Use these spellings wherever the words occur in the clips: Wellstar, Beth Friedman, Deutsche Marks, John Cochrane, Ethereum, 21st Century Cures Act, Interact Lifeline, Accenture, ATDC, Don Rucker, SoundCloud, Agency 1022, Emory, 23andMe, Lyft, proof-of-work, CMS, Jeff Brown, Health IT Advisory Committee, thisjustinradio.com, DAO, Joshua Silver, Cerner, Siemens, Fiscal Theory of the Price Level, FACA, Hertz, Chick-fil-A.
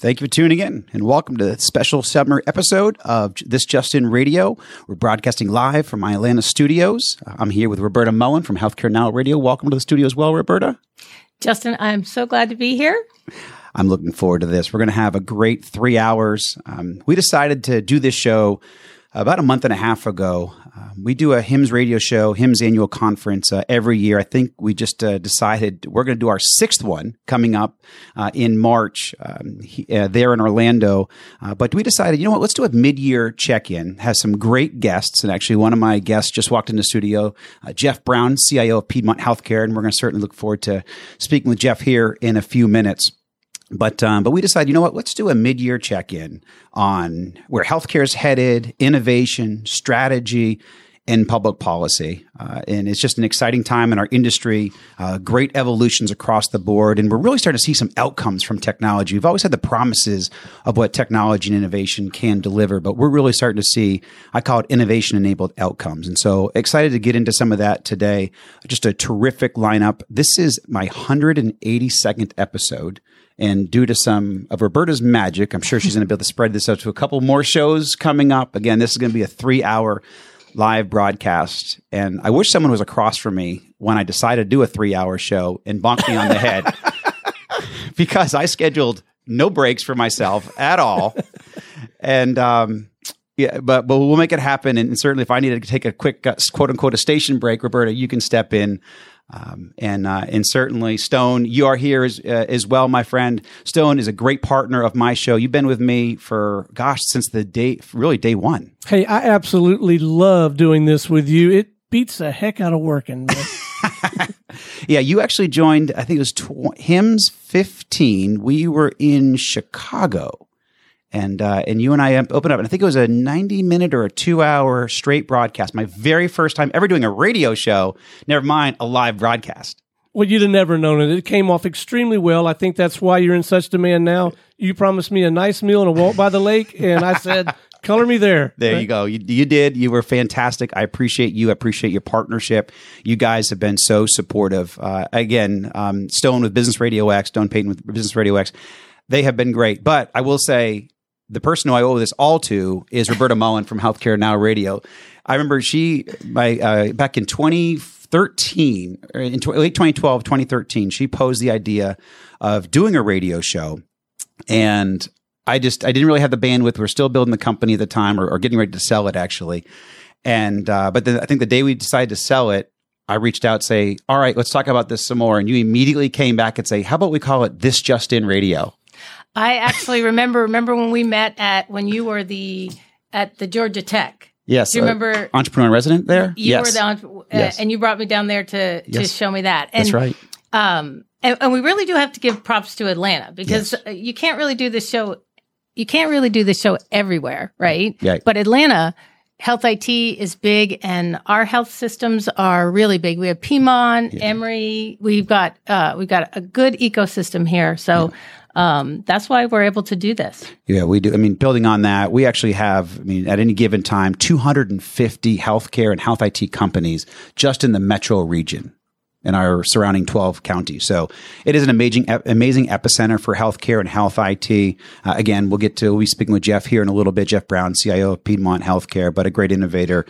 Thank you for tuning in, and welcome to the special summer episode of This Just In Radio. We're broadcasting live from my Atlanta studios. I'm here with Roberta Mullen from Healthcare Now Radio. Welcome to the studio as well, Roberta. Justin, I'm so glad to be here. I'm looking forward to this. We're going to have a great 3 hours. We decided to do this show about a month and a half ago. We do a HIMSS radio show, HIMSS annual conference every year. I think we just decided we're going to do our sixth one coming up in March there in Orlando. But we decided, you know what, let's do a mid-year check-in. Has some great guests. And actually, one of my guests just walked in the studio, Jeff Brown, CIO of Piedmont Healthcare. And we're going to certainly look forward to speaking with Jeff here in a few minutes. But we decided, you know what, let's do a mid-year check-in on where healthcare is headed, innovation, strategy, and public policy. And it's just an exciting time in our industry, great evolutions across the board. And we're really starting to see some outcomes from technology. We've always had the promises of what technology and innovation can deliver, but we're really starting to see, I call it innovation-enabled outcomes. And so excited to get into some of that today. Just a terrific lineup. This is my 182nd episode. And due to some of Roberta's magic, I'm sure she's going to be able to spread this out to a couple more shows coming up. Again, this is going to be a 3-hour live broadcast. And I wish someone was across from me when I decided to do a 3-hour show and bonked me on the head because I scheduled no breaks for myself at all. And, yeah, but we'll make it happen. And certainly if I needed to take a quick, quote unquote, a station break, Roberta, you can step in. And certainly, Stone, you are here as well, my friend. Stone is a great partner of my show. You've been with me for, gosh, since the day, really day one. Hey, I absolutely love doing this with you. It beats the heck out of working. But... Yeah, you actually joined, I think it was HIMSS 15. We were in Chicago. And you and I opened up, and I think it was a 90-minute or a 2-hour straight broadcast. My very first time ever doing a radio show, never mind a live broadcast. Well, you'd have never known it. It came off extremely well. I think that's why you're in such demand now. You promised me a nice meal and a walk by the lake, and I said... Color me there. There you go. You did. You were fantastic. I appreciate you. I appreciate your partnership. You guys have been so supportive. Again, Stone with Business Radio X, Stone Payton with Business Radio X, they have been great. But I will say the person who I owe this all to is Roberta Mullen from Healthcare Now Radio. I remember back in 2013, in late 2012, 2013, she posed the idea of doing a radio show. And I didn't really have the bandwidth. We're still building the company at the time or getting ready to sell it, actually. And but I think the day we decided to sell it, I reached out and say, all right, let's talk about this some more. And you immediately came back and say, how about we call it This Just In Radio? I actually remember when we met when you were at the Georgia Tech. Yes. Do you remember? Entrepreneur resident there? You were the entrepreneur. Yes. And you brought me down there to show me that. And, that's right. And we really do have to give props to Atlanta because you can't really do this show. You can't really do this show everywhere, right? Yeah. But Atlanta, health IT is big, and our health systems are really big. We have Piedmont, Emory. We've got a good ecosystem here, so that's why we're able to do this. Yeah, we do. I mean, building on that, we actually have, at any given time, 250 healthcare and health IT companies just in the metro region. In our surrounding 12 counties. So it is an amazing epicenter for healthcare and health IT. Again, we'll be speaking with Jeff here in a little bit, Jeff Brown, CIO of Piedmont Healthcare, but a great innovator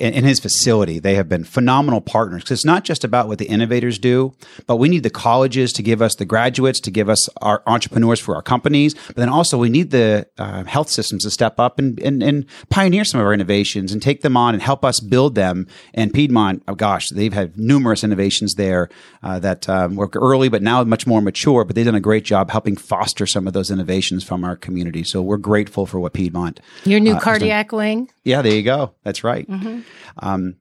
in his facility. They have been phenomenal partners because it's not just about what the innovators do, but we need the colleges to give us the graduates, to give us our entrepreneurs for our companies. But then also we need the health systems to step up and pioneer some of our innovations and take them on and help us build them. And Piedmont, oh gosh, they've had numerous innovations there that were early, but now much more mature, but they've done a great job helping foster some of those innovations from our community. So we're grateful for what Piedmont. Your new cardiac wing. Yeah, there you go. That's right. Mm-hmm.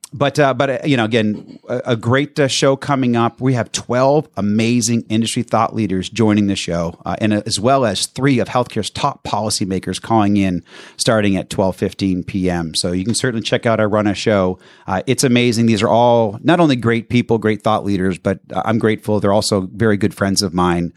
Again, a great show coming up. We have 12 amazing industry thought leaders joining the show, and as well as 3 of healthcare's top policymakers calling in starting at 12:15 p.m. So you can certainly check out our Run-A show. It's amazing. These are all not only great people, great thought leaders, but I'm grateful. They're also very good friends of mine,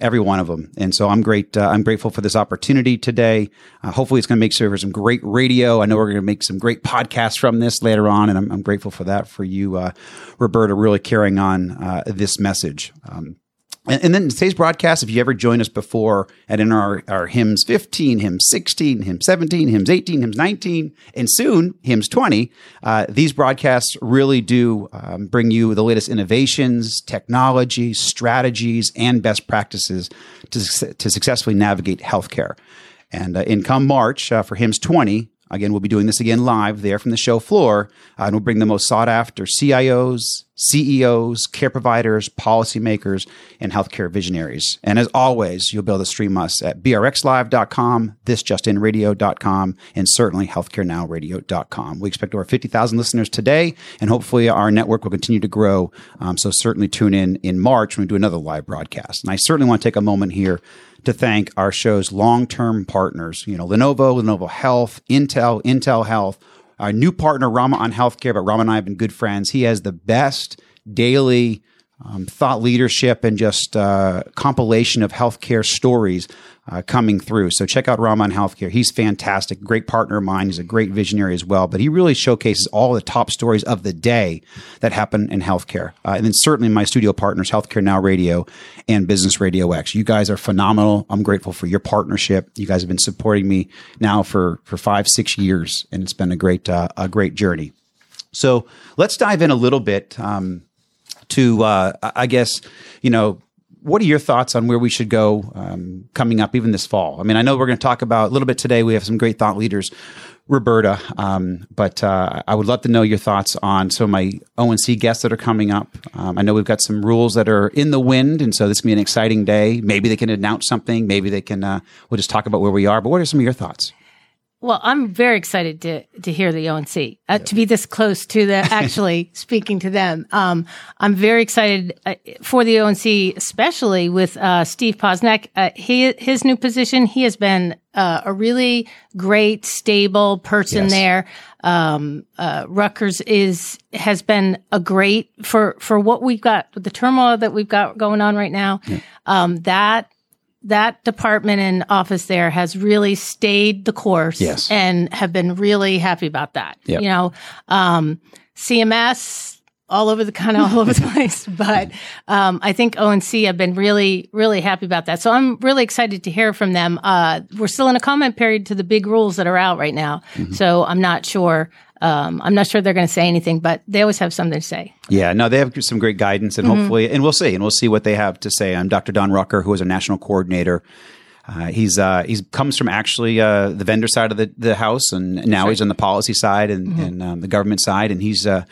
every one of them. And so I'm grateful for this opportunity today. Hopefully, it's going to make some great radio. I know know we're going to make some great podcasts from this later on, and I'm grateful for that, for you, Roberta, really carrying on this message. And then today's broadcast, if you ever joined us before at in our HIMSS 15, HIMSS 16, HIMSS 17, HIMSS 18, HIMSS 19, and soon HIMSS 20, these broadcasts really do bring you the latest innovations, technology, strategies, and best practices to successfully navigate healthcare. And in come March for HIMSS 20, again, we'll be doing this again live there from the show floor, and we'll bring the most sought-after CIOs, CEOs, care providers, policymakers, and healthcare visionaries. And as always, you'll be able to stream us at brxlive.com, thisjustinradio.com, and certainly healthcarenowradio.com. We expect over 50,000 listeners today, and hopefully our network will continue to grow. So certainly tune in March when we do another live broadcast. And I certainly want to take a moment here to thank our show's long-term partners, Lenovo Health, Intel Health, our new partner, Rama on Healthcare, but Rama and I have been good friends. He has the best daily thought leadership and just compilation of healthcare stories coming through. So check out Rama on Healthcare. He's fantastic, great partner of mine. He's a great visionary as well, but he really showcases all the top stories of the day that happen in healthcare. And then certainly my studio partners, Healthcare Now Radio and Business Radio X. You guys are phenomenal. I'm grateful for your partnership. You guys have been supporting me now for 5-6 years, and it's been a great journey. So let's dive in a little bit. What are your thoughts on where we should go coming up even this fall? I mean, I know we're going to talk about a little bit today. We have some great thought leaders, Roberta, but I would love to know your thoughts on some of my ONC guests that are coming up. I know we've got some rules that are in the wind, and so this can be an exciting day. Maybe they can announce something. Maybe they can we'll just talk about where we are. But what are some of your thoughts? Well, I'm very excited to hear the ONC, to be this close to the actually speaking to them. I'm very excited for the ONC, especially with Steve Posnack. His new position, he has been a really great, stable person there. Rucker's has been a great for what we've got, the turmoil that we've got going on right now. Yeah. That department and office there has really stayed the course and have been really happy about that. Yep. CMS all over the place, but I think ONC have been really, really happy about that. So I'm really excited to hear from them. We're still in a comment period to the big rules that are out right now. Mm-hmm. So I'm not sure they're going to say anything, but they always have something to say. Yeah, no, they have some great guidance, and hopefully, and we'll see what they have to say. I'm Dr. Don Rucker, who is our national coordinator. He's comes from actually the vendor side of the house, and now he's on the policy side and the government side, and he's a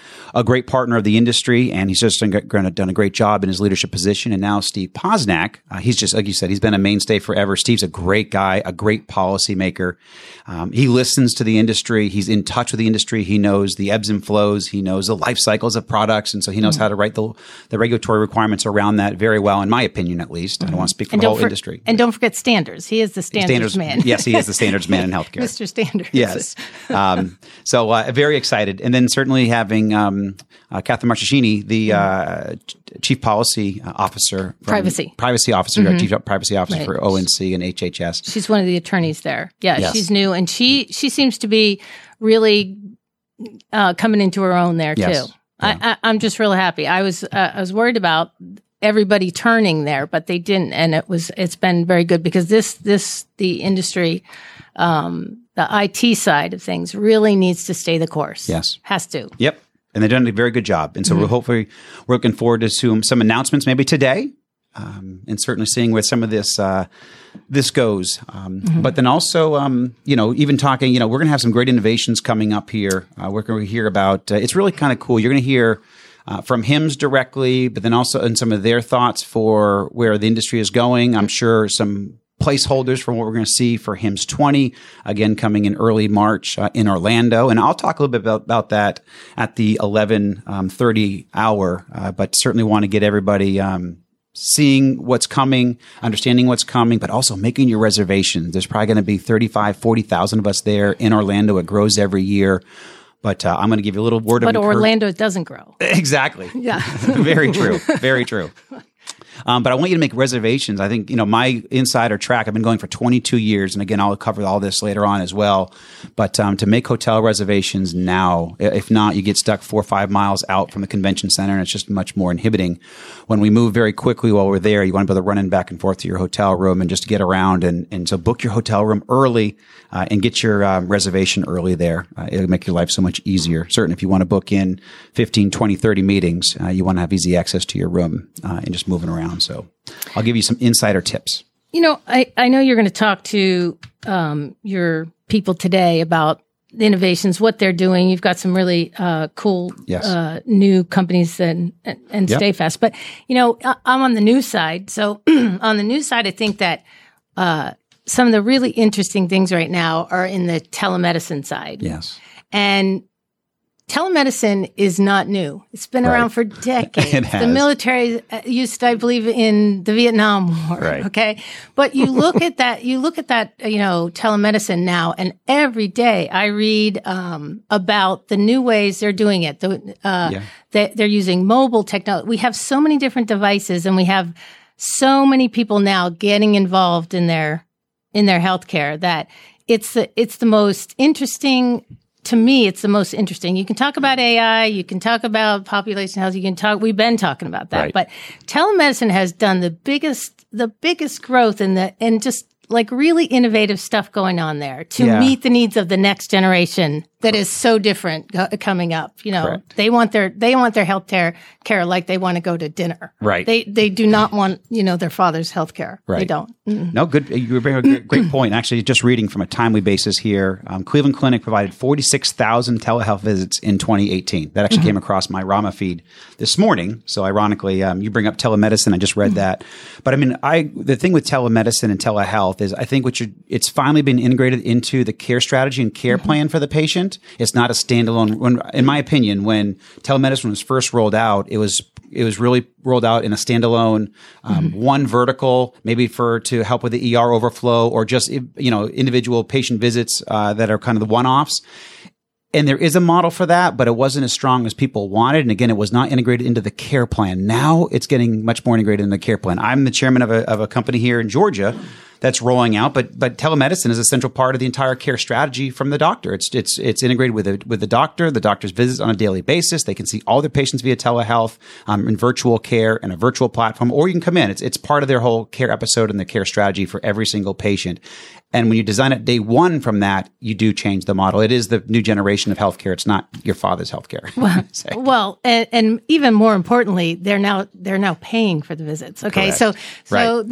great partner of the industry, and he's just done a great job in his leadership position. And now Steve Posnack, he's just, like you said, he's been a mainstay forever. Steve's a great guy, a great policymaker. He listens to the industry. He's in touch with the industry. He knows the ebbs and flows. He knows the life cycles of products, and so he knows how to write the regulatory requirements around that very well, in my opinion, at least. Mm-hmm. I don't want to speak for the whole industry. And don't forget Stan. He is the standards man. Yes, he is the standards man in healthcare. Mr. Standards. Yes. So very excited. And then certainly having Catherine Marchesini, the Chief Policy Officer. Privacy Officer, our Chief Privacy Officer for ONC and HHS. She's one of the attorneys there. Yeah, she's new. And she seems to be really coming into her own there, too. Yeah. I'm just really happy. I was worried about everybody turning there, but they didn't, and it's been very good, because the industry, the IT side of things really needs to stay the course. Yes, has to. Yep, and they've done a very good job, and so we're looking forward to some announcements maybe today, and certainly seeing where some of this goes. But then also, even talking, we're going to have some great innovations coming up here. We're going to hear about it's really kind of cool. You're going to hear from HIMSS directly, but then also in some of their thoughts for where the industry is going. I'm sure some placeholders for what we're going to see for HIMSS 20, again, coming in early March in Orlando. And I'll talk a little bit about that at the 11:30 hour, but certainly want to get everybody seeing what's coming, understanding what's coming, but also making your reservations. There's probably going to be 40,000 of us there in Orlando. It grows every year. But I'm going to give you a little word of encouragement. But Orlando doesn't grow. Exactly. Yeah. Very true. But I want you to make reservations. I think, you know, my insider track, I've been going for 22 years. And again, I'll cover all this later on as well. But to make hotel reservations now, if not, you get stuck 4 or 5 miles out from the convention center. And it's just much more inhibiting. When we move very quickly while we're there, you want to be able to run in back and forth to your hotel room and just get around. And so book your hotel room early and get your reservation early there. It'll make your life so much easier. Certainly, if you want to book in 15, 20, 30 meetings, you want to have easy access to your room and just moving around. So I'll give you some insider tips. You know, I know you're going to talk to your people today about the innovations, what they're doing. You've got some really cool new companies and StayFast. But, you know, I'm on the news side. So on the news side, I think that some of the really interesting things right now are in the telemedicine side. Yes. And telemedicine is not new. It's been around for decades. It has. The military used, I believe, in the Vietnam War. Right. Okay. But you look at that, you know, telemedicine now, and every day I read about the new ways they're doing it. They're using mobile technology. We have so many different devices, and we have so many people now getting involved in their healthcare that it's the most interesting. To me, it's the most interesting. You can talk about AI, you can talk about population health, we've been talking about that. Right. But telemedicine has done the biggest growth and just like really innovative stuff going on there to meet the needs of the next generation that is so different coming up. You know, they want their healthcare care like they want to go to dinner. Right. They do not want, you know, their father's healthcare. Right. They don't. Mm-mm. No, good. You bring a great point. Actually, just reading from a timely basis here, Cleveland Clinic provided 46,000 telehealth visits in 2018. That actually came across my Rama feed this morning. So ironically, you bring up telemedicine. I just read that. But I mean, the thing with telemedicine and telehealth is I think it's finally been integrated into the care strategy and care plan for the patient. It's not a standalone. In my opinion, when telemedicine was first rolled out, it was really rolled out in a standalone, one vertical, maybe to help with the ER overflow or just, you know, individual patient visits that are kind of the one-offs. And there is a model for that, but it wasn't as strong as people wanted. And again, it was not integrated into the care plan. Now it's getting much more integrated in the care plan. I'm the chairman of a company here in Georgia that's rolling out, but telemedicine is a central part of the entire care strategy from the doctor. It's integrated with the doctor. The doctor's visits on a daily basis. They can see all their patients via telehealth, in virtual care and a virtual platform, or you can come in. It's part of their whole care episode and the care strategy for every single patient. And when you design it day one from that, you do change the model. It is the new generation of healthcare. It's not your father's healthcare. Well, and even more importantly, they're now paying for the visits. Okay, correct. So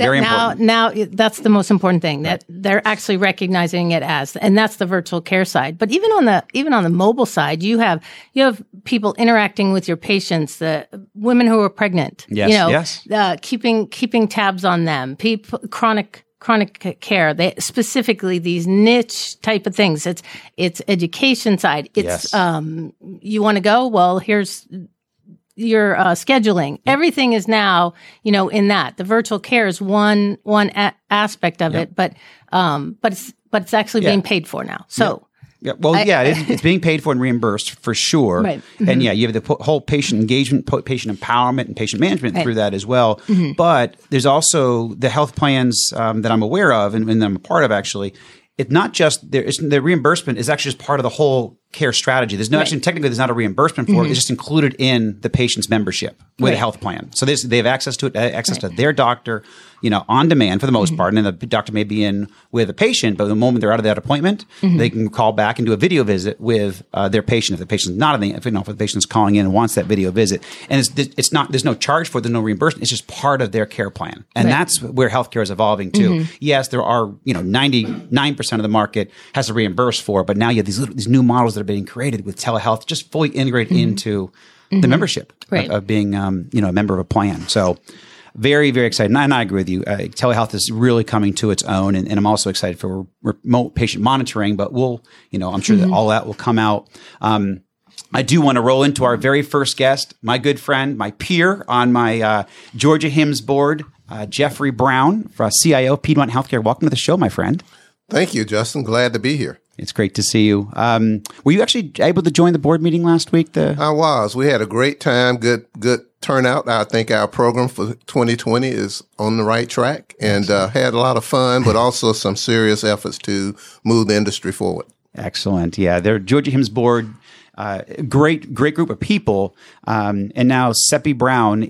now that's the most important thing that they're actually recognizing it as, and that's the virtual care side. But even on the mobile side, you have people interacting with your patients, the women who are pregnant, keeping tabs on them, people chronic care, specifically these niche type of things. It's education side. It's, you want to go? Well, here's your scheduling. Everything is now, you know, in that. The virtual care is one aspect of it, but it's actually being paid for now. So. Yeah, well, it's being paid for and reimbursed for sure. Right. Mm-hmm. And you have the whole patient engagement, patient empowerment, and patient management through that as well. Mm-hmm. But there's also the health plans that I'm aware of and that I'm a part of actually. It's not just the reimbursement is actually just part of the whole care strategy. There's no actually technically there's not a reimbursement for it. It's just included in the patient's membership with a health plan. So they have access to it, to their doctor, you know, on demand for the most part. And then the doctor may be in with a patient, but the moment they're out of that appointment, they can call back and do a video visit with their patient. If the patient's not in, if the patient's calling in and wants that video visit, and it's not, there's no charge for it, there's no reimbursement. It's just part of their care plan, and that's where healthcare is evolving too. Mm-hmm. Yes, there are 99% of the market has to reimburse for, but now you have these new models that are being created with telehealth, just fully integrated into the membership of being a member of a plan. So very, very excited. And I agree with you. Telehealth is really coming to its own, and I'm also excited for remote patient monitoring, but I'm sure that all that will come out. I do want to roll into our very first guest, my good friend, my peer on my Georgia HIMSS board, Jeffrey Brown, CIO, Piedmont Healthcare. Welcome to the show, my friend. Thank you, Justin. Glad to be here. It's great to see you. Were you actually able to join the board meeting last week? I was. We had a great time. Good turnout. I think our program for 2020 is on the right track, and had a lot of fun, but also some serious efforts to move the industry forward. Excellent. Yeah, they're Georgia HIMSS board. Great group of people. And now Seppi Brown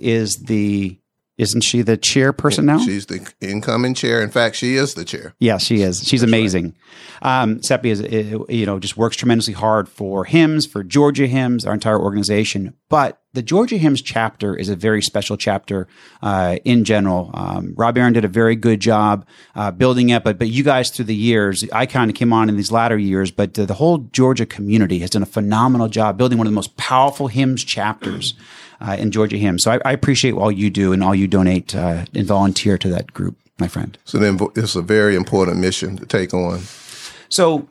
isn't she the chairperson now? She's the incoming chair. In fact, she is the chair. Yeah, she is. She's amazing. Right. Seppi just works tremendously hard for HIMSS, for Georgia HIMSS, our entire organization. But the Georgia HIMSS chapter is a very special chapter in general. Rob Aaron did a very good job building up, but you guys through the years, I kind of came on in these latter years, but the whole Georgia community has done a phenomenal job building one of the most powerful HIMSS chapters in Georgia HIMSS. So I appreciate all you do and all you donate and volunteer to that group, my friend. So then it's a very important mission to take on. So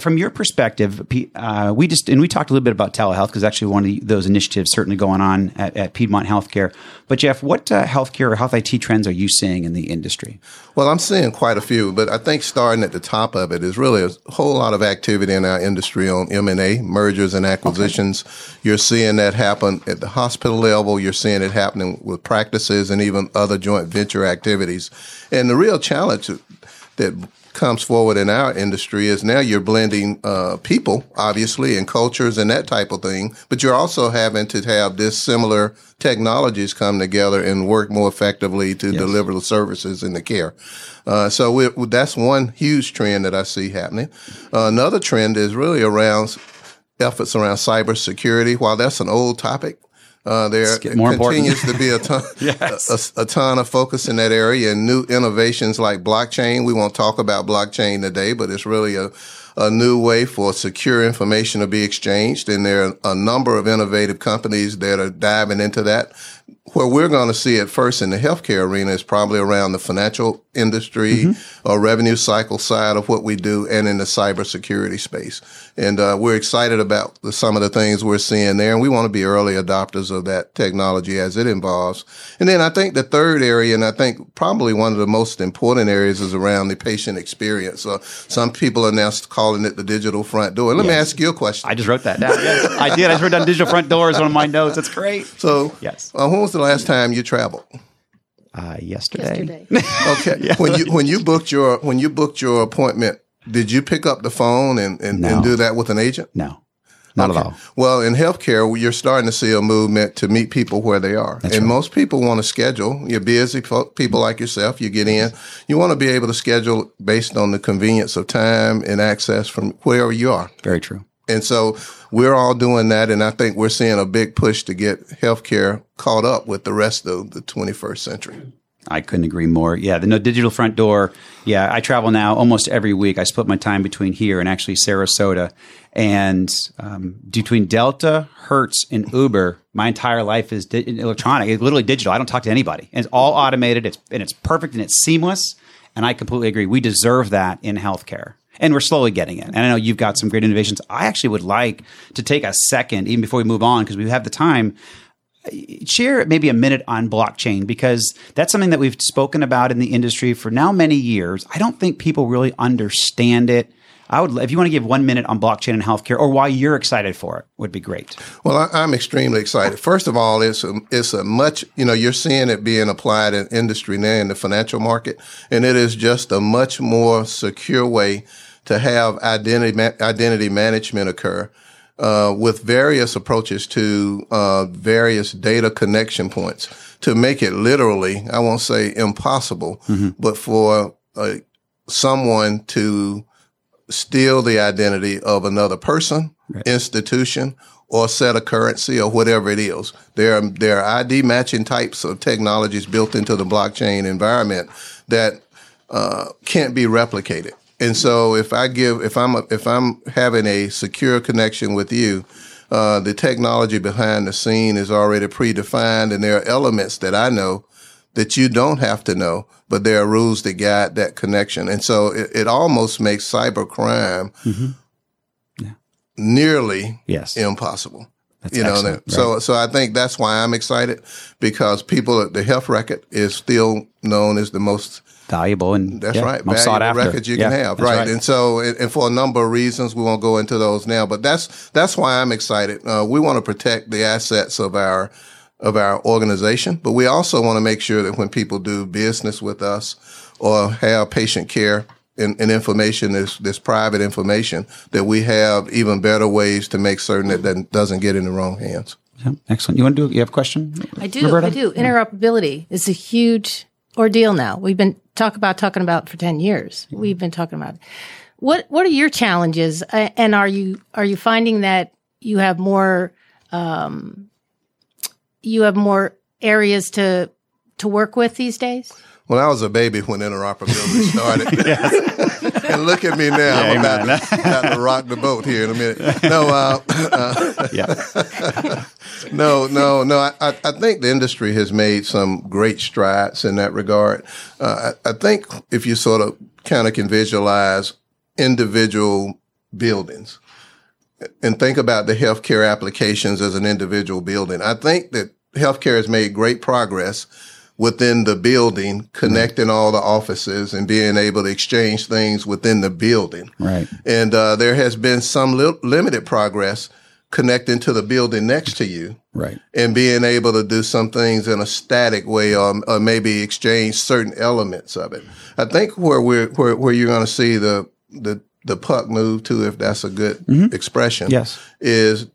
from your perspective, we talked a little bit about telehealth, because actually one of those initiatives certainly going on at Piedmont Healthcare. But Jeff, what healthcare or health IT trends are you seeing in the industry? Well, I'm seeing quite a few, but I think starting at the top of it is really a whole lot of activity in our industry on M&A, mergers and acquisitions. Okay. You're seeing that happen at the hospital level. You're seeing it happening with practices and even other joint venture activities. And the real challenge that comes forward in our industry is now you're blending people, obviously, and cultures and that type of thing, but you're also having to have dissimilar technologies come together and work more effectively to deliver the services and the care. So that's one huge trend that I see happening. Another trend is really around efforts around cybersecurity. While that's an old topic, there continues to be a ton of focus in that area, and new innovations like blockchain. We won't talk about blockchain today, but it's really a new way for secure information to be exchanged. And there are a number of innovative companies that are diving into that. Where we're going to see it first in the healthcare arena is probably around the financial industry, or revenue cycle side of what we do, and in the cybersecurity space. And we're excited about some of the things we're seeing there, and we want to be early adopters of that technology as it evolves. And then I think the third area, and I think probably one of the most important areas, is around the patient experience. So some people are now calling it the digital front door. And let me ask you a question. I just wrote that down. Yes, I did. I just wrote down digital front door as one of my notes. That's great. So when was the last time you traveled? Yesterday. Okay. Yeah. When you booked your appointment, did you pick up the phone and do that with an agent? No. Not at all. Well, in healthcare, you're starting to see a movement to meet people where they are. That's right. Most people want to schedule. You're busy people like yourself. You get in. You want to be able to schedule based on the convenience of time and access from wherever you are. Very true. And so we're all doing that, and I think we're seeing a big push to get healthcare caught up with the rest of the 21st century. I couldn't agree more. Yeah, the digital front door. Yeah, I travel now almost every week. I split my time between here and actually Sarasota. And between Delta, Hertz, and Uber, my entire life is electronic. It's literally digital. I don't talk to anybody. And it's all automated, and it's perfect, and it's seamless. And I completely agree. We deserve that in healthcare. And we're slowly getting it. And I know you've got some great innovations. I actually would like to take a second, even before we move on, because we have the time, share maybe a minute on blockchain, because that's something that we've spoken about in the industry for now many years. I don't think people really understand it. If you want to give 1 minute on blockchain and healthcare, or why you're excited for it, would be great. Well, I'm extremely excited. First of all, you're seeing it being applied in industry now in the financial market, and it is just a much more secure way to have identity management occur with various approaches to various data connection points to make it literally, I won't say impossible, but for someone to steal the identity of another person, institution, or set of currency, or whatever it is. There are ID matching types of technologies built into the blockchain environment that can't be replicated. And so, if I'm having a secure connection with you, the technology behind the scene is already predefined, and there are elements that I know that you don't have to know, but there are rules that guide that connection. And so it almost makes cybercrime nearly impossible. That's excellent, right? So I think that's why I'm excited, because the health record is still known as the most valuable and valuable sought after. Records you can have. Right. And so, and for a number of reasons, we won't go into those now, but that's why I'm excited. We want to protect the assets of our organization, but we also want to make sure that when people do business with us or have patient care and information, this private information, that we have even better ways to make certain that that doesn't get in the wrong hands. Yeah, excellent. You have a question? I do. Interoperability is a huge ordeal now. We've been talking about for 10 years. Mm-hmm. We've been talking about it. What are your challenges? And are you finding that you have more, areas to work with these days? Well, I was a baby when interoperability started. And look at me now. Yeah, I'm about to rock the boat here in a minute. No. I think the industry has made some great strides in that regard. I think if you sort of kind of can visualize individual buildings and think about the healthcare applications as an individual building, I think that healthcare has made great progress within the building, connecting all the offices and being able to exchange things within the building. Right. And there has been some limited progress connecting to the building next to you. Right. And being able to do some things in a static way or maybe exchange certain elements of it. I think where you're going to see the puck move to, if that's a good expression, is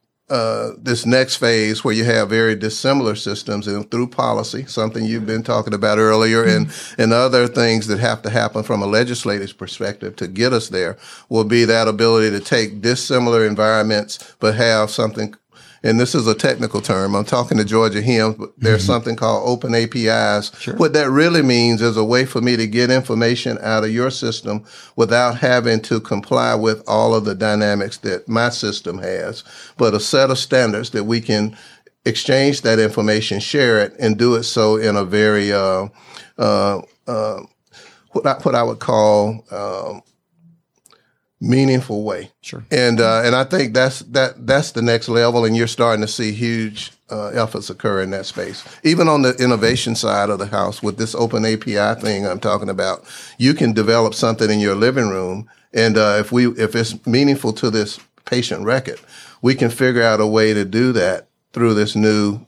this next phase where you have very dissimilar systems, and through policy, something you've been talking about earlier, and other things that have to happen from a legislative perspective to get us there, will be that ability to take dissimilar environments but have something. And this is a technical term. I'm talking to Georgia HIMSS, but there's something called open APIs. Sure. What that really means is a way for me to get information out of your system without having to comply with all of the dynamics that my system has, but a set of standards that we can exchange that information, share it, and do it so in a very what I would call meaningful way. Sure. And I think that's the next level, and you're starting to see huge efforts occur in that space. Even on the innovation side of the house, with this open API thing I'm talking about, you can develop something in your living room, and if it's meaningful to this patient record, we can figure out a way to do that through this new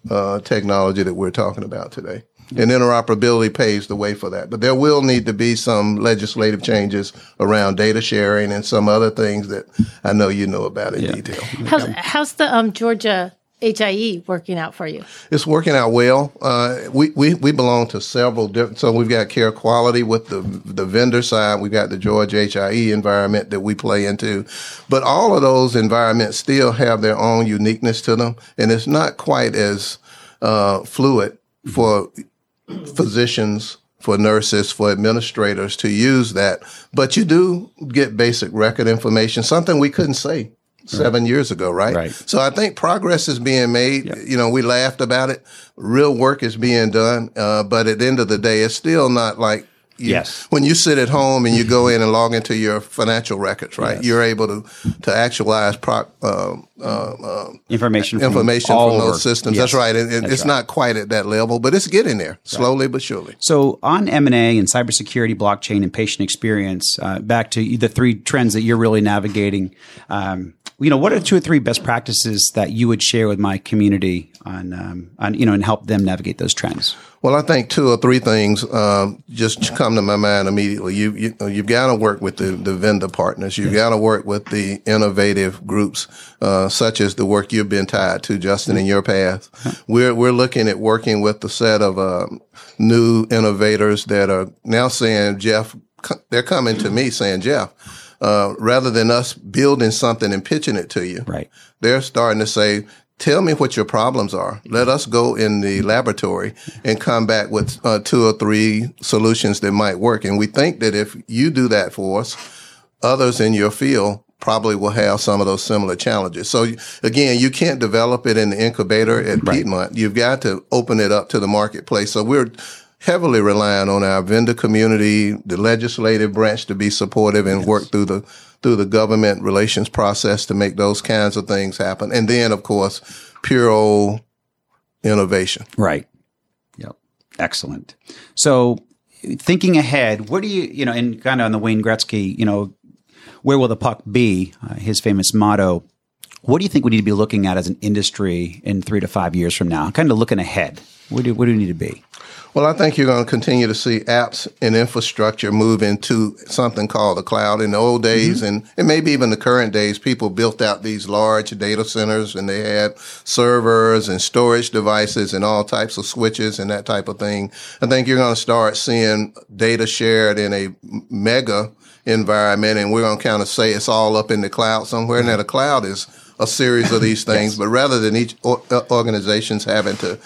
technology that we're talking about today. And interoperability paves the way for that. But there will need to be some legislative changes around data sharing and some other things that I know you know about in detail. How's the Georgia HIE working out for you? It's working out well. We belong to several different, so we've got care quality with the vendor side. We've got the Georgia HIE environment that we play into. But all of those environments still have their own uniqueness to them, and it's not quite as fluid for physicians, for nurses, for administrators to use that. But you do get basic record information, something we couldn't say 7 years ago, right? So I think progress is being made. Yep. You know, we laughed about it. Real work is being done. But at the end of the day, it's still not like when you sit at home and you go in and log into your financial records, right? Yes. You're able to actualize information from those systems. Yes. That's right. And it's not quite at that level, but it's getting there slowly but surely. So on M&A and cybersecurity, blockchain, and patient experience, back to the three trends that you're really navigating, what are 2 or 3 best practices that you would share with my community on and help them navigate those trends? Well, I think 2 or 3 things just come to my mind immediately. You've got to work with the vendor partners. You've got to work with the innovative groups, such as the work you've been tied to, Justin, in your path. We're looking at working with the set of new innovators that are now saying, Jeff, they're coming to me saying, Jeff, rather than us building something and pitching it to you, they're starting to say, tell me what your problems are. Let us go in the laboratory and come back with 2 or 3 solutions that might work. And we think that if you do that for us, others in your field probably will have some of those similar challenges. So again, you can't develop it in the incubator at Piedmont. You've got to open it up to the marketplace. So we're heavily relying on our vendor community, the legislative branch to be supportive and work through the government relations process to make those kinds of things happen. And then, of course, pure old innovation. Excellent. So thinking ahead, what do you, you know, and kind of on the Wayne Gretzky, you know, where will the puck be, his famous motto, what do you think we need to be looking at as an industry in 3 to 5 years from now? Kind of looking ahead. What do we need to be? Well, I think you're going to continue to see apps and infrastructure move into something called the cloud. In the old days, mm-hmm. and maybe even the current days, people built out these large data centers, and they had servers and storage devices and all types of switches and that type of thing. I think you're going to start seeing data shared in a mega environment, and we're going to kind of say it's all up in the cloud somewhere. Mm-hmm. Now, the cloud is a series of these things, yes. but rather than each organization's having to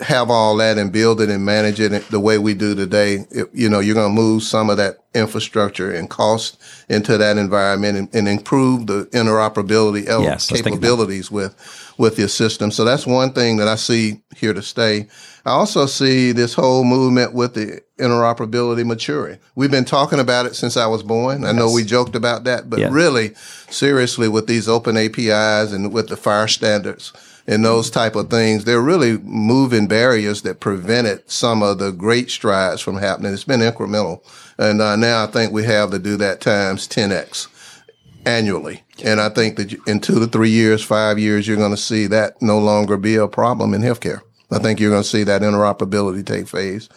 have all that and build it and manage it the way we do today, you're going to move some of that infrastructure and cost into that environment and improve the interoperability of capabilities with your system. So that's one thing that I see here to stay. I also see this whole movement with the interoperability maturing. We've been talking about it since I was born. I know we joked about that, but really, seriously, with these open APIs and with the FHIR standards, and those type of things, they're really moving barriers that prevented some of the great strides from happening. It's been incremental. And now I think we have to do that times 10x annually. And I think that in 2 to 3 years, 5 years, you're going to see that no longer be a problem in healthcare. I think you're going to see that interoperability take phase.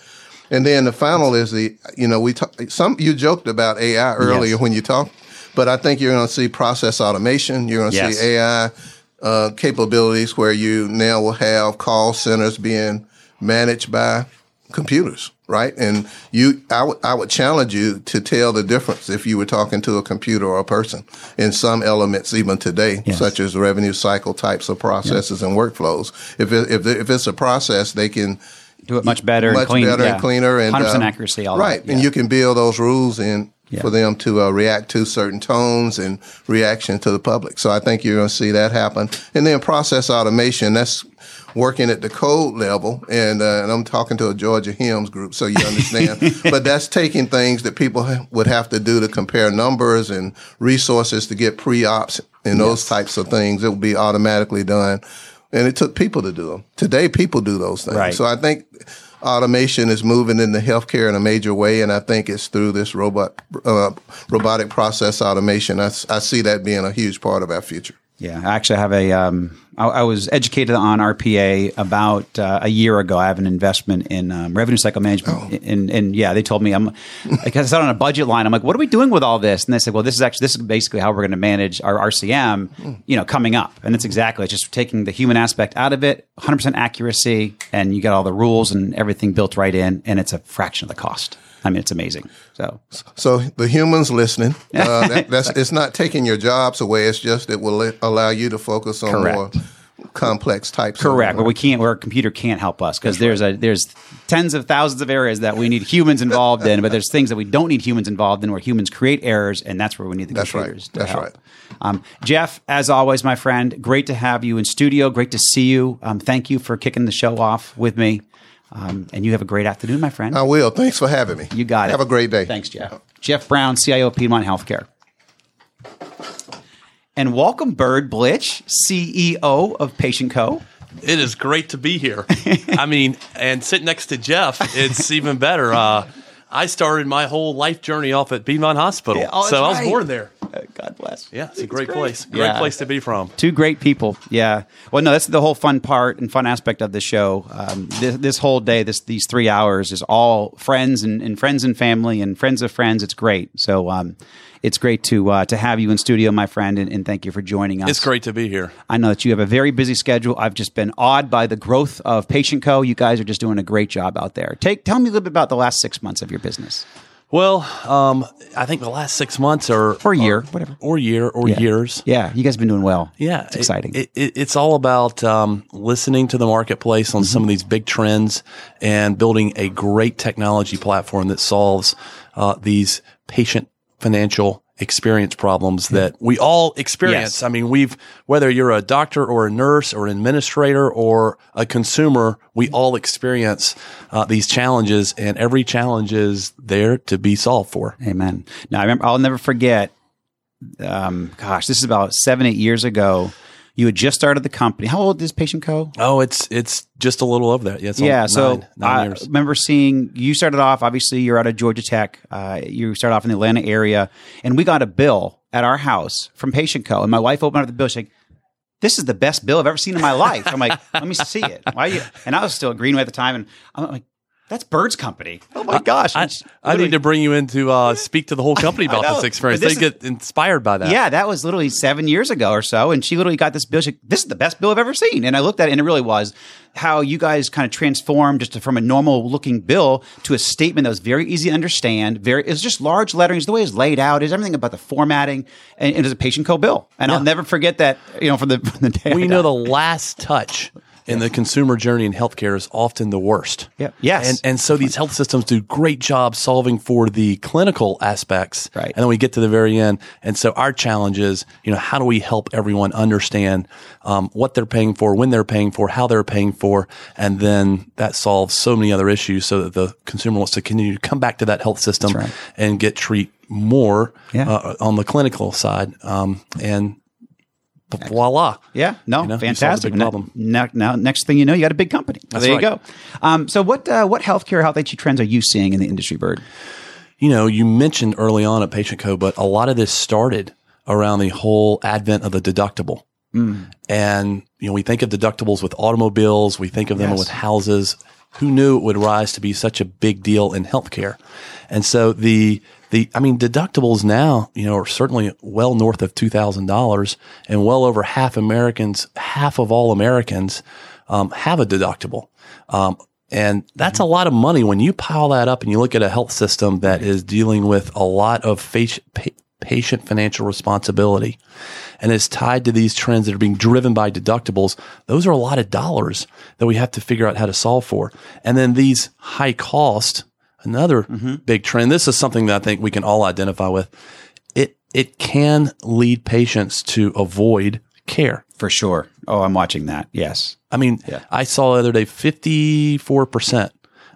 And then the final is you joked about AI earlier when you talked, but I think you're going to see process automation. You're going to see AI capabilities where you now will have call centers being managed by computers, right? And I would challenge you to tell the difference if you were talking to a computer or a person in some elements even today, such as revenue cycle types of processes and workflows. If it's a process, they can do it much better, and cleaner, and 100% accuracy. All right, and you can build those rules in. Yeah. For them to react to certain tones and reaction to the public. So I think you're going to see that happen. And then process automation, that's working at the code level. And I'm talking to a Georgia HIMSS group, so you understand. But that's taking things that people would have to do to compare numbers and resources to get pre-ops and those types of things. It will be automatically done. And it took people to do them. Today, people do those things. Right. So I think automation is moving into healthcare in a major way, and I think it's through this robotic process automation. I see that being a huge part of our future. Yeah, I actually have I was educated on RPA about a year ago. I have an investment in revenue cycle management. Oh. And they told me, because it's out on a budget line, I'm like, what are we doing with all this? And they said, well, this is basically how we're going to manage our RCM, coming up. And it's exactly, it's just taking the human aspect out of it, 100% accuracy, and you got all the rules and everything built right in, and it's a fraction of the cost. I mean, it's amazing. So the humans listening, it's not taking your jobs away. It's just it will allow you to focus on more complex types. Correct. But a computer can't help us because there's tens of thousands of areas that we need humans involved in, but there's things that we don't need humans involved in where humans create errors, and that's where we need the computers to help. That's right. Jeff, as always, my friend, great to have you in studio. Great to see you. Thank you for kicking the show off with me. And you have a great afternoon, my friend. I will. Thanks for having me. You got it. Have a great day. Thanks, Jeff. Jeff Brown, CIO of Piedmont Healthcare. And welcome, Bird Blitch, CEO of Patient Co. It is great to be here. I mean, and sit next to Jeff, it's even better. I started my whole life journey off at Piedmont Hospital. Yeah, I was born there. God bless. Yeah, it's a great place. Great place to be from. Two great people. Yeah. Well, no, that's the whole fun part and fun aspect of the show. This whole day, these 3 hours is all friends and friends and family and friends of friends. It's great. So it's great to have you in studio, my friend, and thank you for joining us. It's great to be here. I know that you have a very busy schedule. I've just been awed by the growth of Patient Co. You guys are just doing a great job out there. Tell me a little bit about the last 6 months of your business. Well, I think the last 6 months or years. Yeah, you guys have been doing well. Yeah. It's exciting. It's all about listening to the marketplace on some of these big trends and building a great technology platform that solves these patient financial experience problems that we all experience. Yes. I mean, whether you're a doctor or a nurse or an administrator or a consumer, we all experience these challenges, and every challenge is there to be solved for. Amen. Now, I'll never forget, this is about 7-8 years ago. You had just started the company. How old is Patient Co? Oh, it's just a little over that. Yeah. Nine years. I remember seeing you started off, obviously you're out of Georgia Tech. You started off in the Atlanta area, and we got a bill at our house from Patient Co. And my wife opened up the bill. She's like, "This is the best bill I've ever seen in my life." I'm like, "Let me see it." Why are you? And I was still at Greenway at the time, and I'm like, "That's Bird's company." Oh my gosh! I need to bring you in to speak to the whole company about this experience. They get inspired by that. Yeah, that was literally 7 years ago or so, and she literally got this bill. She, "This is the best bill I've ever seen." And I looked at it, and it really was. How you guys kind of transformed just from a normal looking bill to a statement that was very easy to understand. It was just large lettering. It's the way it was laid out. It's everything about the formatting, and it was a Patient Co bill. And yeah. I'll never forget that. You know, from the day. We know the last touch. And the consumer journey in healthcare is often the worst. Yeah. Yes. And so these health systems do great job solving for the clinical aspects. Right. And then we get to the very end. And so our challenge is, how do we help everyone understand what they're paying for, when they're paying for, how they're paying for, and then that solves so many other issues so that the consumer wants to continue to come back to that health system and get treat more on the clinical side. Voila. Yeah. No, fantastic. Now, next thing you know, you got a big company. There you go. So what healthcare, health IT trends are you seeing in the industry, Bird? You mentioned early on at Patient Co, but a lot of this started around the whole advent of the deductible. Mm. And, we think of deductibles with automobiles. We think of them with houses. Who knew it would rise to be such a big deal in healthcare? And so deductibles now, are certainly well north of $2,000, and well over half of all Americans have a deductible. And that's a lot of money. When you pile that up and you look at a health system that is dealing with a lot of patient financial responsibility and is tied to these trends that are being driven by deductibles, those are a lot of dollars that we have to figure out how to solve for. And then these high costs. Another big trend, this is something that I think we can all identify with, it can lead patients to avoid care. For sure. Oh, I'm watching that. Yes. I saw the other day 54%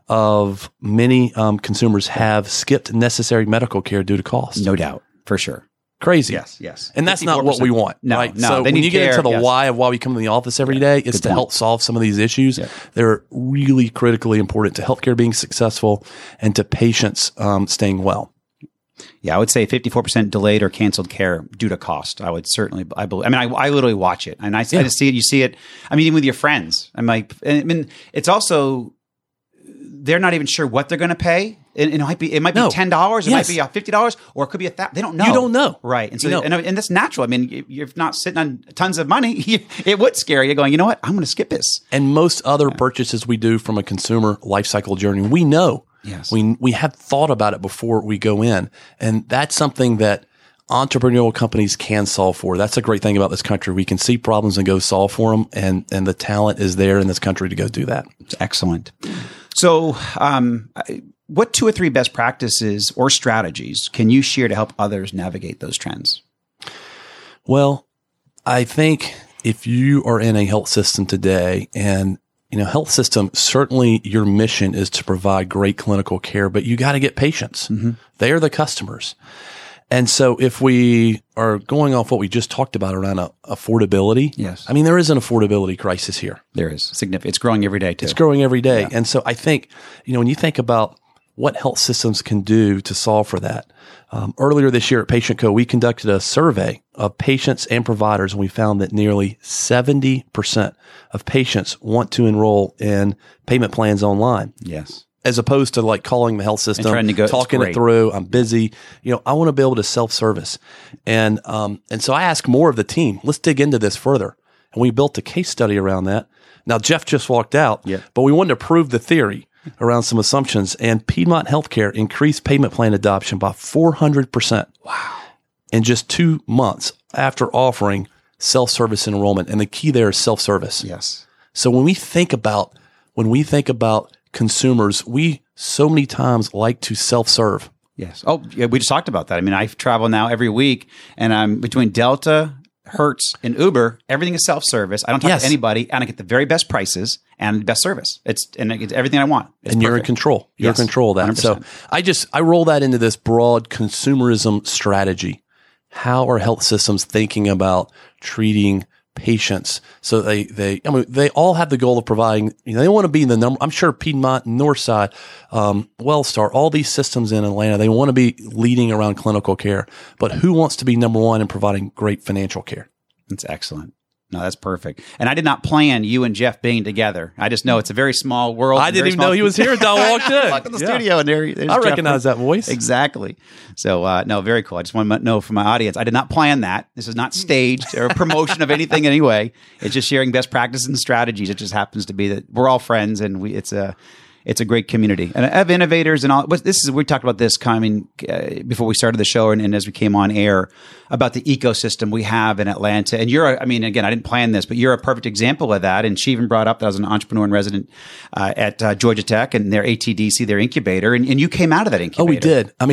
of many consumers have skipped necessary medical care due to cost. No doubt. For sure. Crazy. Yes. And that's not what we want. No, right? No. So when you get into the why of why we come to the office every day, it's to help solve some of these issues. Yeah. They're really critically important to healthcare being successful and to patients staying well. Yeah, I would say 54% delayed or canceled care due to cost. I would certainly, I literally watch it. And I just see it, you see it, even with your friends. It's also, they're not even sure what they're going to pay. It might be $10, it might be $50, or it could be $1,000. They don't know. You don't know, right? And so, and that's natural. You're not sitting on tons of money. It would scare you. Going, you know what? I'm going to skip this. And most other purchases we do from a consumer lifecycle journey, we know. Yes, we have thought about it before we go in, and that's something that entrepreneurial companies can solve for. That's a great thing about this country. We can see problems and go solve for them, and the talent is there in this country to go do that. It's excellent. So, what 2 or 3 best practices or strategies can you share to help others navigate those trends? Well, I think if you are in a health system today and, health system, certainly your mission is to provide great clinical care, but you got to get patients. Mm-hmm. They are the customers. And so if we are going off what we just talked about around affordability, there is an affordability crisis here. There is. Significant. It's growing every day, too. Yeah. And so I think, when you think about what health systems can do to solve for that. Earlier this year at Patient Co, we conducted a survey of patients and providers, and we found that nearly 70% of patients want to enroll in payment plans online. Yes. As opposed to calling the health system, trying to go, talking it through, I'm busy. I want to be able to self-service. And so I asked more of the team, let's dig into this further. And we built a case study around that. Now, Jeff just walked out, but we wanted to prove the theory around some assumptions, and Piedmont Healthcare increased payment plan adoption by 400%. Wow. In just 2 months after offering self-service enrollment. And the key there is self-service. Yes. So when we think about consumers, we so many times like to self-serve. Yes. Oh, yeah, we just talked about that. I travel now every week, and I'm between Delta, Hertz, and Uber. Everything is self-service. I don't talk to anybody, and I get the very best prices and the best service. It's everything I want. You're in control. You're in control of that. 100%. So I roll that into this broad consumerism strategy. How are health systems thinking about treating patients. So they all have the goal of providing, they want to be in the number, I'm sure Piedmont, Northside, Wellstar, all these systems in Atlanta, they want to be leading around clinical care, but who wants to be number one in providing great financial care? That's excellent. No, that's perfect. And I did not plan you and Jeff being together. I just know it's a very small world. I didn't even know he was here until I walked in. I walked in the studio and there's I recognize Jeff. That voice. Exactly. So, no, very cool. I just want to know from my audience, I did not plan that. This is not staged or a promotion of anything in any way. It's just sharing best practices and strategies. It just happens to be that we're all friends and it's a great community. And I have innovators and all. We talked about this before we started the show and as we came on air about the ecosystem we have in Atlanta. And again, I didn't plan this, but you're a perfect example of that. And she even brought up that I was an entrepreneur and resident at Georgia Tech and their ATDC, their incubator. And you came out of that incubator. Oh,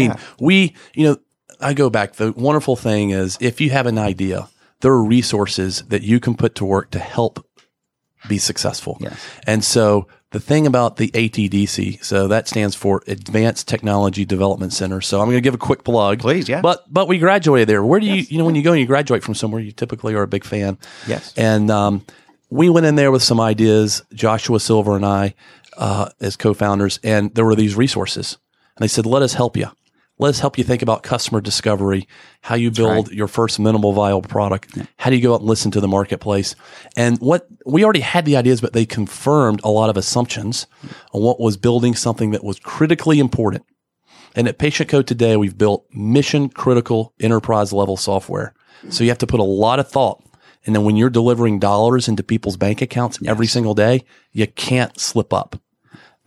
we did. I go back. The wonderful thing is if you have an idea, there are resources that you can put to work to help be successful. Yes. And so the thing about the ATDC, so that stands for Advanced Technology Development Center. So I'm going to give a quick plug. Please, yeah. But we graduated there. Where do you when you go and you graduate from somewhere, you typically are a big fan. Yes. And we went in there with some ideas, Joshua Silver and I as co-founders, and there were these resources. And they said, let us help you. Let us help you think about customer discovery, how you build your first minimal viable product, how do you go out and listen to the marketplace. And what we already had the ideas, but they confirmed a lot of assumptions on what was building something that was critically important. And at Patient Co today, we've built mission critical enterprise level software. So you have to put a lot of thought. And then when you're delivering dollars into people's bank accounts every single day, you can't slip up.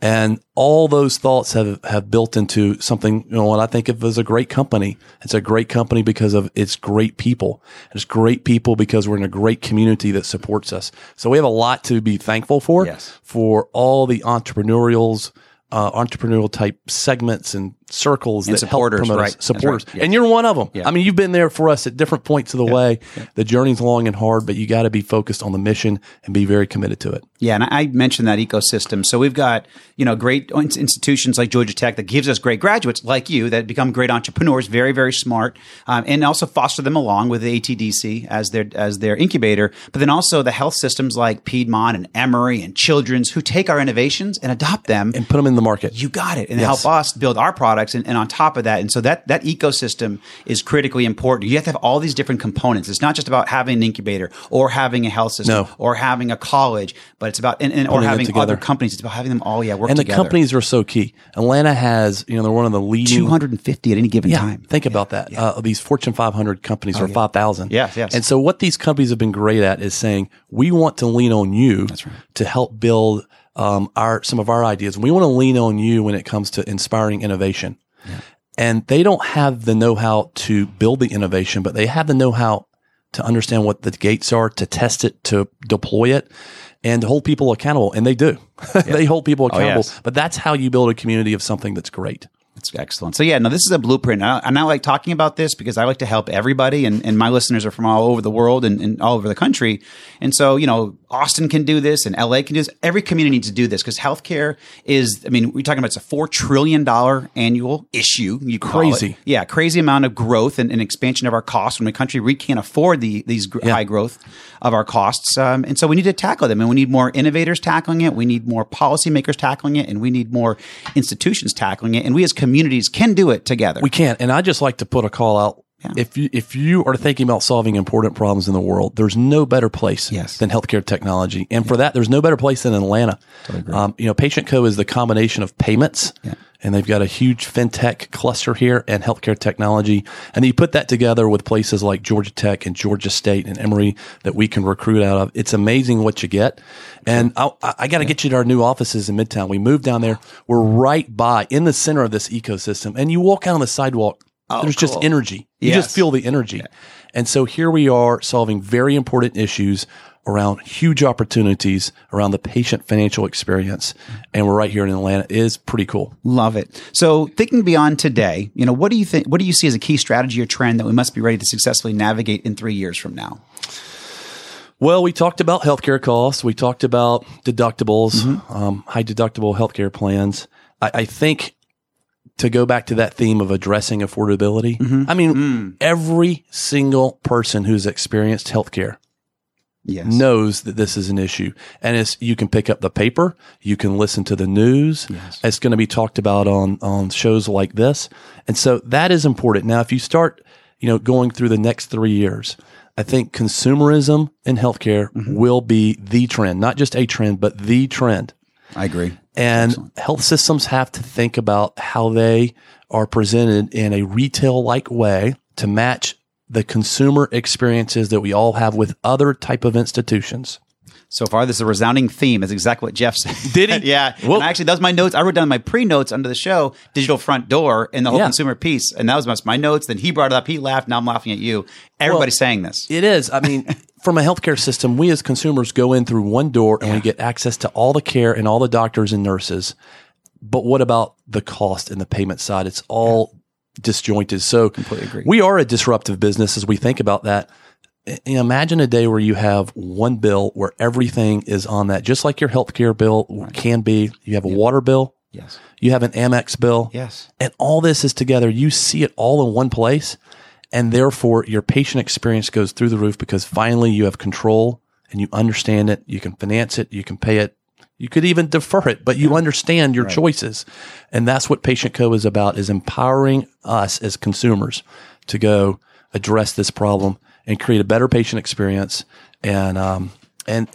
And all those thoughts have built into something, what I think of as a great company. It's a great company because of its great people. It's great people because we're in a great community that supports us. So we have a lot to be thankful for, for all the entrepreneurial type segments and circles and that help promote us. Supporters. Right. Yes. And you're one of them. Yeah. You've been there for us at different points of the way. Yeah. The journey's long and hard, but you got to be focused on the mission and be very committed to it. Yeah, and I mentioned that ecosystem. So we've got, great institutions like Georgia Tech that gives us great graduates like you that become great entrepreneurs, very, very smart, and also foster them along with the ATDC as their incubator. But then also the health systems like Piedmont and Emory and Children's who take our innovations and adopt them. And put them in the market. You got it. And help us build our products and on top of that. And so that ecosystem is critically important. You have to have all these different components. It's not just about having an incubator or having a health system or having a college, but it's about or having other companies. It's about having them all work together. And the companies are so key. Atlanta has, they're one of the leading 250 at any given time. Think about that. Yeah. These Fortune 500 companies or 5,000. Yes. And so what these companies have been great at is saying, we want to lean on you to help build some of our ideas. We want to lean on you when it comes to inspiring innovation. Yeah. And they don't have the know-how to build the innovation, but they have the know-how to understand what the gates are, to test it, to deploy it, and to hold people accountable. And they do. They hold people accountable. Oh, yes. But that's how you build a community of something that's great. That's excellent. So this is a blueprint. And I like talking about this because I like to help everybody. And my listeners are from all over the world and all over the country. And so, Austin can do this and LA can do this. Every community needs to do this because healthcare is, we're talking about it's a $4 trillion annual issue. Crazy. Yeah. Crazy amount of growth and expansion of our costs when the country really can't afford these high growth of our costs. And so we need to tackle them and we need more innovators tackling it. We need more policymakers tackling it and we need more institutions tackling it. And we as communities can do it together. We can. And I just like to put a call out. Yeah. If you are thinking about solving important problems in the world, there's no better place than healthcare technology. And for that, there's no better place than Atlanta. Totally agree. Patient Co is the combination of payments, and they've got a huge fintech cluster here and healthcare technology. And you put that together with places like Georgia Tech and Georgia State and Emory that we can recruit out of. It's amazing what you get. And I got to get you to our new offices in Midtown. We moved down there. We're right in the center of this ecosystem. And you walk out on the sidewalk. Oh, there's just energy. You just feel the energy. Yeah. And so here we are solving very important issues around huge opportunities around the patient financial experience. And we're right here in Atlanta. It is pretty cool. Love it. So thinking beyond today, what do you think? What do you see as a key strategy or trend that we must be ready to successfully navigate in 3 years from now? Well, we talked about healthcare costs. We talked about deductibles, high deductible healthcare plans. I think to go back to that theme of addressing affordability, every single person who's experienced healthcare yes, knows that this is an issue. And it's, you can pick up the paper, you can listen to the news. Yes. It's going to be talked about on shows like this. And so that is important. Now, if you start, going through the next 3 years, I think consumerism in healthcare mm-hmm. will be the trend, not just a trend, but the trend. I agree. And excellent. Health systems have to think about how they are presented in a retail-like way to match the consumer experiences that we all have with other type of institutions. So far, this is a resounding theme. It's exactly what Jeff said. Did he? Yeah. Well, and actually, that was my notes. I wrote down my pre-notes under the show, digital front door, and the whole consumer piece. And that was my notes. Then he brought it up. He laughed. Now I'm laughing at you. Everybody's saying this. It is. I mean, from a healthcare system, we as consumers go in through one door and we get access to all the care and all the doctors and nurses. But what about the cost and the payment side? It's all disjointed. So completely agree. We are a disruptive business as we think about that. Imagine a day where you have one bill where everything is on that, just like your healthcare bill can be. You have a water bill. Yes. You have an Amex bill. Yes. And all this is together. You see it all in one place. And therefore, your patient experience goes through the roof because finally you have control and you understand it. You can finance it. You can pay it. You could even defer it, but you understand your choices. And that's what Patient Co. is about, is empowering us as consumers to go address this problem and create a better patient experience, and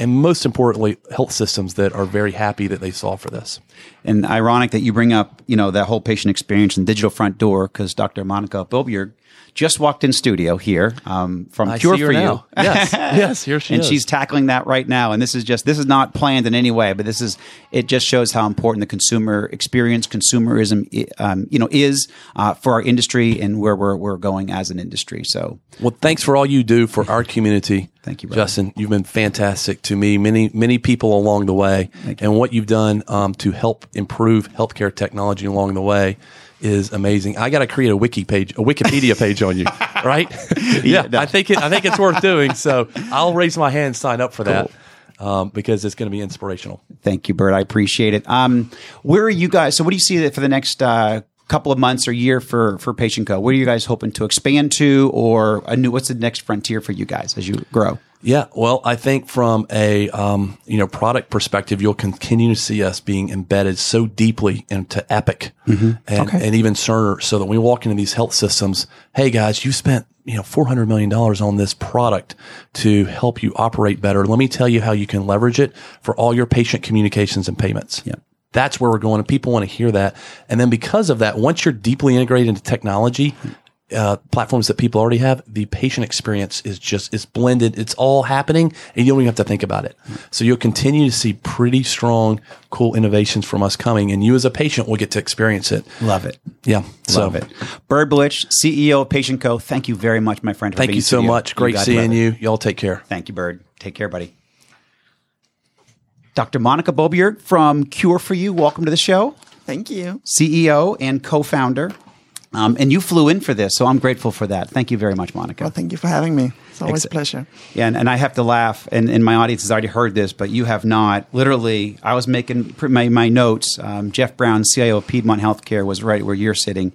most importantly, health systems that are very happy that they solve for this. And ironic that you bring up, that whole patient experience and digital front door, because Dr. Monica Bobiard just walked in studio here from Qure4U. Yes, here she is. And she's tackling that right now. And this is not planned in any way, but it just shows how important the consumer experience, consumerism, is for our industry and where we're going as an industry. So, well, thanks for all you do for our community. Thank you, brother. Justin. You've been fantastic to me, many, many people along the way. And what you've done to help improve healthcare technology along the way is amazing. I got to create a Wikipedia page on you, right? I think it's worth doing. So I'll raise my hand, sign up for that. Cool. Because it's going to be inspirational. Thank you, Bird. I appreciate it. Where are you guys? So what do you see for the next couple of months or year for Patient Co? What are you guys hoping to expand to, or what's the next frontier for you guys as you grow? Yeah, well, I think from a product perspective, you'll continue to see us being embedded so deeply into Epic and even Cerner, so that when we walk into these health systems, hey guys, you spent $400 million on this product to help you operate better. Let me tell you how you can leverage it for all your patient communications and payments. Yeah. That's where we're going, and people want to hear that. And then because of that, once you're deeply integrated into technology platforms that people already have, the patient experience is it's blended. It's all happening, and you don't even have to think about it. So you'll continue to see pretty strong, cool innovations from us coming, and you as a patient will get to experience it. Love it. Yeah. Love it. Bird Blitch, CEO of Patient Co. Thank you very much, my friend. Thank you so much. Great seeing you. Y'all take care. Thank you, Bird. Take care, buddy. Dr. Monica Bobiard from Qure4U, welcome to the show. Thank you. CEO and co-founder. And you flew in for this, so I'm grateful for that. Thank you very much, Monica. Well, thank you for having me. It's always a pleasure. Yeah, and I have to laugh, and my audience has already heard this, but you have not. Literally, I was making my notes. Jeff Brown, CIO of Piedmont Healthcare, was right where you're sitting.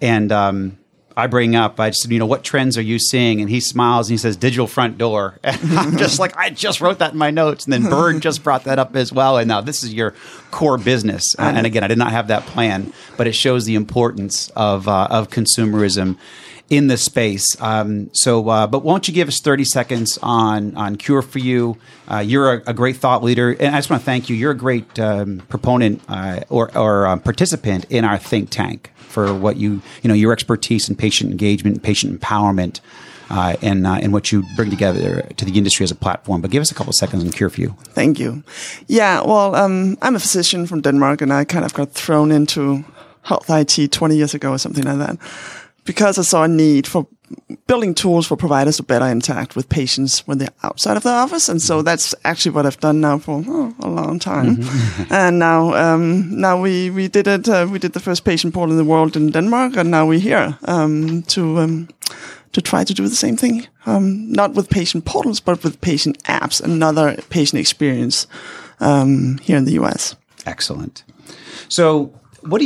And I bring up, I just said, what trends are you seeing? And he smiles and he says, digital front door. And I'm just like, I just wrote that in my notes. And then Bird just brought that up as well. And now this is your core business. And again, I did not have that plan, but it shows the importance of consumerism in this space. But won't you give us 30 seconds on Qure4U? You're a great thought leader. And I just want to thank you. You're a great proponent or participant in our think tank for what your expertise in patient engagement, patient empowerment, and what you bring together to the industry as a platform. But give us a couple of seconds on Qure4U. Thank you. Yeah, well, I'm a physician from Denmark, and I kind of got thrown into health IT 20 years ago or something like that, because I saw a need for building tools for providers to better interact with patients when they're outside of the office. And so that's actually what I've done now for a long time. Mm-hmm. And now we did it. We did the first patient portal in the world in Denmark, and now we're here to try to do the same thing. Not with patient portals, but with patient apps, another patient experience here in the US. Excellent. So what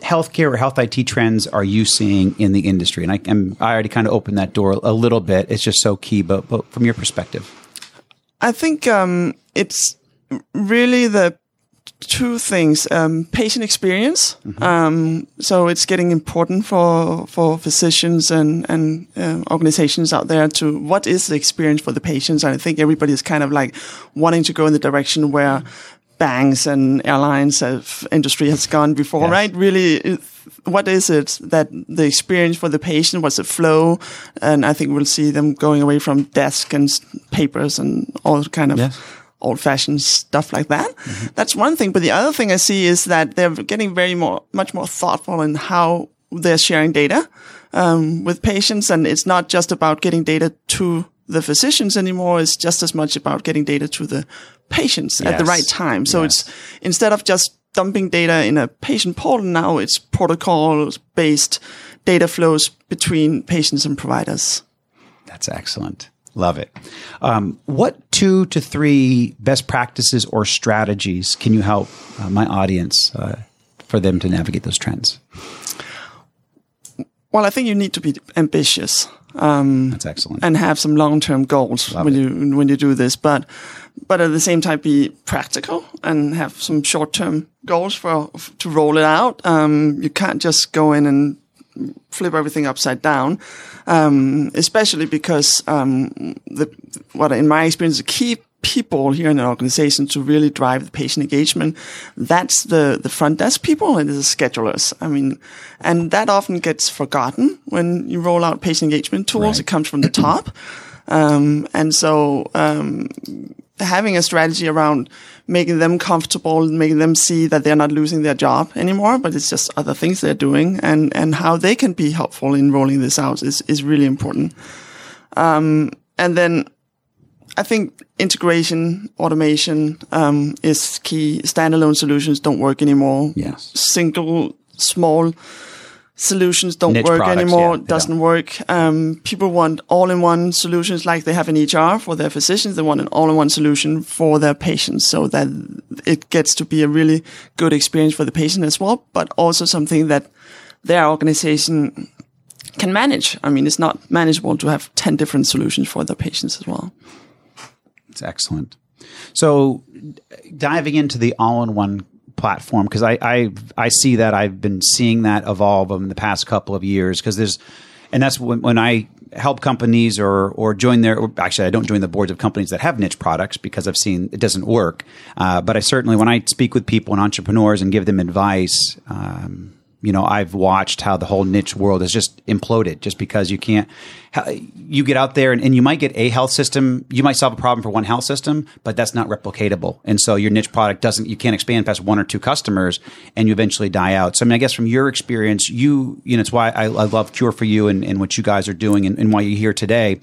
healthcare or health IT trends are you seeing in the industry? And I already kind of opened that door a little bit. It's just so key, but from your perspective. I think it's really the two things: patient experience. Mm-hmm. So it's getting important for physicians and organizations out there to what is the experience for the patients. And I think everybody is kind of like wanting to go in the direction where banks and airlines have industry has gone before, yes. Right? Really, what is it that the experience for the patient? What's the flow? And I think we'll see them going away from desk and papers and all kind of. Yes. Old-fashioned stuff like that. Mm-hmm. That's one thing. But the other thing I see is that they're getting much more thoughtful in how they're sharing data with patients. And it's not just about getting data to the physicians anymore. It's just as much about getting data to the patients yes. at the right time. So yes. it's instead of just dumping data in a patient portal, now it's protocol-based data flows between patients and providers. That's excellent. Love it. What 2 to 3 best practices or strategies can you help my audience for them to navigate those trends? Well, I think you need to be ambitious. That's excellent. And have some long-term goals when you do this. But at the same time, be practical and have some short-term goals to roll it out. You can't just go in and flip everything upside down, especially because in my experience, the key people here in an organization to really drive the patient engagement, that's the front desk people and the schedulers. I mean, and that often gets forgotten when you roll out patient engagement tools. Right. It comes from the top. And so having a strategy around making them comfortable, making them see that they're not losing their job anymore, but it's just other things they're doing, and how they can be helpful in rolling this out is really important. And then I think integration, automation is key. Standalone solutions don't work anymore. Yes. Single, small solutions don't Niche work products, anymore. Yeah, doesn't work. People want all-in-one solutions like they have in HR for their physicians. They want an all-in-one solution for their patients so that it gets to be a really good experience for the patient as well, but also something that their organization can manage. I mean, it's not manageable to have 10 different solutions for their patients as well. It's excellent. So diving into the all-in-one platform, because I see that I've been seeing that evolve over the past couple of years, because that's when I help companies or join I don't join the boards of companies that have niche products, because I've seen it doesn't work. But I certainly, when I speak with people and entrepreneurs and give them advice, I've watched how the whole niche world has just imploded, just because you can't. You get out there and you might get a health system. You might solve a problem for one health system, but that's not replicatable. And so your niche product you can't expand past 1 or 2 customers, and you eventually die out. So I mean, I guess from your experience, it's why I love Qure4U and what you guys are doing and why you're here today.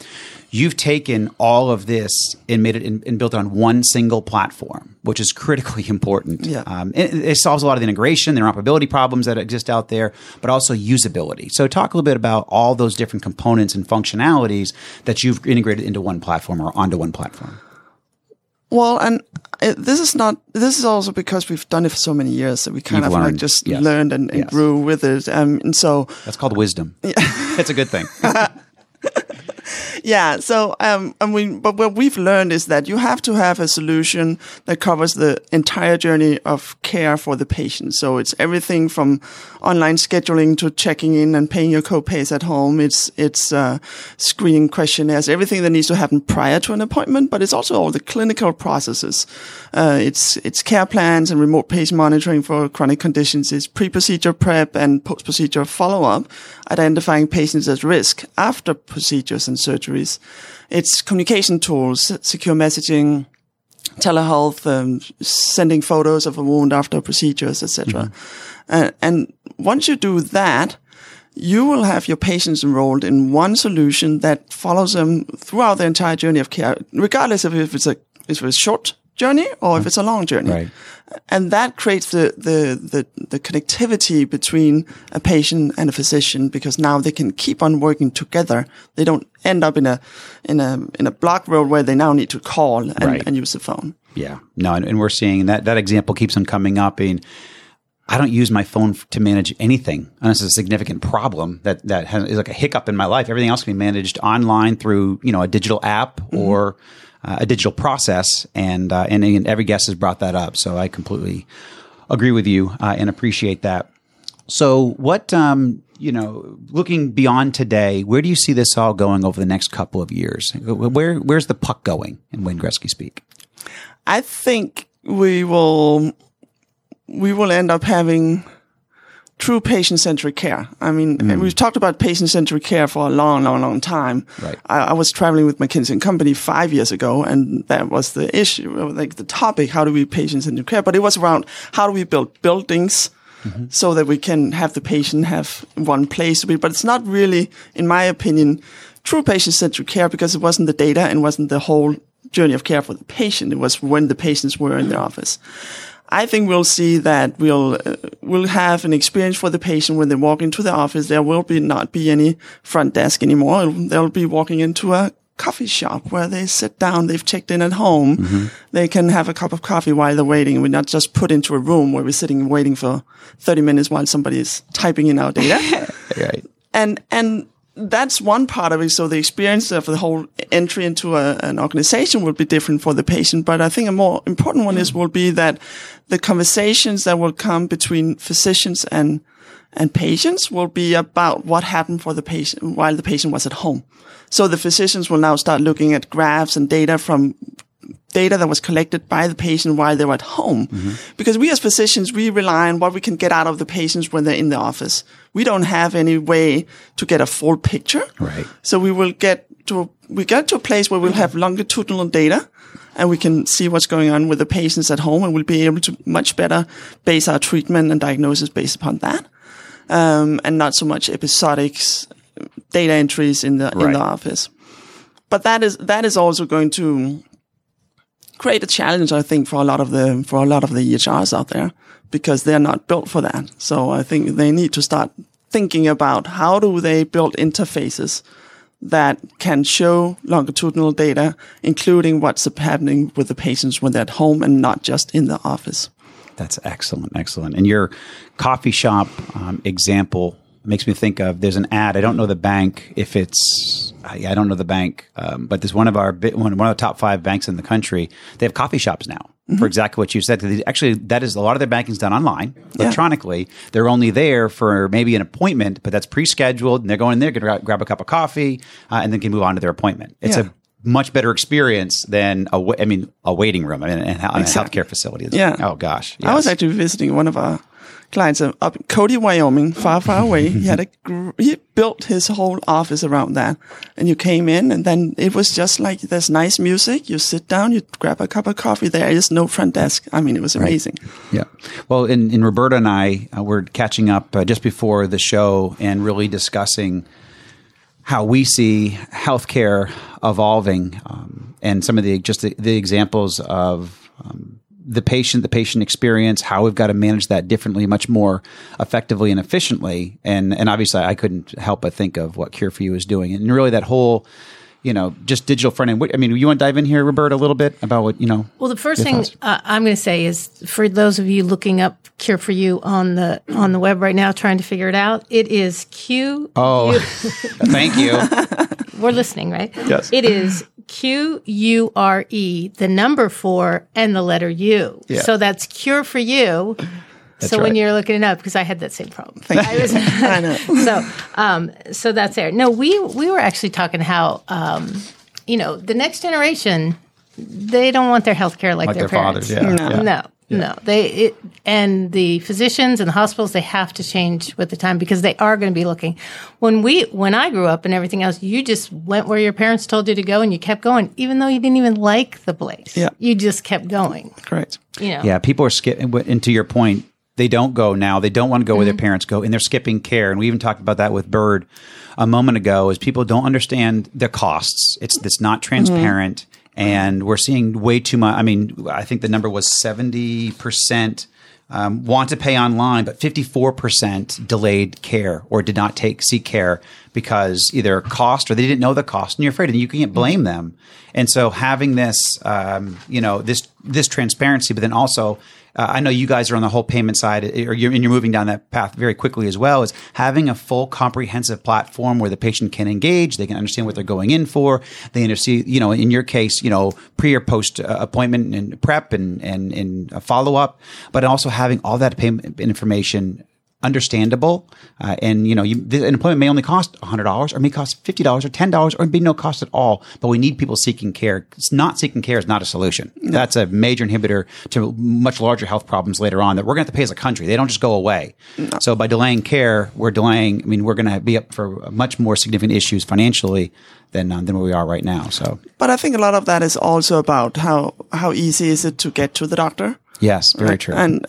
You've taken all of this and made it and built it on one single platform, which is critically important. Yeah. It solves a lot of the integration, the interoperability problems that exist out there, but also usability. So talk a little bit about all those different components and functionalities that you've integrated into one platform or onto one platform. Well, and this is also because we've done it for so many years that we learned and grew with it. And so that's called wisdom. Yeah. It's a good thing. Yeah. So, but what we've learned is that you have to have a solution that covers the entire journey of care for the patient. So it's everything from online scheduling to checking in and paying your co-pays at home. It's screening questionnaires, everything that needs to happen prior to an appointment, but it's also all the clinical processes. It's care plans and remote patient monitoring for chronic conditions. It's pre-procedure prep and post-procedure follow-up, identifying patients at risk after procedures and surgeries. It's communication tools, secure messaging, telehealth, sending photos of a wound after procedures, etc. Mm-hmm. And once you do that, you will have your patients enrolled in one solution that follows them throughout the entire journey of care, regardless of if it's short journey or if it's a long journey. Right. And that creates the connectivity between a patient and a physician, because now they can keep on working together. They don't end up in a block road where they now need to call and use the phone. Yeah. No, and we're seeing that example keeps on coming up. And I don't use my phone to manage anything unless it's a significant problem that is like a hiccup in my life. Everything else can be managed online through, a digital app or a digital process. And every guest has brought that up. So I completely agree with you and appreciate that. So what, looking beyond today, where do you see this all going over the next couple of years? Where's the puck going in Wayne Gretzky speak? I think we will end up having true patient-centric care. I mean, we've talked about patient-centric care for a long, long, long time. Right. I was traveling with McKinsey & Company 5 years ago, and that was the issue, like the topic, how do we patient-centric care? But it was around how do we build buildings so that we can have the patient have one place to be. But it's not really, in my opinion, true patient-centric care because it wasn't the data and wasn't the whole journey of care for the patient. It was when the patients were in the office. I think we'll see that we'll have an experience for the patient when they walk into the office. There will not be any front desk anymore. They'll be walking into a coffee shop where they sit down. They've checked in at home. They can have a cup of coffee while they're waiting. We're not just put into a room where we're sitting and waiting for 30 minutes while somebody is typing in our data. Right. And that's one part of it. So the experience of the whole entry into an organization will be different for the patient. But I think a more important one will be that the conversations that will come between physicians and patients will be about what happened for the patient while the patient was at home. So the physicians will now start looking at graphs and data from data that was collected by the patient while they were at home. Because we as physicians, we rely on what we can get out of the patients when they're in the office. We don't have any way to get a full picture. Right. So we get to a place where we'll have longitudinal data and we can see what's going on with the patients at home, and we'll be able to much better base our treatment and diagnosis based upon that. And not so much episodic data entries in the office. But that is also going to create a challenge, I think, for a lot of the EHRs out there, because they're not built for that. So I think they need to start thinking about how do they build interfaces that can show longitudinal data, including what's happening with the patients when they're at home and not just in the office. That's excellent, excellent. And your coffee shop example makes me think of, there's an ad. I don't know the bank. But there's one of the top five banks in the country. They have coffee shops now for exactly what you said. Actually, that is a lot of their banking's done online, electronically. They're only there for maybe an appointment, but that's pre-scheduled, and they're going in there, going to grab a cup of coffee, and then can move on to their appointment. It's a much better experience than a waiting room and a healthcare facility. Yeah. Oh gosh. Yes. I was actually visiting one of our clients up in Cody, Wyoming, far, far away. He built his whole office around that. And you came in, and then it was just like, there's nice music. You sit down, you grab a cup of coffee. There is no front desk. I mean, it was amazing. Right. Yeah. Well, in Roberta and I were catching up just before the show and really discussing how we see healthcare evolving, and some of the examples of the patient experience, how we've got to manage that differently, much more effectively and efficiently. And obviously, I couldn't help but think of what Qure4U is doing, and really that whole, just digital front end. I mean, you want to dive in here, Roberta, a little bit about what. Well, the first thing I'm going to say is, for those of you looking up Qure4U on the web right now, trying to figure it out, it is Q. Oh, thank you. We're listening, right? Yes. It is Qure, the number 4, and the letter U. Yeah. So that's Qure4U. That's so right. When you're looking it up, because I had that same problem. I know. So that's there. No, we were actually talking how, the next generation, they don't want their healthcare like their parents. Fathers. Yeah. No. And the physicians and the hospitals, they have to change with the time, because they are going to be looking. When I grew up and everything else, you just went where your parents told you to go, and you kept going, even though you didn't even like the place. Yeah. You just kept going. Correct. Yeah, people are skipping. And to your point, they don't go now. They don't want to go where their parents go, and they're skipping care. And we even talked about that with Bird a moment ago, is people don't understand the costs. It's not transparent. And we're seeing way too much. I mean, I think the number was 70% want to pay online, but 54% delayed care or did not seek care because either cost, or they didn't know the cost, and you're afraid, and you can't blame them. And so having this, this transparency, but then also, I know you guys are on the whole payment side, or you're moving down that path very quickly as well, is having a full comprehensive platform where the patient can engage, they can understand what they're going in for, they understand, you know, in your case, you know, pre or post appointment and prep and a follow-up, but also having all that payment information understandable. And, you know, an appointment may only cost $100 or may cost $50 or $10 or be no cost at all. But we need people seeking care. Not seeking care is not a solution. No. That's a major inhibitor to much larger health problems later on that we're going to have to pay as a country. They don't just go away. No. So by delaying care, we're going to be up for much more significant issues financially than where we are right now. So, but I think a lot of that is also about how easy is it to get to the doctor? Yes, very true. And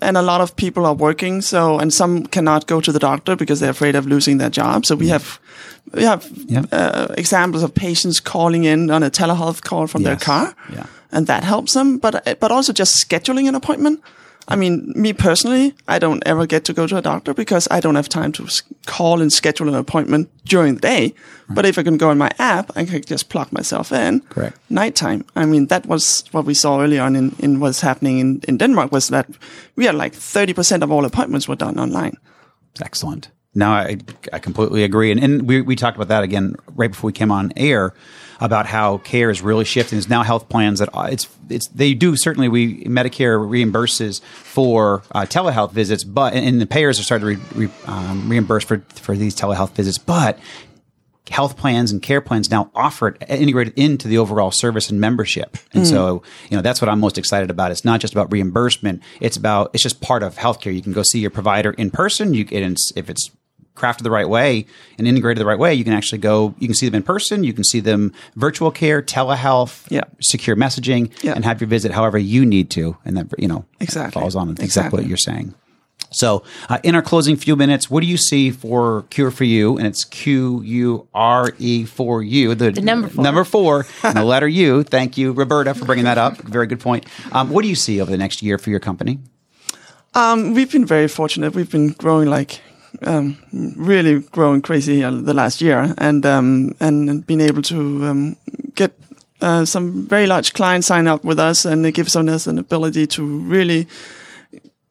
a lot of people are working, and some cannot go to the doctor because they're afraid of losing their job. So we have examples of patients calling in on a telehealth call from their car, and that helps them. But also just scheduling an appointment. I mean, me personally, I don't ever get to go to a doctor because I don't have time to call and schedule an appointment during the day. Right. But if I can go on my app, I can just plug myself in. Correct. Nighttime. I mean, that was what we saw early on in what's happening in Denmark, was that we had like 30% of all appointments were done online. Excellent. No, I completely agree. And we talked about that again right before we came on air about how care is really shifting. There's now health plans that Medicare reimburses for telehealth visits, but the payers are starting to reimburse for these telehealth visits, but health plans and care plans now offer it integrated into the overall service and membership. And so, you know, that's what I'm most excited about. It's not just about reimbursement. It's just part of healthcare. You can go see your provider in person. If it's crafted the right way and integrated the right way, you can see them in person, you can see them virtual care, telehealth, secure messaging, and have your visit however you need to. And that, you know, exactly falls on exactly what you're saying. So, in our closing few minutes, what do you see for Qure4U? And it's Qure4U, the number 4, and the letter U. Thank you, Roberta, for bringing that up. Very good point. What do you see over the next year for your company? We've been very fortunate. We've been growing really growing crazy the last year, and been able to get some very large clients sign up with us, and it gives us an ability to really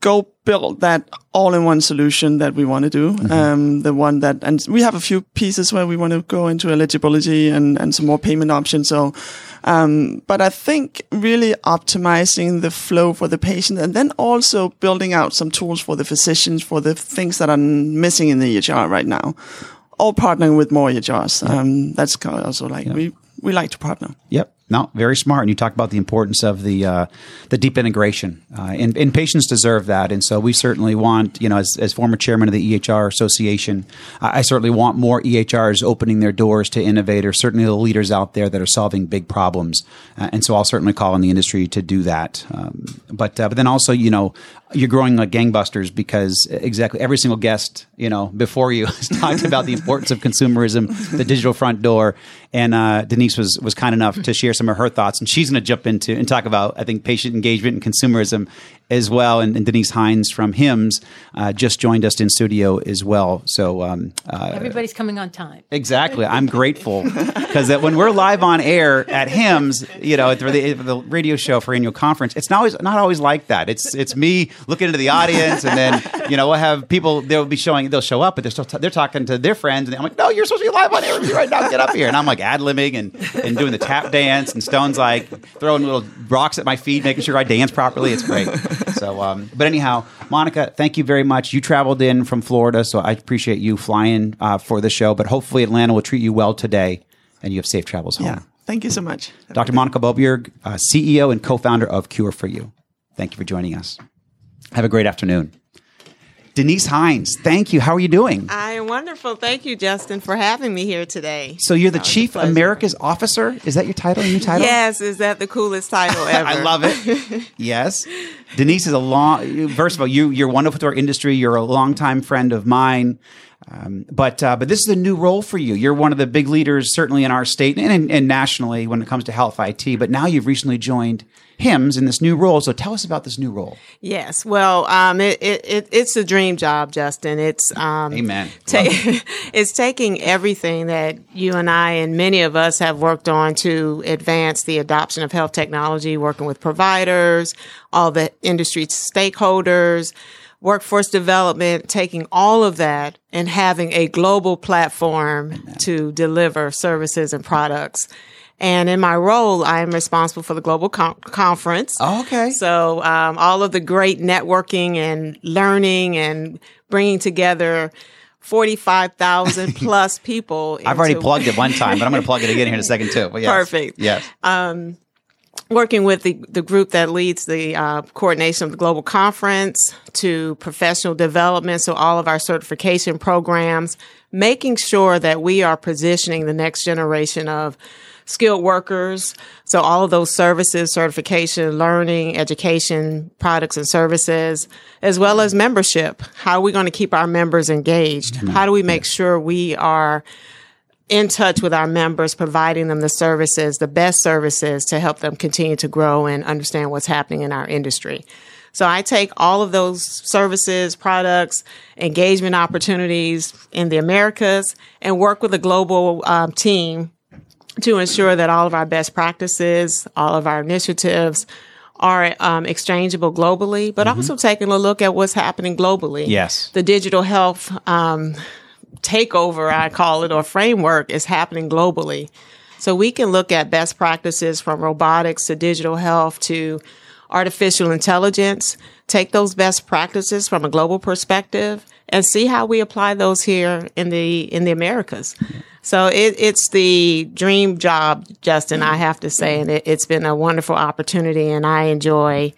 go build that all-in-one solution that we want to do. Mm-hmm. And we have a few pieces where we want to go into eligibility and some more payment options. So, but I think really optimizing the flow for the patient, and then also building out some tools for the physicians for the things that are missing in the EHR right now, or partnering with more EHRs. Yeah. That's also we like to partner. Yep. No, very smart. And you talk about the importance of the deep integration, and patients deserve that. And so we certainly want, you know, as former chairman of the EHR Association, I certainly want more EHRs opening their doors to innovators, certainly the leaders out there that are solving big problems. And so I'll certainly call on the industry to do that. But then also, you know, you're growing like gangbusters because exactly every single guest, you know, before you has talked about the importance of consumerism, the digital front door. And Denise was kind enough to share some of her thoughts, and she's going to jump into and talk about, I think, patient engagement and consumerism as well. And Denise Hines from HIMSS just joined us in studio as well. So everybody's coming on time. Exactly. I'm grateful because when we're live on air at HIMSS, you know, for the radio show for annual conference, it's not always like that. It's me looking into the audience, and then, you know, we'll have people, they'll show up, but they're still they're talking to their friends, and I'm like, no, you're supposed to be live on air right now, get up here. And I'm like ad-libbing and doing the tap dance, and Stone's like throwing little rocks at my feet, making sure I dance properly. It's great. So, but anyhow, Monica, thank you very much. You traveled in from Florida, so I appreciate you flying for the show, but hopefully Atlanta will treat you well today, and you have safe travels home. Yeah, thank you so much. Dr. Monica Bobiard, CEO and co-founder of Qure4U. Thank you for joining us. Have a great afternoon. Denise Hines, thank you. How are you doing? I am wonderful. Thank you, Justin, for having me here today. So you're the Chief Americas Officer. Is that your title? New title? Yes. Is that the coolest title ever? I love it. Yes. Denise is first of all, you're wonderful to our industry. You're a longtime friend of mine. But this is a new role for you. You're one of the big leaders, certainly in our state and nationally when it comes to health IT, but now you've recently joined HIMSS in this new role. So tell us about this new role. Yes. Well, it's a dream job, Justin. It's, Amen. It's taking everything that you and I and many of us have worked on to advance the adoption of health technology, working with providers, all the industry stakeholders, workforce development, taking all of that and having a global platform to deliver services and products. And in my role, I am responsible for the global conference. Oh, okay. So all of the great networking and learning and bringing together 45,000 plus people. I've already plugged it one time, but I'm going to plug it again here in a second too. But yes. Perfect. Yes. Working with the group that leads the coordination of the global conference to professional development, so all of our certification programs, making sure that we are positioning the next generation of skilled workers, so all of those services, certification, learning, education, products and services, as well as membership. How are we going to keep our members engaged? Mm-hmm. How do we make sure we are in touch with our members, providing them the services, the best services to help them continue to grow and understand what's happening in our industry. So I take all of those services, products, engagement opportunities in the Americas and work with a global team to ensure that all of our best practices, all of our initiatives are exchangeable globally, but also taking a look at what's happening globally. Yes. The digital health takeover, I call it, or framework is happening globally. So we can look at best practices from robotics to digital health to artificial intelligence, take those best practices from a global perspective and see how we apply those here in the Americas. So it's the dream job, Justin, I have to say, and it's been a wonderful opportunity, and I enjoy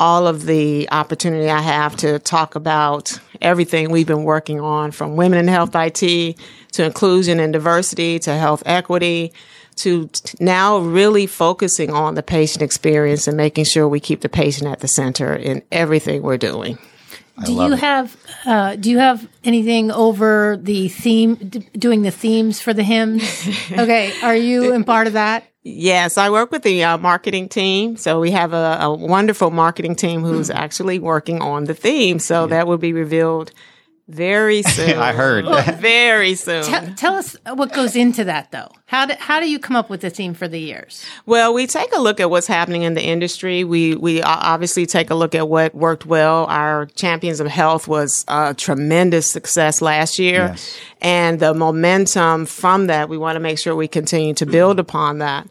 all of the opportunity I have to talk about everything we've been working on, from women in health IT to inclusion and diversity to health equity to now really focusing on the patient experience and making sure we keep the patient at the center in everything we're doing. Do you have anything over the theme, doing the themes for the HIMSS? Okay. Are you in part of that? Yes, I work with the marketing team. So we have a wonderful marketing team who's actually working on the theme. So that will be revealed very soon. I heard. Well, very soon. Tell us what goes into that, though. How do you come up with the theme for the years? Well, we take a look at what's happening in the industry. We obviously take a look at what worked well. Our Champions of Health was a tremendous success last year. Yes. And the momentum from that, we want to make sure we continue to build upon that.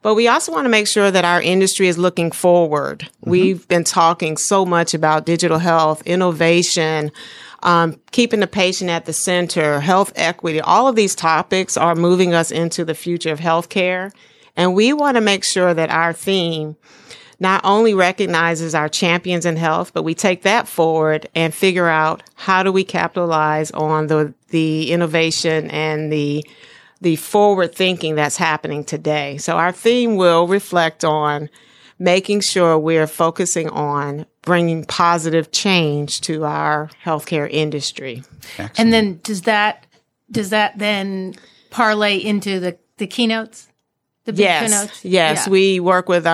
But we also want to make sure that our industry is looking forward. Mm-hmm. We've been talking so much about digital health, innovation, keeping the patient at the center, health equity. All of these topics are moving us into the future of healthcare. And we want to make sure that our theme not only recognizes our champions in health, but we take that forward and figure out how do we capitalize on the innovation and the forward thinking that's happening today. So our theme will reflect on making sure we're focusing on bringing positive change to our healthcare industry. Excellent. And then does that then parlay into the keynotes? The big keynotes? Yes. Yeah. We work with,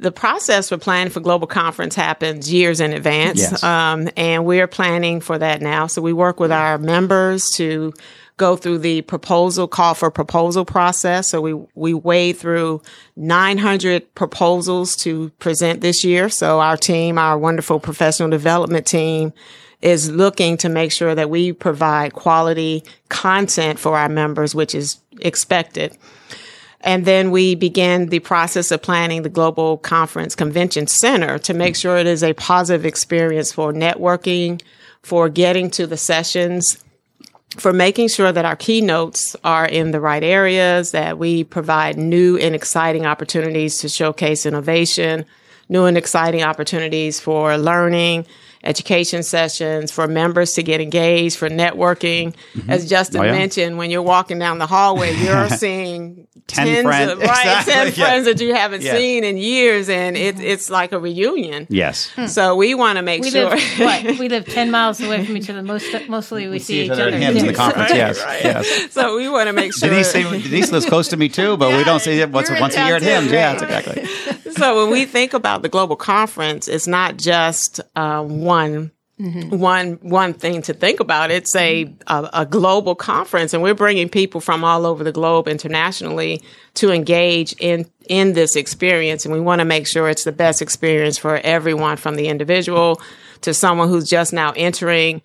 the process for planning for global conference happens years in advance. Yes. And we're planning for that now. So we work with our members to go through the call for proposal process. So we wade through 900 proposals to present this year. So our team, our wonderful professional development team, is looking to make sure that we provide quality content for our members, which is expected. And then we begin the process of planning the Global Conference Convention Center to make sure it is a positive experience for networking, for getting to the sessions, for making sure that our keynotes are in the right areas, that we provide new and exciting opportunities to showcase innovation, new and exciting opportunities for learning, education sessions, for members to get engaged, for networking. Mm-hmm. As Justin mentioned, when you're walking down the hallway, you're seeing ten friends that you haven't seen in years, and it's like a reunion. Yes. Hmm. So we want to make sure. We live 10 miles away from each other. Mostly we see each other. In the conference, yes. So we want to make sure. Denise lives close to me too, but we don't see it once a year at HIMSS. Yeah, that's exactly. So when we think about the global conference, it's not just one thing to think about. It's a global conference, and we're bringing people from all over the globe internationally to engage in this experience. And we want to make sure it's the best experience for everyone, from the individual to someone who's just now entering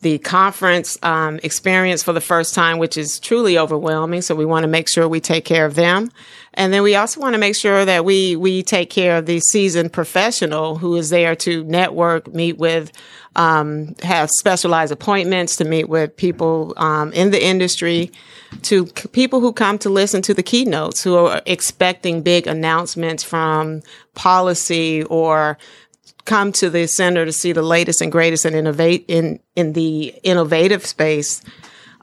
the conference experience for the first time, which is truly overwhelming. So we want to make sure we take care of them. And then we also want to make sure that we take care of the seasoned professional who is there to network, meet with, have specialized appointments to meet with people in the industry, to people who come to listen to the keynotes, who are expecting big announcements from policy, or come to the center to see the latest and greatest and innovate in the innovative space.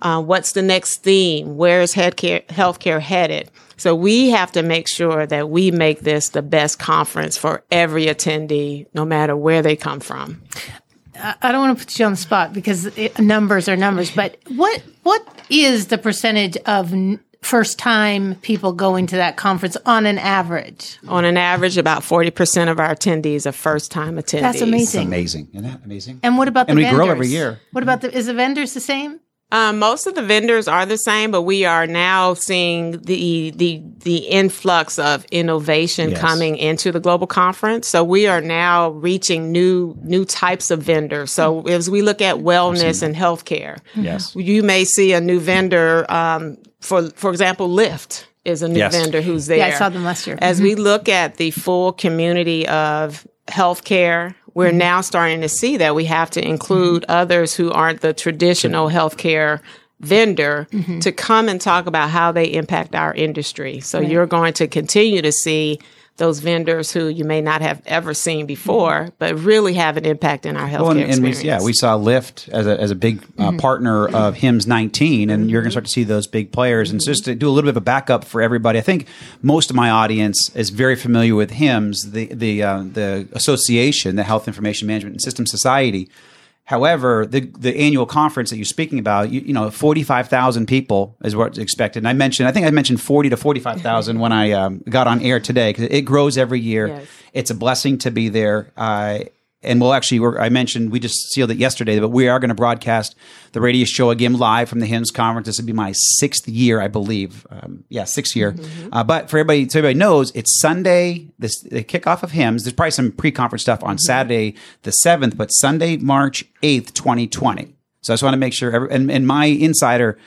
What's the next theme? Where is healthcare headed? So we have to make sure that we make this the best conference for every attendee, no matter where they come from. I don't want to put you on the spot because numbers are numbers, but what is the percentage of first-time people going to that conference on an average? On an average, about 40% of our attendees are first-time attendees. That's amazing. Isn't that amazing? And what about the vendors? And we grow every year. What about is the vendors the same? Most of the vendors are the same, but we are now seeing the influx of innovation coming into the global conference. So we are now reaching new types of vendors. So as we look at wellness and healthcare, you may see a new vendor. For example, Lyft is a new vendor who's there. Yeah, I saw them last year. As we look at the full community of healthcare, we're now starting to see that we have to include others who aren't the traditional healthcare vendor to come and talk about how they impact our industry. So you're going to continue to see those vendors who you may not have ever seen before, but really have an impact in our healthcare experience. We saw Lyft as a big partner of HIMSS 19, and you're going to start to see those big players. And so just to do a little bit of a backup for everybody, I think most of my audience is very familiar with HIMSS, the association, the Health Information Management and Systems Society. However, the annual conference that you're speaking about, you know, 45,000 people is what's expected. And I mentioned 40 to 45,000 when I got on air today, because it grows every year. Yes. It's a blessing to be there. And we'll actually, we just sealed it yesterday, but we are going to broadcast the radio show again live from the HIMSS conference. This will be my 6th year, I believe. 6th year. Mm-hmm. But so everybody knows, it's Sunday, the kickoff of HIMSS. There's probably some pre-conference stuff on Saturday the 7th, but Sunday, March 8th, 2020. So I just want to make sure, and my insider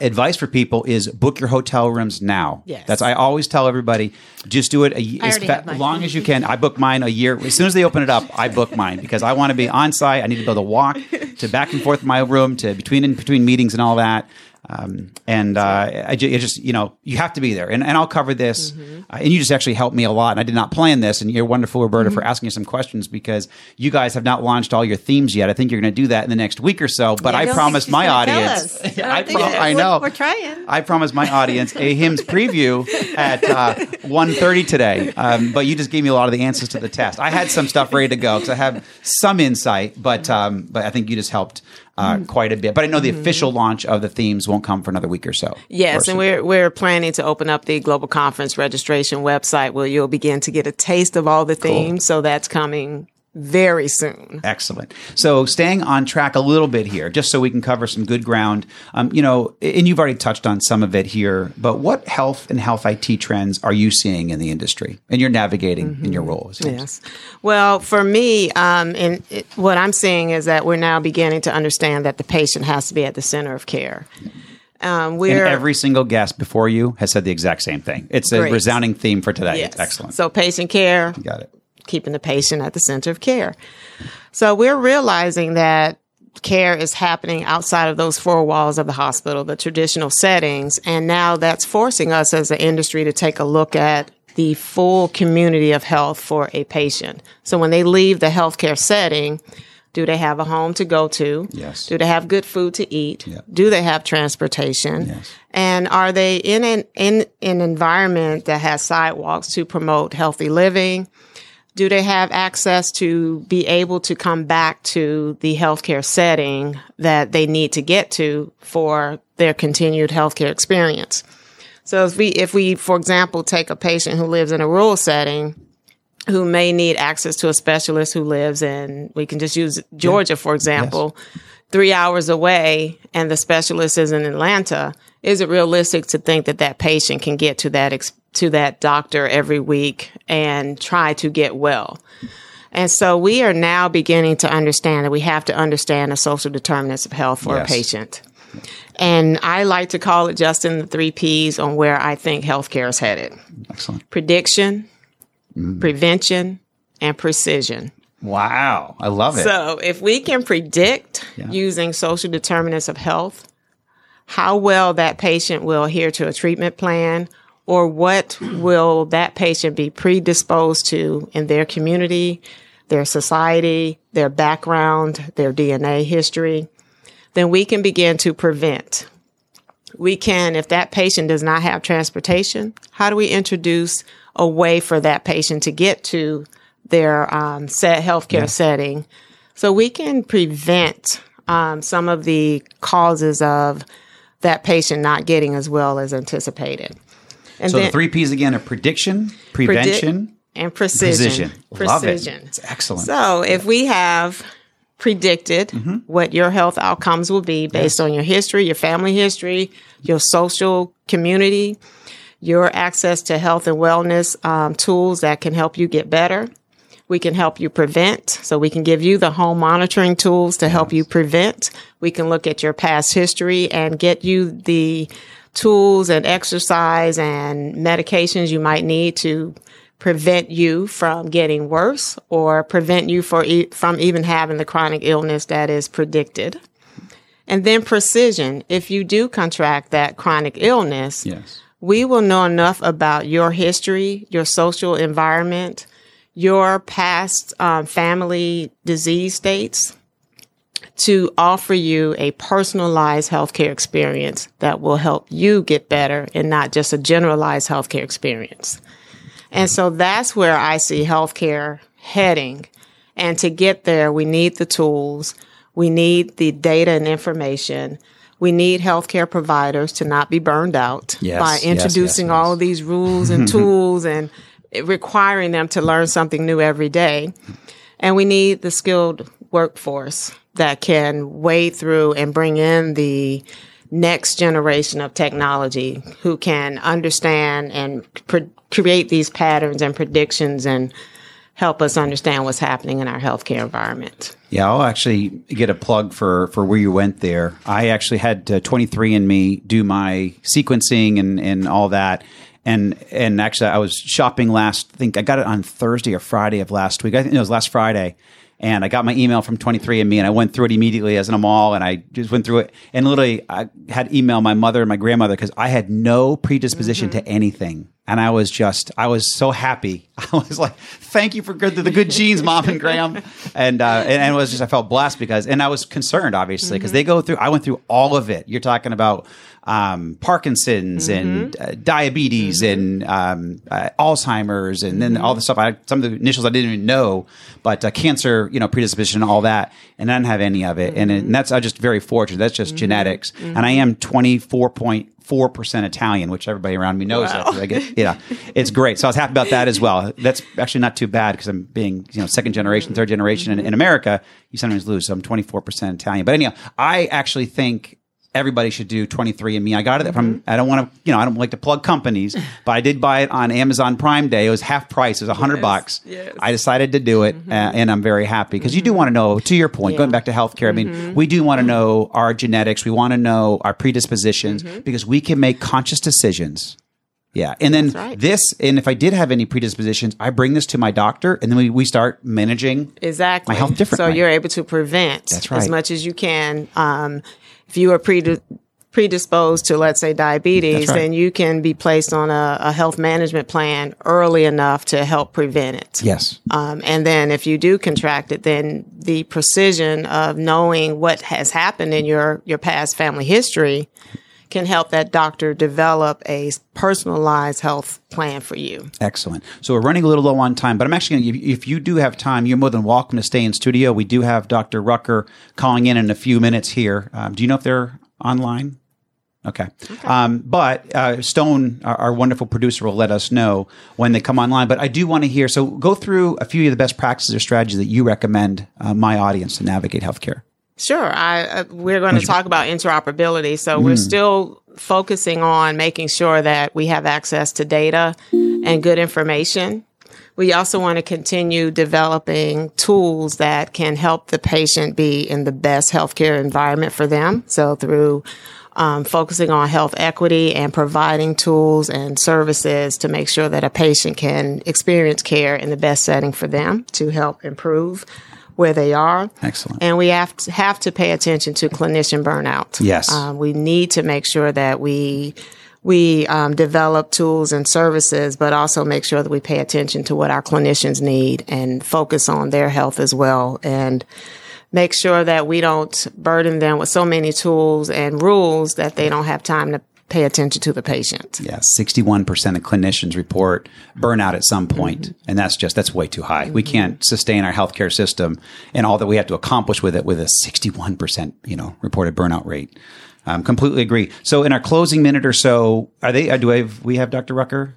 advice for people is book your hotel rooms now. Yes. I always tell everybody, just do it as long as you can. I book mine a year. As soon as they open it up, I book mine, because I want to be on site. I need to be able to walk to back and forth my room, to between meetings and all that. You have to be there, and I'll cover this. And you just actually helped me a lot, and I did not plan this. And you're wonderful, Roberta, for asking us some questions, because you guys have not launched all your themes yet. I think you're going to do that in the next week or so. But I promised my audience. I know we're trying. I promised my audience a HIMSS preview at 1:30 today. But you just gave me a lot of the answers to the test. I had some stuff ready to go because I have some insight, but I think you just helped. Quite a bit, but I know the official launch of the themes won't come for another week or so. Yes, and we're planning to open up the Global Conference registration website, where you'll begin to get a taste of all the themes. So that's coming very soon. Excellent. So staying on track a little bit here, just so we can cover some good ground. And you've already touched on some of it here, but what health and health IT trends are you seeing in the industry, and you're navigating in your role? Yes. Well, for me, what I'm seeing is that we're now beginning to understand that the patient has to be at the center of care. And every single guest before you has said the exact same thing. It's a resounding theme for today. Yes. Excellent. So patient care. You got it. Keeping the patient at the center of care. So we're realizing that care is happening outside of those four walls of the hospital, the traditional settings, and now that's forcing us as an industry to take a look at the full community of health for a patient. So when they leave the healthcare setting, do they have a home to go to? Yes. Do they have good food to eat? Yep. Do they have transportation? Yes. And are they in an environment that has sidewalks to promote healthy living? Do they have access to be able to come back to the healthcare setting that they need to get to for their continued healthcare experience? So if we, for example, take a patient who lives in a rural setting who may need access to a specialist who lives in, we can just use Georgia, for example, 3 hours away, and the specialist is in Atlanta, is it realistic to think that that patient can get to that doctor every week and try to get well? And so we are now beginning to understand that we have to understand the social determinants of health for a patient. And I like to call it, Justin, the 3 Ps on where I think healthcare is headed. Excellent. Prediction, prevention, and precision. Wow. I love it. So if we can predict using social determinants of health, how well that patient will adhere to a treatment plan, or what will that patient be predisposed to in their community, their society, their background, their DNA history, then we can begin to prevent. We can, if that patient does not have transportation, how do we introduce a way for that patient to get to their set healthcare setting? So we can prevent some of the causes of that patient not getting as well as anticipated. And so then, the 3 Ps again are prediction, prevention, and precision. Love it. It's excellent. So if we have predicted what your health outcomes will be based on your history, your family history, your social community, your access to health and wellness tools that can help you get better. We can help you prevent. So we can give you the home monitoring tools to help you prevent. We can look at your past history and get you the tools and exercise and medications you might need to prevent you from getting worse or prevent you from even having the chronic illness that is predicted. And then precision. If you do contract that chronic illness, we will know enough about your history, your social environment, your past family disease states to offer you a personalized healthcare experience that will help you get better and not just a generalized healthcare experience. And so that's where I see healthcare heading. And to get there, we need the tools. We need the data and information. We need healthcare providers to not be burned out by introducing all of these rules and tools and requiring them to learn something new every day. And we need the skilled workforce that can wade through and bring in the next generation of technology who can understand and create these patterns and predictions and help us understand what's happening in our healthcare environment. Yeah, I'll actually get a plug for where you went there. I actually had 23andMe do my sequencing and all that. And actually, I was shopping last, I think I got it on Thursday or Friday of last week. I think it was last Friday. And I got my email from 23andMe, and I went through it immediately as in a mall, and I just went through it. And literally, I had emailed my mother and my grandmother because I had no predisposition to anything. And I was so happy. I was like, thank you for the good genes, Mom and Graham. And it was just, I felt blessed because, and I was concerned, obviously, because they go through, I went through all of it. You're talking about Parkinson's and diabetes and Alzheimer's and then all the stuff. Some of the initials I didn't even know, but cancer, predisposition, all that. And I didn't have any of it. And that's, I'm just very fortunate. That's just genetics. And I am 24.4% Italian, which everybody around me knows. Wow. That. I get, it's great. So I was happy about that as well. That's actually not too bad because I'm being, second generation, third generation in America, you sometimes lose. So I'm 24% Italian. But anyhow, I actually think everybody should do 23andMe. I got it from, I don't want to, I don't like to plug companies, but I did buy it on Amazon Prime Day. It was half price. It was $100. Yes. I decided to do it and I'm very happy because you do want to know, to your point, going back to healthcare, I mean, we do want to know our genetics. We want to know our predispositions because we can make conscious decisions. Yeah. And then this, and if I did have any predispositions, I bring this to my doctor and then we start managing my health differently. So you're able to prevent as much as you can. If you are predisposed to, let's say, diabetes, then you can be placed on a health management plan early enough to help prevent it. Yes. And then if you do contract it, then the precision of knowing what has happened in your past family history can help that doctor develop a personalized health plan for you. Excellent. So we're running a little low on time, but I'm actually going to, if you do have time, you're more than welcome to stay in studio. We do have Dr. Rucker calling in a few minutes here. Do you know if they're online? Okay. But Stone, our wonderful producer, will let us know when they come online. But I do want to hear, so go through a few of the best practices or strategies that you recommend my audience to navigate healthcare. Sure. We're going to talk about interoperability. So we're still focusing on making sure that we have access to data and good information. We also want to continue developing tools that can help the patient be in the best healthcare environment for them. So through focusing on health equity and providing tools and services to make sure that a patient can experience care in the best setting for them to help improve where they are. Excellent. And we have to pay attention to clinician burnout. Yes. We need to make sure that we develop tools and services, but also make sure that we pay attention to what our clinicians need and focus on their health as well, and make sure that we don't burden them with so many tools and rules that they don't have time to pay attention to the patient. Yeah, 61% of clinicians report burnout at some point, and that's way too high. We can't sustain our healthcare system and all that we have to accomplish with it with a 61%, reported burnout rate. Completely agree. So, in our closing minute or so, do we have Dr. Rucker?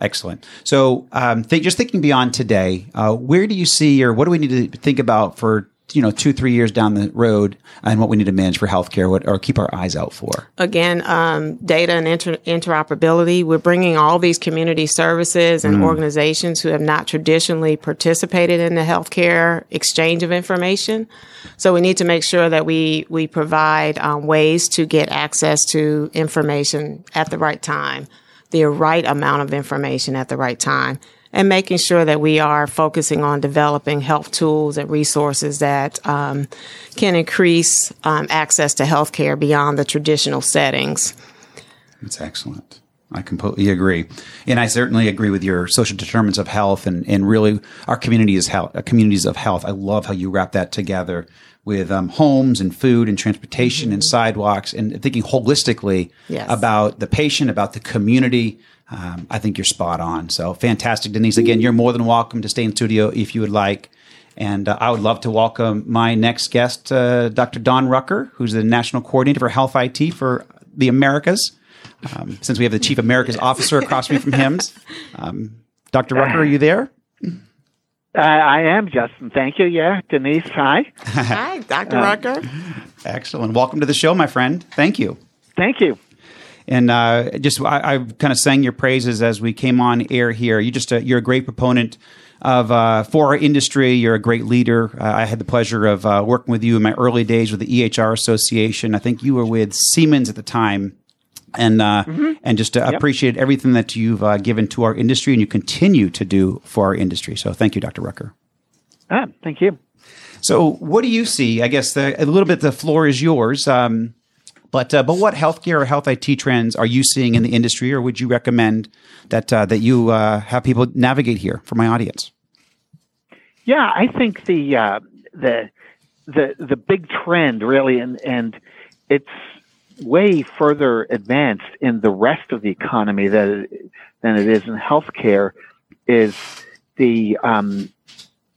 Excellent. So, just thinking beyond today, where do you see, or what do we need to think about for 2-3 years down the road, and what we need to manage for healthcare, or keep our eyes out for? Again, data and interoperability. We're bringing all these community services and organizations who have not traditionally participated in the healthcare exchange of information. So we need to make sure that we provide ways to get access to information at the right time, the right amount of information at the right time, and making sure that we are focusing on developing health tools and resources that can increase access to healthcare beyond the traditional settings. That's excellent. I completely agree. And I certainly agree with your social determinants of health, and really our community is health, communities of health. I love how you wrap that together with homes and food and transportation and sidewalks, and thinking holistically about the patient, about the community. I think you're spot on. So fantastic, Denise. Again, you're more than welcome to stay in studio if you would like. And I would love to welcome my next guest, Dr. Don Rucker, who's the National Coordinator for Health IT for the Americas, since we have the Chief Americas Officer across me from HIMSS. Dr. Rucker, are you there? I am, Justin. Thank you. Yeah, Denise, hi. Hi, Dr. Rucker. Excellent. Welcome to the show, my friend. Thank you. Thank you. And I kind of sang your praises as we came on air here. You're a great proponent for our industry. You're a great leader. I had the pleasure of working with you in my early days with the EHR Association. I think you were with Siemens at the time, and appreciate everything that you've given to our industry and you continue to do for our industry. So thank you, Dr. Rucker. Thank you. So what do you see? I guess a little bit the floor is yours. But what healthcare or health IT trends are you seeing in the industry, or would you recommend that you have people navigate here for my audience? Yeah, I think the big trend really, and it's way further advanced in the rest of the economy than it is in healthcare, is the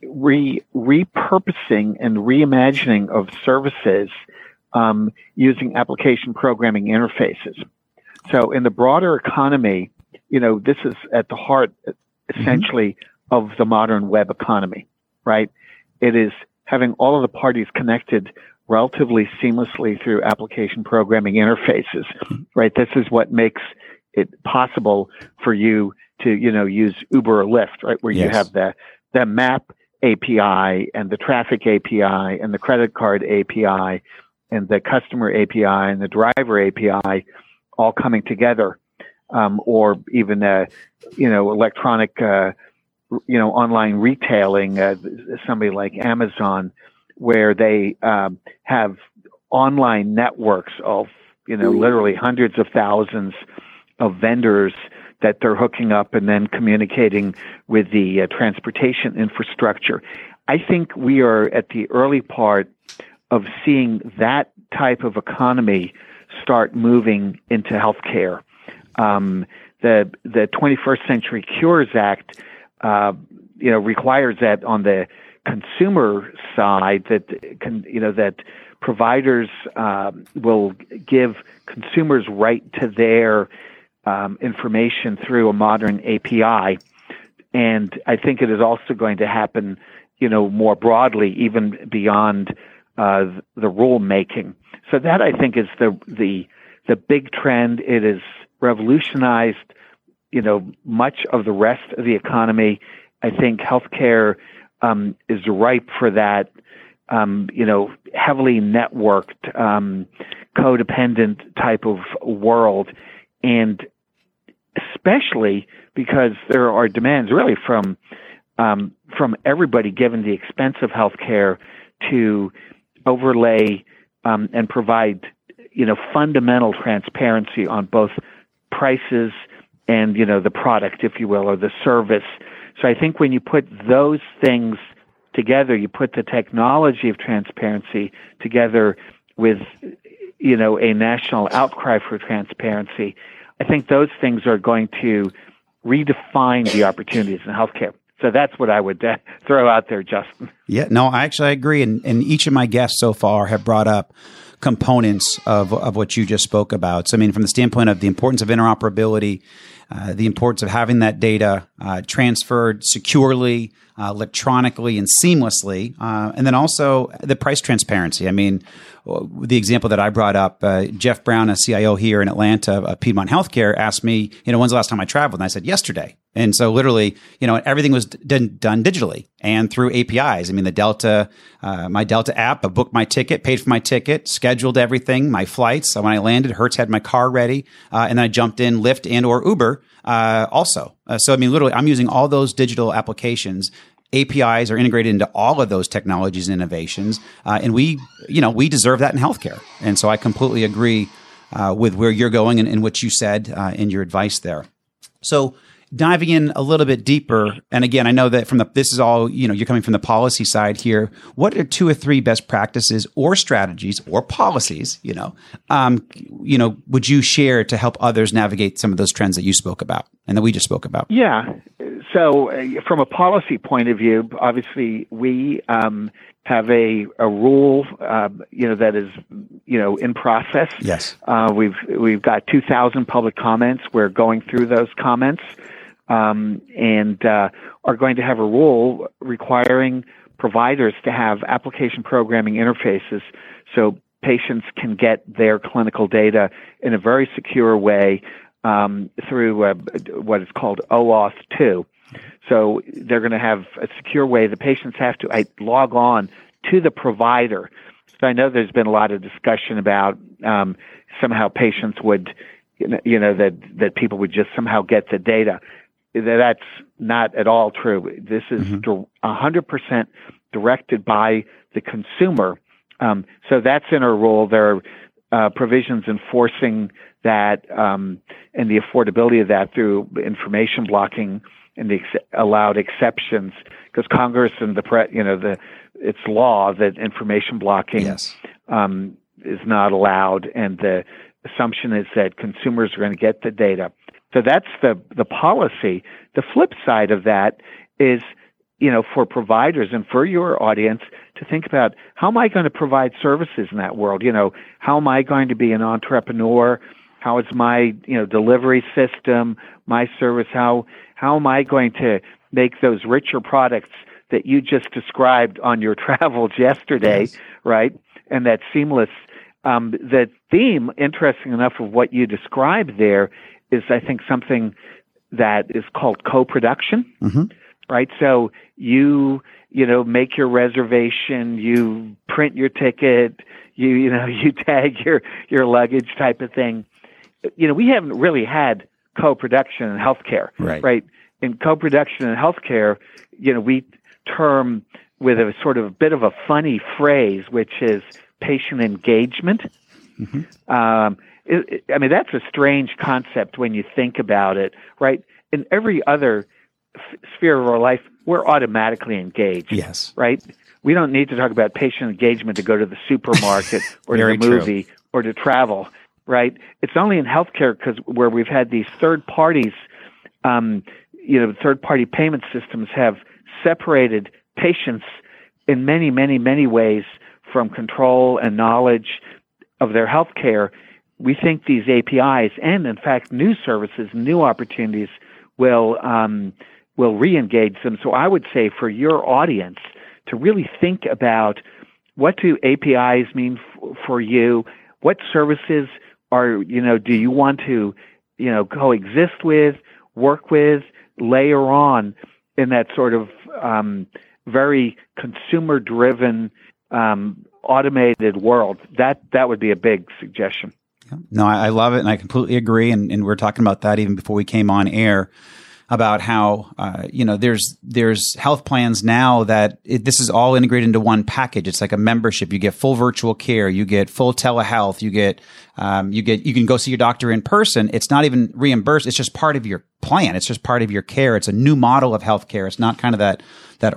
repurposing and reimagining of services. Using application programming interfaces. So in the broader economy, this is at the heart, essentially, of the modern web economy, right? It is having all of the parties connected relatively seamlessly through application programming interfaces, right? This is what makes it possible for you to, use Uber or Lyft, right? Where you have the map API and the traffic API and the credit card API and the customer API and the driver API all coming together, or even, electronic, online retailing, somebody like Amazon, where they have online networks of you know, literally hundreds of thousands of vendors that they're hooking up and then communicating with the transportation infrastructure. I think we are at the early part of seeing that type of economy start moving into healthcare. The 21st Century Cures Act, requires that on the consumer side that providers will give consumers right to their information through a modern API. And I think it is also going to happen, more broadly, even beyond the rule making. So that, I think, is the big trend. It has revolutionized, much of the rest of the economy. I think healthcare is ripe for that, heavily networked, codependent type of world. And especially because there are demands really from everybody, given the expense of healthcare, to overlay and provide, fundamental transparency on both prices and, the product, if you will, or the service. So I think when you put those things together, you put the technology of transparency together with, a national outcry for transparency, I think those things are going to redefine the opportunities in healthcare. So that's what I would throw out there, Justin. Yeah, no, I agree. And each of my guests so far have brought up components of what you just spoke about. So, I mean, from the standpoint of the importance of interoperability, the importance of having that data transferred securely, electronically, and seamlessly, and then also the price transparency. I mean, the example that I brought up, Jeff Brown, a CIO here in Atlanta, Piedmont Healthcare, asked me, when's the last time I traveled? And I said, yesterday. And so literally, everything was done digitally and through APIs. I mean, the Delta, my Delta app, I booked my ticket, paid for my ticket, scheduled everything, my flights. So when I landed, Hertz had my car ready, and then I jumped in Lyft and or Uber also. So, I mean, literally, I'm using all those digital applications. APIs are integrated into all of those technologies and innovations, and we deserve that in healthcare. And so I completely agree with where you're going and what you said in your advice there. So, diving in a little bit deeper, and again, I know that this is all, you're coming from the policy side here. What are 2 or 3 best practices or strategies or policies, would you share to help others navigate some of those trends that you spoke about and that we just spoke about? Yeah. So from a policy point of view, obviously we have a rule, that is, in process. Yes. We've got 2,000 public comments. We're going through those comments. And are going to have a rule requiring providers to have application programming interfaces so patients can get their clinical data in a very secure way through what is called OAuth 2. So they're going to have a secure way. The patients have to log on to the provider. So I know there's been a lot of discussion about somehow patients would, that people would just somehow get the data. That's not at all true. This is 100% directed by the consumer. So that's in our rule. There are provisions enforcing that and the affordability of that through information blocking and the allowed exceptions, because Congress and it's law that information blocking is not allowed, and the assumption is that consumers are going to get the data. So that's the policy. The flip side of that is, for providers and for your audience to think about, how am I going to provide services in that world? How am I going to be an entrepreneur? How is my, delivery system, my service? How am I going to make those richer products that you just described on your travels yesterday, right? And that seamless, the theme, interesting enough, of what you described there is, I think, something that is called co-production, right? So you make your reservation, you print your ticket, you tag your luggage type of thing. We haven't really had co-production in healthcare, right? In co-production in healthcare, we term with a sort of a bit of a funny phrase, which is patient engagement. I mean, that's a strange concept when you think about it, right? In every other sphere of our life, we're automatically engaged, yes, right? We don't need to talk about patient engagement to go to the supermarket or to a movie or to travel, right? It's only in healthcare because where we've had these third parties, third-party payment systems have separated patients in many, many, many ways from control and knowledge of their healthcare. We think these APIs and, in fact, new services, new opportunities will re-engage them. So I would say for your audience to really think about what do APIs mean for you, what services are do you want to coexist with, work with, layer on in that sort of very consumer-driven automated world. That would be a big suggestion. No, I love it, and I completely agree. And we were talking about that even before we came on air about how there's health plans now that this is all integrated into one package. It's like a membership. You get full virtual care, you get full telehealth, you can go see your doctor in person. It's not even reimbursed. It's just part of your plan. It's just part of your care. It's a new model of healthcare. It's not kind of that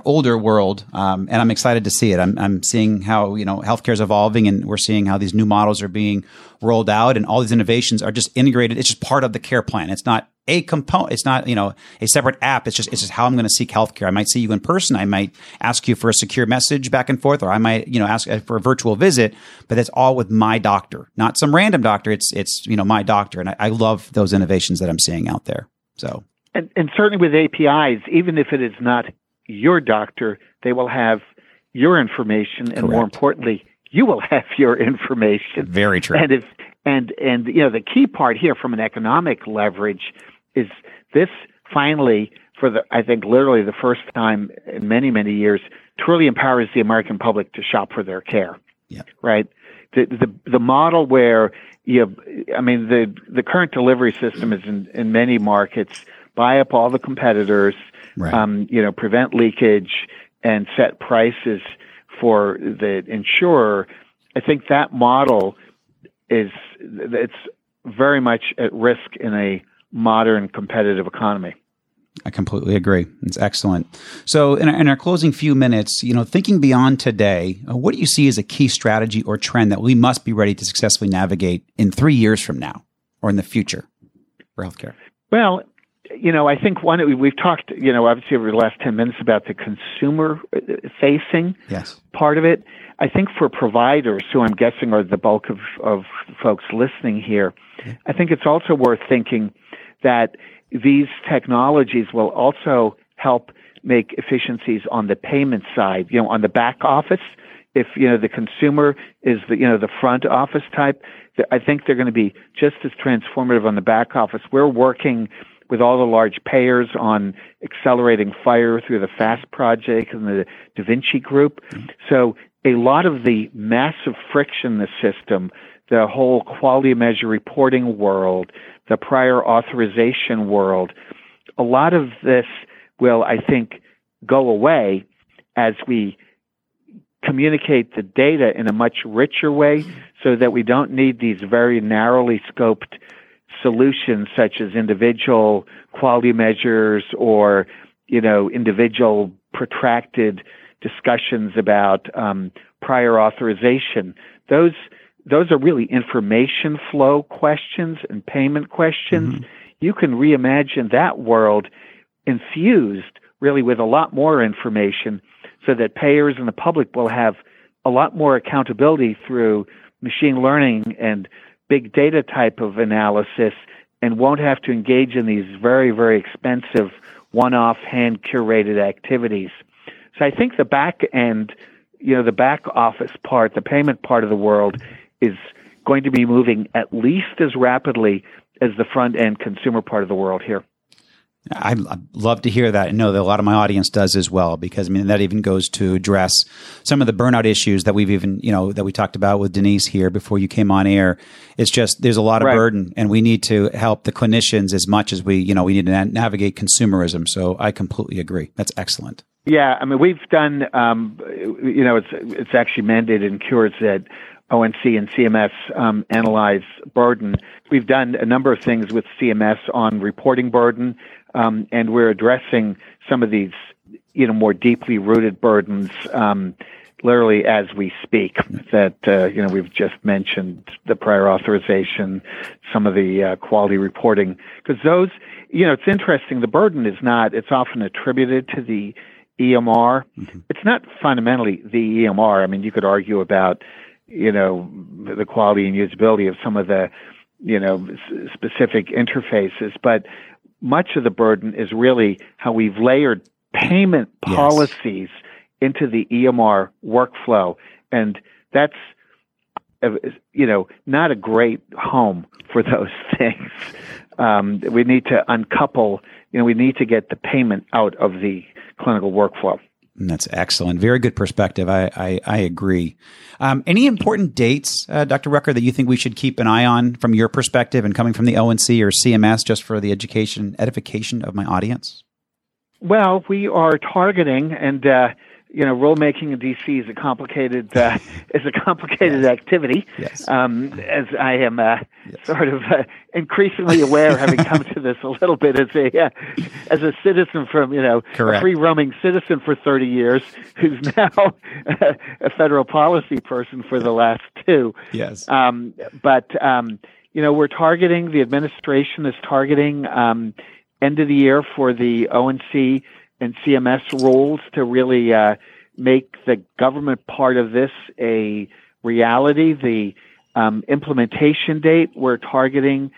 older world. And I'm excited to see it. I'm seeing how, healthcare is evolving, and we're seeing how these new models are being rolled out, and all these innovations are just integrated. It's just part of the care plan. It's not a component. It's not, a separate app. It's just how I'm going to seek healthcare. I might see you in person. I might ask you for a secure message back and forth, or I might, ask for a virtual visit, but that's all with my doctor, not some random doctor. It's my doctor. And I love those innovations that I'm seeing out there. So, and certainly with APIs, even if it is not your doctor, they will have your information. Correct. And more importantly, you will have your information. Very true. And if the key part here from an economic leverage is this finally, literally the first time in many, many years, truly empowers the American public to shop for their care. Yeah. Right. The model where the current delivery system is in many markets, buy up all the competitors, right. Prevent leakage and set prices for the insurer. I think that model it's very much at risk in a modern competitive economy. I completely agree. It's excellent. So in our closing few minutes, thinking beyond today, what do you see as a key strategy or trend that we must be ready to successfully navigate in 3 years from now or in the future for healthcare? Well, I think one, we've talked, obviously over the last 10 minutes about the consumer facing part of it. I think for providers, who I'm guessing are the bulk of folks listening here, I think it's also worth thinking that these technologies will also help make efficiencies on the payment side, on the back office. If, the consumer is the front office type, I think they're going to be just as transformative on the back office. We're working with all the large payers on accelerating FHIR through the FAST project and the Da Vinci group. So a lot of the massive friction in the system, the whole quality measure reporting world, the prior authorization world, a lot of this will, I think, go away as we communicate the data in a much richer way so that we don't need these very narrowly scoped solutions such as individual quality measures or, individual protracted discussions about prior authorization. Those are really information flow questions and payment questions. Mm-hmm. You can reimagine that world infused really with a lot more information so that payers and the public will have a lot more accountability through machine learning and big data type of analysis and won't have to engage in these very, very expensive one-off hand-curated activities. So I think the back end, the back office part, the payment part of the world is going to be moving at least as rapidly as the front-end consumer part of the world here. I'd love to hear that. I know that a lot of my audience does as well, because that even goes to address some of the burnout issues that we've even, that we talked about with Denise here before you came on air. It's just, there's a lot of burden, and we need to help the clinicians as much as we need to navigate consumerism. So I completely agree. That's excellent. Yeah. We've done, it's actually mandated in Qure4U ONC and CMS analyze burden. We've done a number of things with CMS on reporting burden, and we're addressing some of these, more deeply rooted burdens literally as we speak. That we've just mentioned the prior authorization, some of the quality reporting, because those, it's interesting. The burden is not; it's often attributed to the EMR. Mm-hmm. It's not fundamentally the EMR. I mean, you could argue about the quality and usability of some of the, specific interfaces. But much of the burden is really how we've layered payment policies into the EMR workflow. And that's, not a great home for those things. We need to uncouple, we need to get the payment out of the clinical workflow. And that's excellent. Very good perspective. I agree. Any important dates, Dr. Rucker, that you think we should keep an eye on from your perspective and coming from the ONC or CMS, just for the edification of my audience? Well, we are targeting, and rulemaking in DC is a complicated activity. Yes. As I am sort of increasingly aware, having come to this a little bit as a citizen from a free roaming citizen for 30 years, who's now a federal policy person for the last two. Yes. We're targeting, the administration is targeting end of the year for the ONC and CMS rules to really make the government part of this a reality. The implementation date we're targeting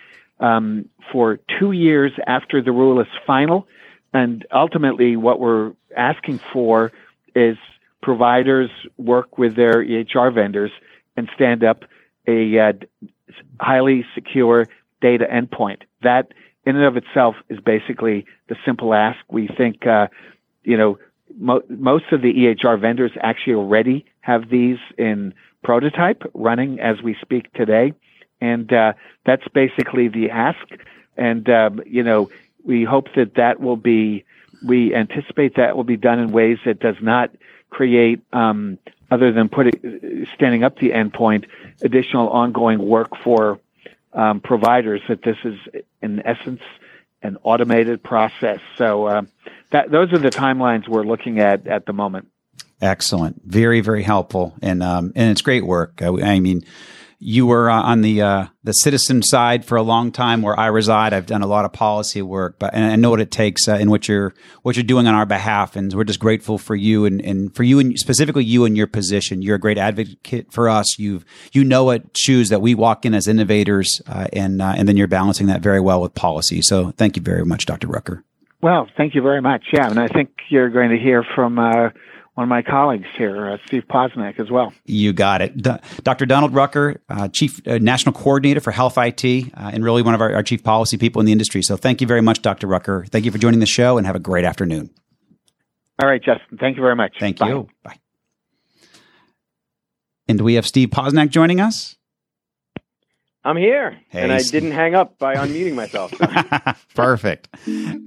for 2 years after the rule is final. And ultimately what we're asking for is providers work with their EHR vendors and stand up a highly secure data endpoint. That in and of itself is basically the simple ask. We think, most of the EHR vendors actually already have these in prototype running as we speak today. And that's basically the ask. And, we hope we anticipate that will be done in ways that does not create, other than standing up the endpoint, additional ongoing work for providers, that this is in essence an automated process. So those are the timelines we're looking at the moment. Excellent. Very, very helpful. And it's great work. You were on the citizen side for a long time where I reside. I've done a lot of policy work, and I know what it takes and what you're doing on our behalf. And we're just grateful for you and for you, and specifically you and your position. You're a great advocate for us. You've shoes that we walk in as innovators, and then you're balancing that very well with policy. So thank you very much, Dr. Rucker. Well, thank you very much. Yeah, and I think you're going to hear from one of my colleagues here, Steve Posnack, as well. You got it. Dr. Donald Rucker, Chief National Coordinator for Health IT, and really one of our chief policy people in the industry. So thank you very much, Dr. Rucker. Thank you for joining the show, and have a great afternoon. All right, Justin. Thank you very much. Thank you. Bye. And do we have Steve Posnack joining us? I'm here, hey, and I didn't hang up by unmuting myself. Perfect.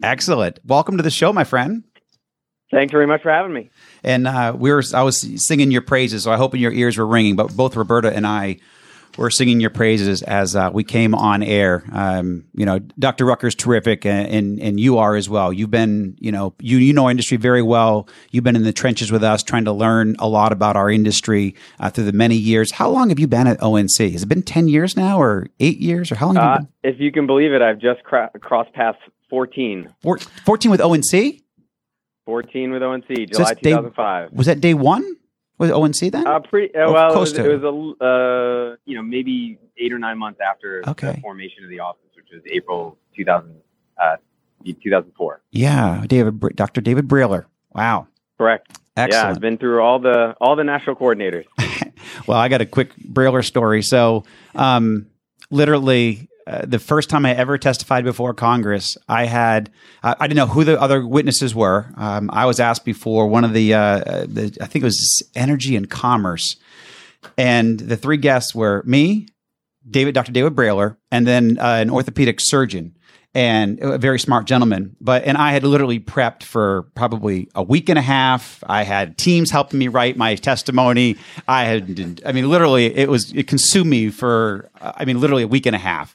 Excellent. Welcome to the show, my friend. Thanks very much for having me. And I was singing your praises, so I hope your ears were ringing. But both Roberta and I were singing your praises as we came on air. Dr. Rucker's terrific, and you are as well. You've been, our industry very well. You've been in the trenches with us, trying to learn a lot about our industry through the many years. How long have you been at ONC? Has it been 10 years now, or 8 years, or how long have you been? If you can believe it, I've just crossed past 14. 14 with ONC? 14 with ONC, July 2005. Was that day one? Was it ONC then? Maybe 8 or 9 months after the formation of the office, which was April 2004. Yeah, Dr. David Brailer. Wow. Correct. Excellent. Yeah, I've been through all the national coordinators. Well, I got a quick Brailer story. So, literally. The first time I ever testified before Congress, I didn't know who the other witnesses were. I was asked before one of the I think it was Energy and Commerce. And the three guests were me, Dr. David Brailer, and then an orthopedic surgeon. and a very smart gentleman. And I had literally prepped for probably a week and a half. I had teams helping me write my testimony. It consumed me for, literally a week and a half.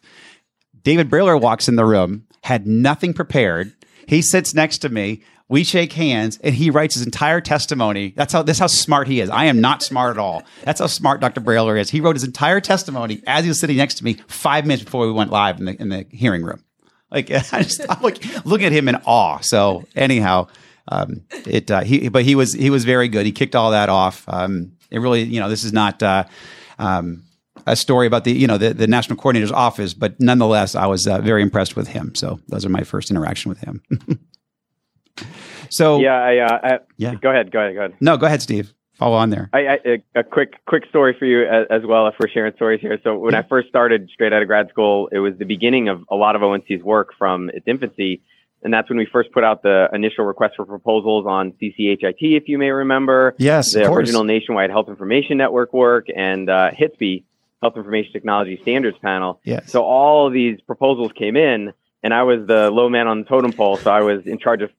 David Brailer walks in the room, had nothing prepared. He sits next to me. We shake hands, and he writes his entire testimony. That's how smart he is. I am not smart at all. That's how smart Dr. Brailer is. He wrote his entire testimony as he was sitting next to me 5 minutes before we went live in the hearing room. I'm like looking at him in awe. So anyhow, he was very good. He kicked all that off. It really, this is not a story about the national coordinator's office, but nonetheless, I was very impressed with him. So those are my first interaction with him. So yeah. Go ahead. No, go ahead, Steve. Follow on there. A quick story for you as well, if we're sharing stories here. So when I first started straight out of grad school, it was the beginning of a lot of ONC's work from its infancy. And that's when we first put out the initial request for proposals on CCHIT, if you may remember. Yes, of course. The original Nationwide Health Information Network work and HITSPI, Health Information Technology Standards Panel. Yes. So all of these proposals came in, and I was the low man on the totem pole, so I was in charge of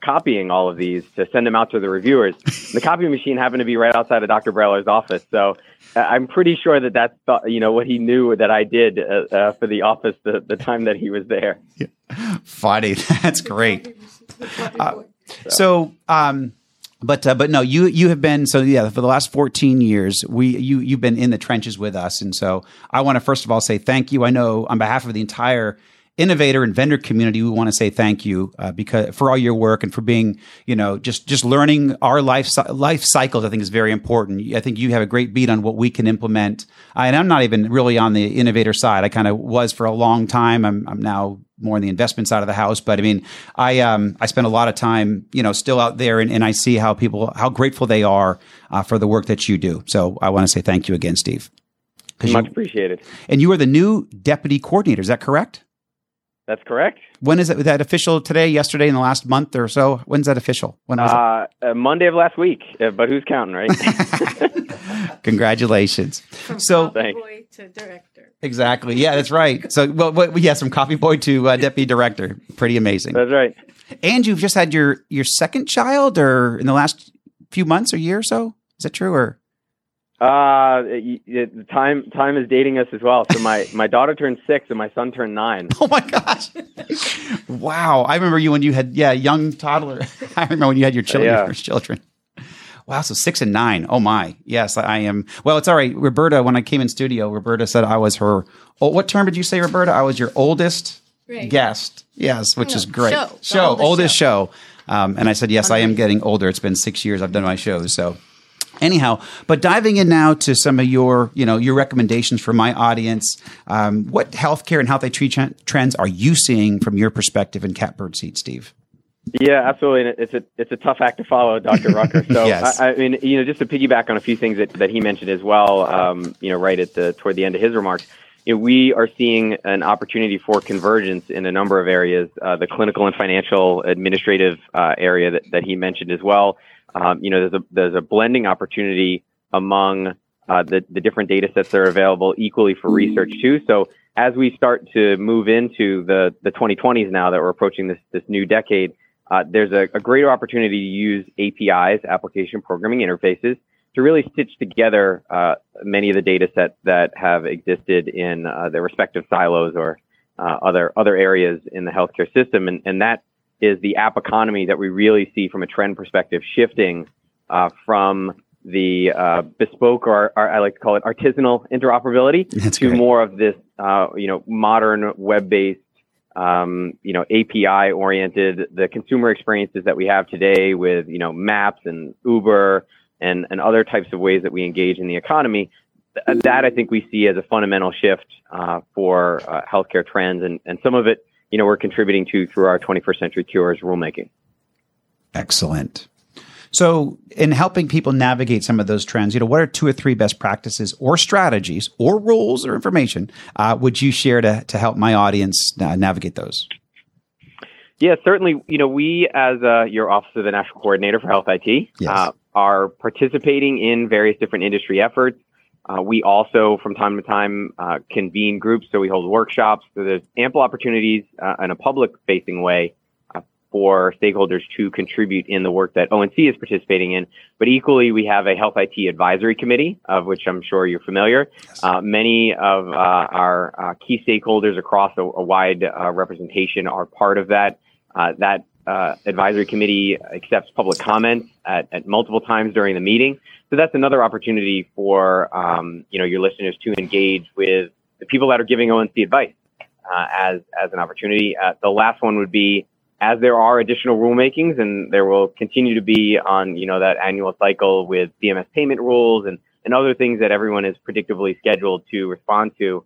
copying all of these to send them out to the reviewers. The copy machine happened to be right outside of Dr. Brailer's office. So I'm pretty sure that's what he knew that I did for the office the time that he was there. Yeah. Funny. That's great. But no, you have been, for the last 14 years, you've been in the trenches with us. And so I want to first of all say thank you. I know on behalf of the entire innovator and vendor community, we want to say thank you because for all your work and for being, just learning our life cycles. I think is very important. I think you have a great beat on what we can implement. And I'm not even really on the innovator side. I kind of was for a long time. I'm now more on the investment side of the house, but I spend a lot of time, still out there, and I see how grateful they are for the work that you do. So I want to say thank you again, Steve. Much appreciated. And you are the new deputy coordinator. Is that correct? That's correct. When is that official? Today, yesterday, in the last month or so? When's that official? When was it? Monday of last week, but who's counting, right? Congratulations. From copy boy to director. Exactly. Yeah, that's right. So, from copy boy to deputy director. Pretty amazing. That's right. And you've just had your second child or in the last few months or year or so? Is that true? Or? Time is dating us as well. So my daughter turned 6 and my son turned 9. Oh my gosh. Wow. I remember you when you had, young toddler. I remember when you had your first children. Wow. So 6 and 9. Oh my. Yes, I am. Well, it's all right. Roberta, when I came in studio, Roberta said I was her. Oh, what term did you say, Roberta? I was your oldest guest. Yes. Which is great. Oldest show. And I said, yes, I am getting older. It's been 6 years. I've done my shows. So. Anyhow, but diving in now to some of your, your recommendations for my audience, what healthcare and health IT trends are you seeing from your perspective in catbird seat, Steve? Yeah, absolutely. And it's a tough act to follow, Dr. Rucker. So yes. Just to piggyback on a few things that he mentioned as well, right at toward the end of his remarks, we are seeing an opportunity for convergence in a number of areas, the clinical and financial administrative area that he mentioned as well. There's a blending opportunity among the different data sets that are available equally for research too. So as we start to move into the 2020s now that we're approaching this new decade, there's a greater opportunity to use APIs, application programming interfaces, to really stitch together many of the data sets that have existed in their respective silos or other areas in the healthcare system. And that is the app economy that we really see from a trend perspective shifting from the bespoke or I like to call it artisanal interoperability more of this modern web-based API oriented, the consumer experiences that we have today with Maps and Uber and other types of ways that we engage in the economy. That I think we see as a fundamental shift for healthcare trends and some of it we're contributing to through our 21st Century Cures rulemaking. Excellent. So in helping people navigate some of those trends, what are 2 or 3 best practices or strategies or rules or information would you share to help my audience navigate those? Yeah, certainly. We as your Office of the National Coordinator for Health IT are participating in various different industry efforts. We also, from time to time, convene groups, so we hold workshops. So there's ample opportunities in a public-facing way for stakeholders to contribute in the work that ONC is participating in. But equally, we have a Health IT Advisory Committee, of which I'm sure you're familiar. Many of our key stakeholders across a wide representation are part of that. That advisory committee accepts public comments at multiple times during the meeting. So that's another opportunity for, your listeners to engage with the people that are giving ONC advice, as an opportunity. The last one would be, as there are additional rulemakings, and there will continue to be on, that annual cycle with CMS payment rules and other things that everyone is predictably scheduled to respond to.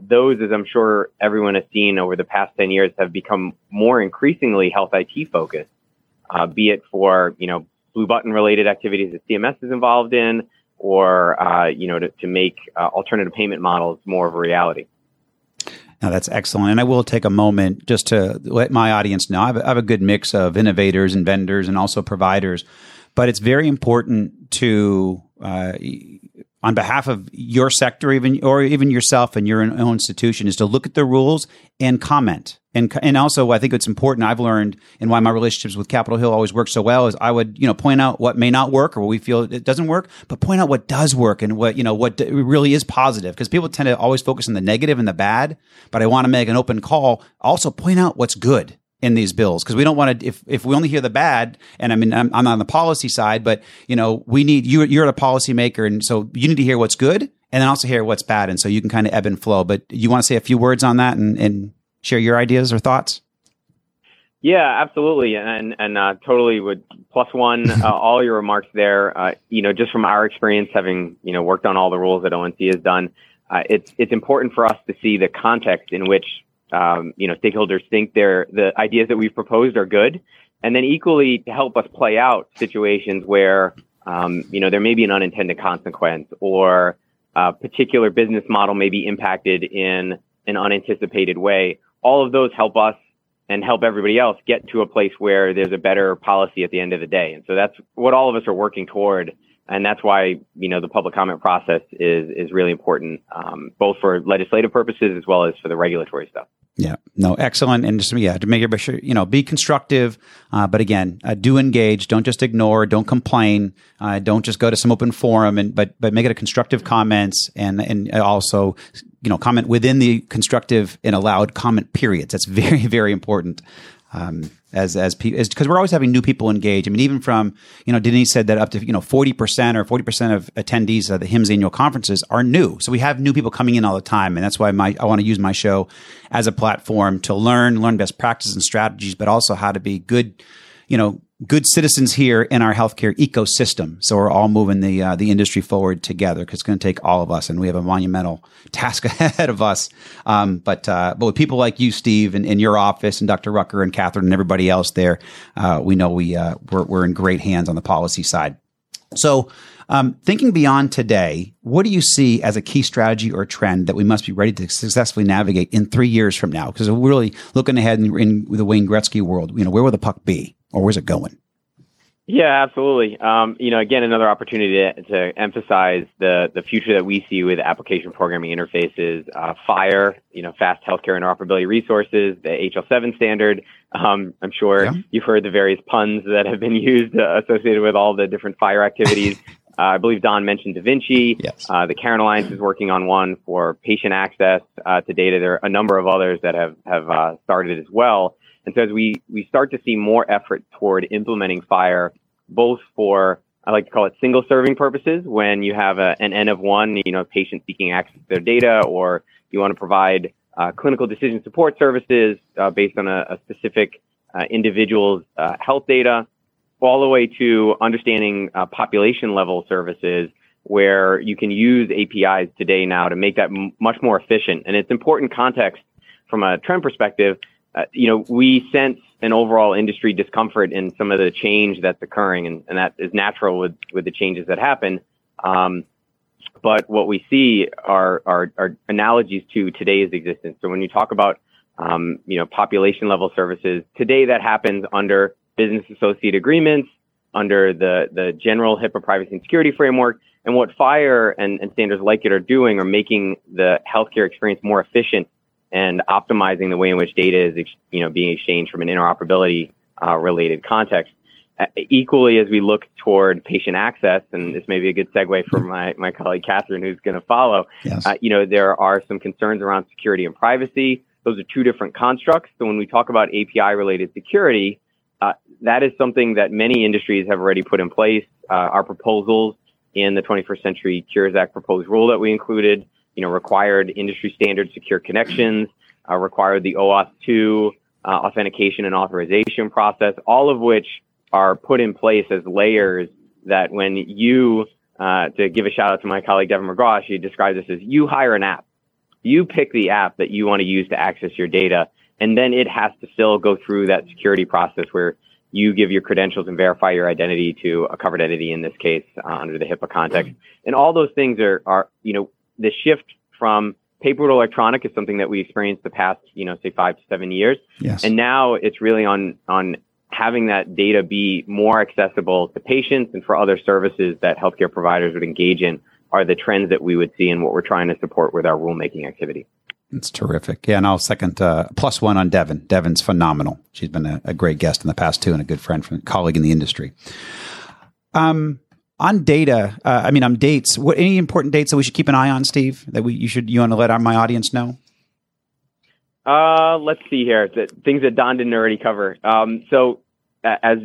Those, as I'm sure everyone has seen over the past 10 years, have become more increasingly health IT focused, be it for, blue button related activities that CMS is involved in, or, to make alternative payment models more of a reality. Now, that's excellent. And I will take a moment just to let my audience know I have a good mix of innovators and vendors and also providers, but it's very important to on behalf of your sector, even yourself and your own institution, is to look at the rules and comment. And also, I think it's important, I've learned, and why my relationships with Capitol Hill always work so well, is I would, point out what may not work or what we feel it doesn't work, but point out what does work and what really is positive. Because people tend to always focus on the negative and the bad, but I want to make an open call. Also point out what's good in these bills, because we don't want to, if we only hear the bad, and I mean, I'm on the policy side, but we need, you're a policymaker, and so you need to hear what's good and then also hear what's bad. And so you can kind of ebb and flow, but you want to say a few words on that and share your ideas or thoughts? Yeah, absolutely. And totally would plus one, all your remarks there, just from our experience, having, worked on all the rules that ONC has done, it's important for us to see the context in which stakeholders think the ideas that we've proposed are good. And then equally to help us play out situations where, there may be an unintended consequence, or a particular business model may be impacted in an unanticipated way. All of those help us and help everybody else get to a place where there's a better policy at the end of the day. And so that's what all of us are working toward. And that's why, the public comment process is really important, both for legislative purposes as well as for the regulatory stuff. Yeah, no, excellent. And just, to make everybody sure, be constructive. But again, do engage. Don't just ignore. Don't complain. Don't just go to some open forum, but make it a constructive comments and also, comment within the constructive and allowed comment periods. That's very, very important. Because we're always having new people engage. I mean, even from, Denise said that up to, 40% of attendees of the HIMSS annual conferences are new. So we have new people coming in all the time. And that's why I want to use my show as a platform to learn best practices and strategies, but also how to be good, good citizens here in our healthcare ecosystem. So we're all moving the industry forward together, because it's going to take all of us, and we have a monumental task ahead of us. But with people like you, Steve, and your office, and Dr. Rucker and Catherine and everybody else there, we know we're in great hands on the policy side. So thinking beyond today, what do you see as a key strategy or trend that we must be ready to successfully navigate in 3 years from now? Because we're really looking ahead in the Wayne Gretzky world. Where will the puck be? Or where's it going? Yeah, absolutely. Again, another opportunity to emphasize the future that we see with application programming interfaces, FHIR, fast healthcare interoperability resources, the HL7 standard. I'm sure you've heard the various puns that have been used associated with all the different FHIR activities. I believe Don mentioned Da Vinci. Yes. The Karen Alliance is working on one for patient access to data. There are a number of others that have started as well. And so as we start to see more effort toward implementing FHIR, both for, I like to call it single serving purposes, when you have an N of one, patient seeking access to their data, or you want to provide clinical decision support services based on a specific individual's health data, all the way to understanding population level services, where you can use APIs today now to make that much more efficient. And it's important context from a trend perspective. We sense an overall industry discomfort in some of the change that's occurring, and that is natural with the changes that happen. But what we see are analogies to today's existence. So when you talk about, population level services, today that happens under business associate agreements, under the general HIPAA privacy and security framework, And what FHIR and standards like it are doing are making the healthcare experience more efficient and optimizing the way in which data is, being exchanged from an interoperability related context. Equally, as we look toward patient access, and this may be a good segue for my colleague Catherine, who's going to follow. Yes. There are some concerns around security and privacy. Those are two different constructs. So when we talk about API-related security, that is something that many industries have already put in place. Our proposals in the 21st Century Cures Act proposed rule that we included, required industry standard secure connections, required the OAuth 2 authentication and authorization process, all of which are put in place as layers that when you, to give a shout out to my colleague Devin McGraw, she describes this as you hire an app. You pick the app that you want to use to access your data, and then it has to still go through that security process where you give your credentials and verify your identity to a covered entity, in this case, under the HIPAA context. And all those things are the shift from paper to electronic is something that we experienced the past, say 5 to 7 years. Yes. And now it's really on having that data be more accessible to patients and for other services that healthcare providers would engage in are the trends that we would see and what we're trying to support with our rulemaking activity. It's terrific. Yeah, and I'll second plus one on Devin. Devin's phenomenal. She's been a great guest in the past, too, and a good colleague in the industry. On data, on dates, any important dates that we should keep an eye on, Steve, that you want to let my audience know? Let's see here. The things that Don didn't already cover. So as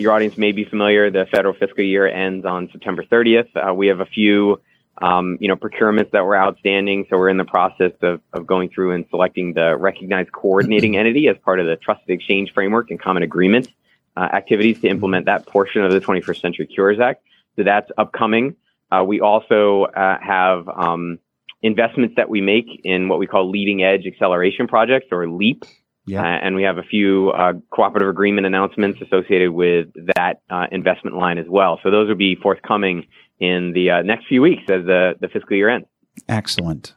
your audience may be familiar, the federal fiscal year ends on September 30th. We have a few, procurements that were outstanding. So we're in the process of going through and selecting the recognized coordinating entity as part of the Trusted Exchange Framework and Common Agreement activities to implement that portion of the 21st Century Cures Act. So that's upcoming. We also have investments that we make in what we call leading edge acceleration projects, or LEAP. Yeah. And we have a few cooperative agreement announcements associated with that investment line as well. So those will be forthcoming in the next few weeks as the fiscal year ends. Excellent.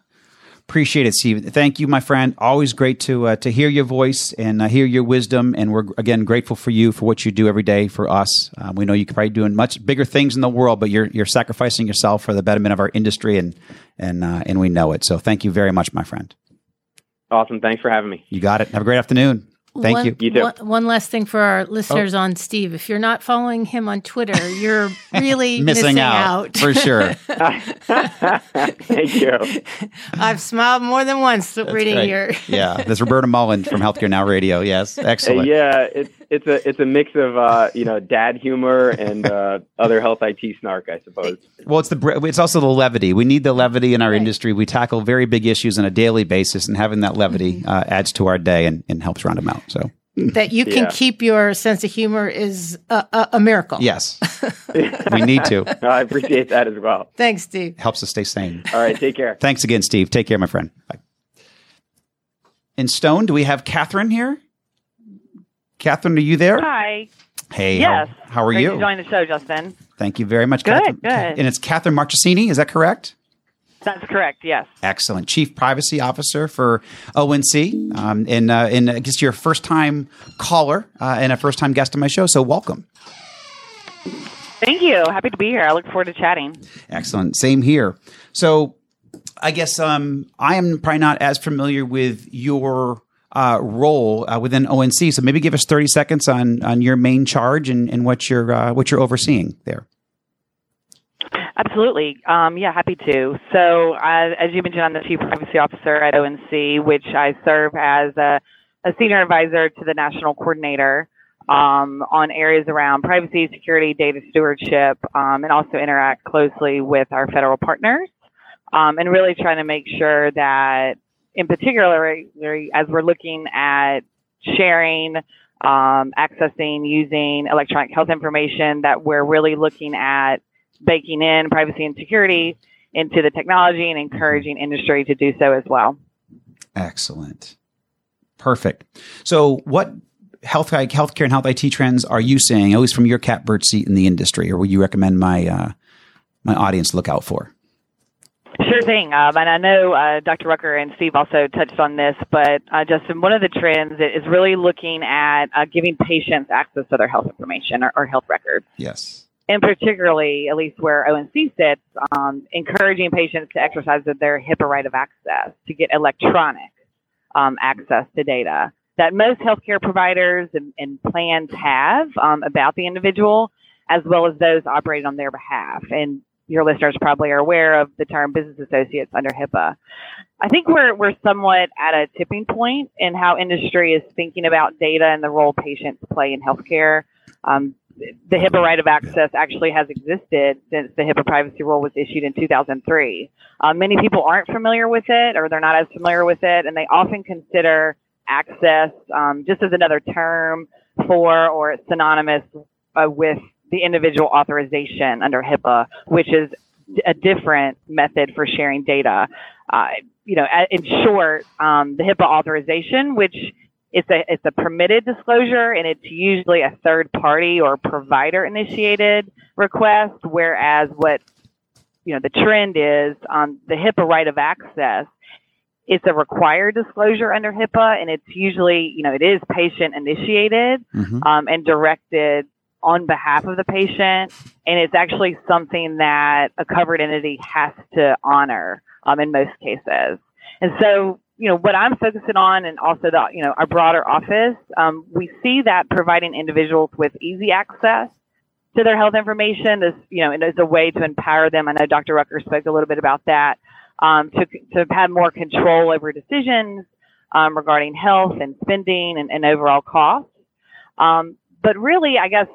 Appreciate it, Steve. Thank you, my friend. Always great to hear your voice and hear your wisdom. And we're, again, grateful for you for what you do every day for us. We know you could probably be doing much bigger things in the world, but you're sacrificing yourself for the betterment of our industry, and we know it. So thank you very much, my friend. Awesome. Thanks for having me. You got it. Have a great afternoon. Thank you. You too. One last thing for our listeners on Steve. If you're not following him on Twitter, you're really missing out. For sure. Thank you. I've smiled more than once reading your... Yeah, that's Roberta Mullen from Healthcare Now Radio. Yes, excellent. Yeah, it's a mix of dad humor and other health IT snark, I suppose. Well, it's also the levity. We need the levity in our industry. We tackle very big issues on a daily basis, and having that levity adds to our day and helps round them out. So that you can keep your sense of humor is a miracle. Yes. We need to. I appreciate that as well. Thanks, Steve. Helps us stay sane. All right. Take care. Thanks again, Steve. Take care, my friend. Bye. In Stone, do we have Catherine here? Catherine, are you there? Hi. Hey. Yes. How are you? Great to join the show, Justin. Thank you very much, Catherine. Good. And it's Catherine Marchesini. Is that correct? That's correct, yes. Excellent. Chief Privacy Officer for ONC. And I guess you're a first-time caller and a first-time guest on my show, so welcome. Thank you. Happy to be here. I look forward to chatting. Excellent. Same here. So I guess I am probably not as familiar with your role within ONC, so maybe give us 30 seconds on your main charge and what you're overseeing there. Absolutely. Happy to. So, as you mentioned, I'm the Chief Privacy Officer at ONC, which I serve as a senior advisor to the national coordinator on areas around privacy, security, data stewardship, and also interact closely with our federal partners, and really trying to make sure that, in particular, as we're looking at sharing, accessing, using electronic health information, that we're really looking at baking in privacy and security into the technology and encouraging industry to do so as well. Excellent. Perfect. So what healthcare and health IT trends are you seeing, at least from your catbird seat in the industry, or would you recommend my audience look out for? Sure thing. And I know Dr. Rucker and Steve also touched on this, but Justin, one of the trends is really looking at giving patients access to their health information or health records. Yes. and particularly, at least where ONC sits, encouraging patients to exercise their HIPAA right of access to get electronic access to data that most healthcare providers and plans have about the individual, as well as those operating on their behalf. And your listeners probably are aware of the term business associates under HIPAA. I think we're somewhat at a tipping point in how industry is thinking about data and the role patients play in healthcare. The HIPAA right of access actually has existed since the HIPAA privacy rule was issued in 2003. Many people aren't familiar with it, or they're not as familiar with it, and they often consider access just as another term for, or it's synonymous with, the individual authorization under HIPAA, which is a different method for sharing data. In short, the HIPAA authorization, which it's a permitted disclosure, and it's usually a third party or provider initiated request. Whereas the trend is the HIPAA right of access. It's a required disclosure under HIPAA, and it's usually, it is patient initiated and directed on behalf of the patient. And it's actually something that a covered entity has to honor in most cases. And so, what I'm focusing on, and also our broader office, we see that providing individuals with easy access to their health information is, and is a way to empower them. I know Dr. Rucker spoke a little bit about that, to have more control over decisions regarding health and spending and overall costs. But really, I guess,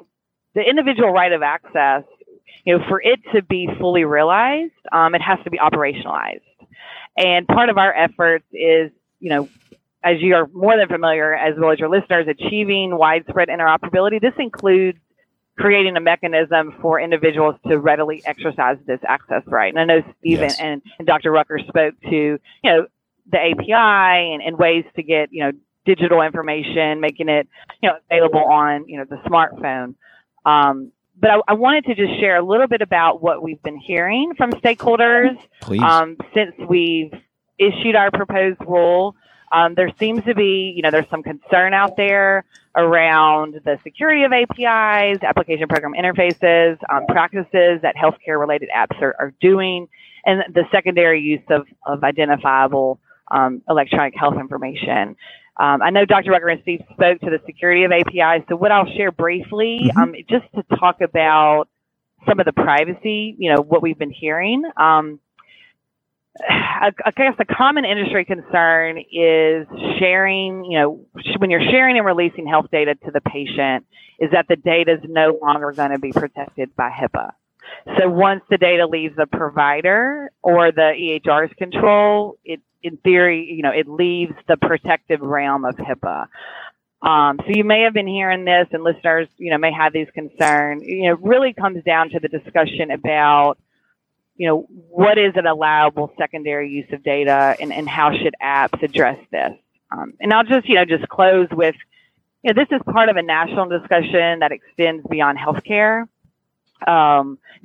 the individual right of access, for it to be fully realized, it has to be operationalized. And part of our efforts is, as you are more than familiar, as well as your listeners, achieving widespread interoperability. This includes creating a mechanism for individuals to readily exercise this access right. And I know Steve yes. and Dr. Rucker spoke to, the API and ways to get, digital information, making it, available on, the smartphone. But I wanted to just share a little bit about what we've been hearing from stakeholders. Please. Since we've issued our proposed rule. There seems to be, there's some concern out there around the security of APIs, application program interfaces, practices that healthcare-related apps are doing, and the secondary use of identifiable electronic health information. I know Dr. Rucker and Steve spoke to the security of APIs. So what I'll share briefly, just to talk about some of the privacy, what we've been hearing. I guess a common industry concern is sharing, when you're sharing and releasing health data to the patient, is that the data is no longer going to be protected by HIPAA. So once the data leaves the provider or the EHR's control, in theory, it leaves the protective realm of HIPAA. So you may have been hearing this, and listeners, may have these concerns. It really comes down to the discussion about, what is an allowable secondary use of data, and how should apps address this? And I'll just, just close with, this is part of a national discussion that extends beyond healthcare.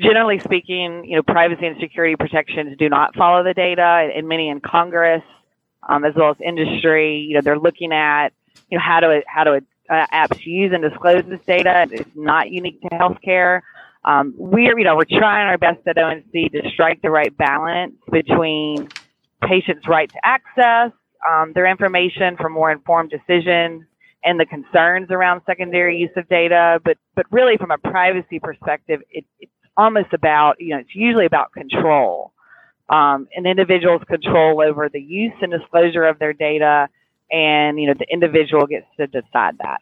Generally speaking, privacy and security protections do not follow the data, and many in Congress, as well as industry, they're looking at, how do apps use and disclose this data. It's not unique to healthcare. We're trying our best at ONC to strike the right balance between patients' right to access, their information for more informed decisions, and the concerns around secondary use of data. But really, from a privacy perspective, it's almost about, it's usually about control, an individual's control over the use and disclosure of their data. And, the individual gets to decide that.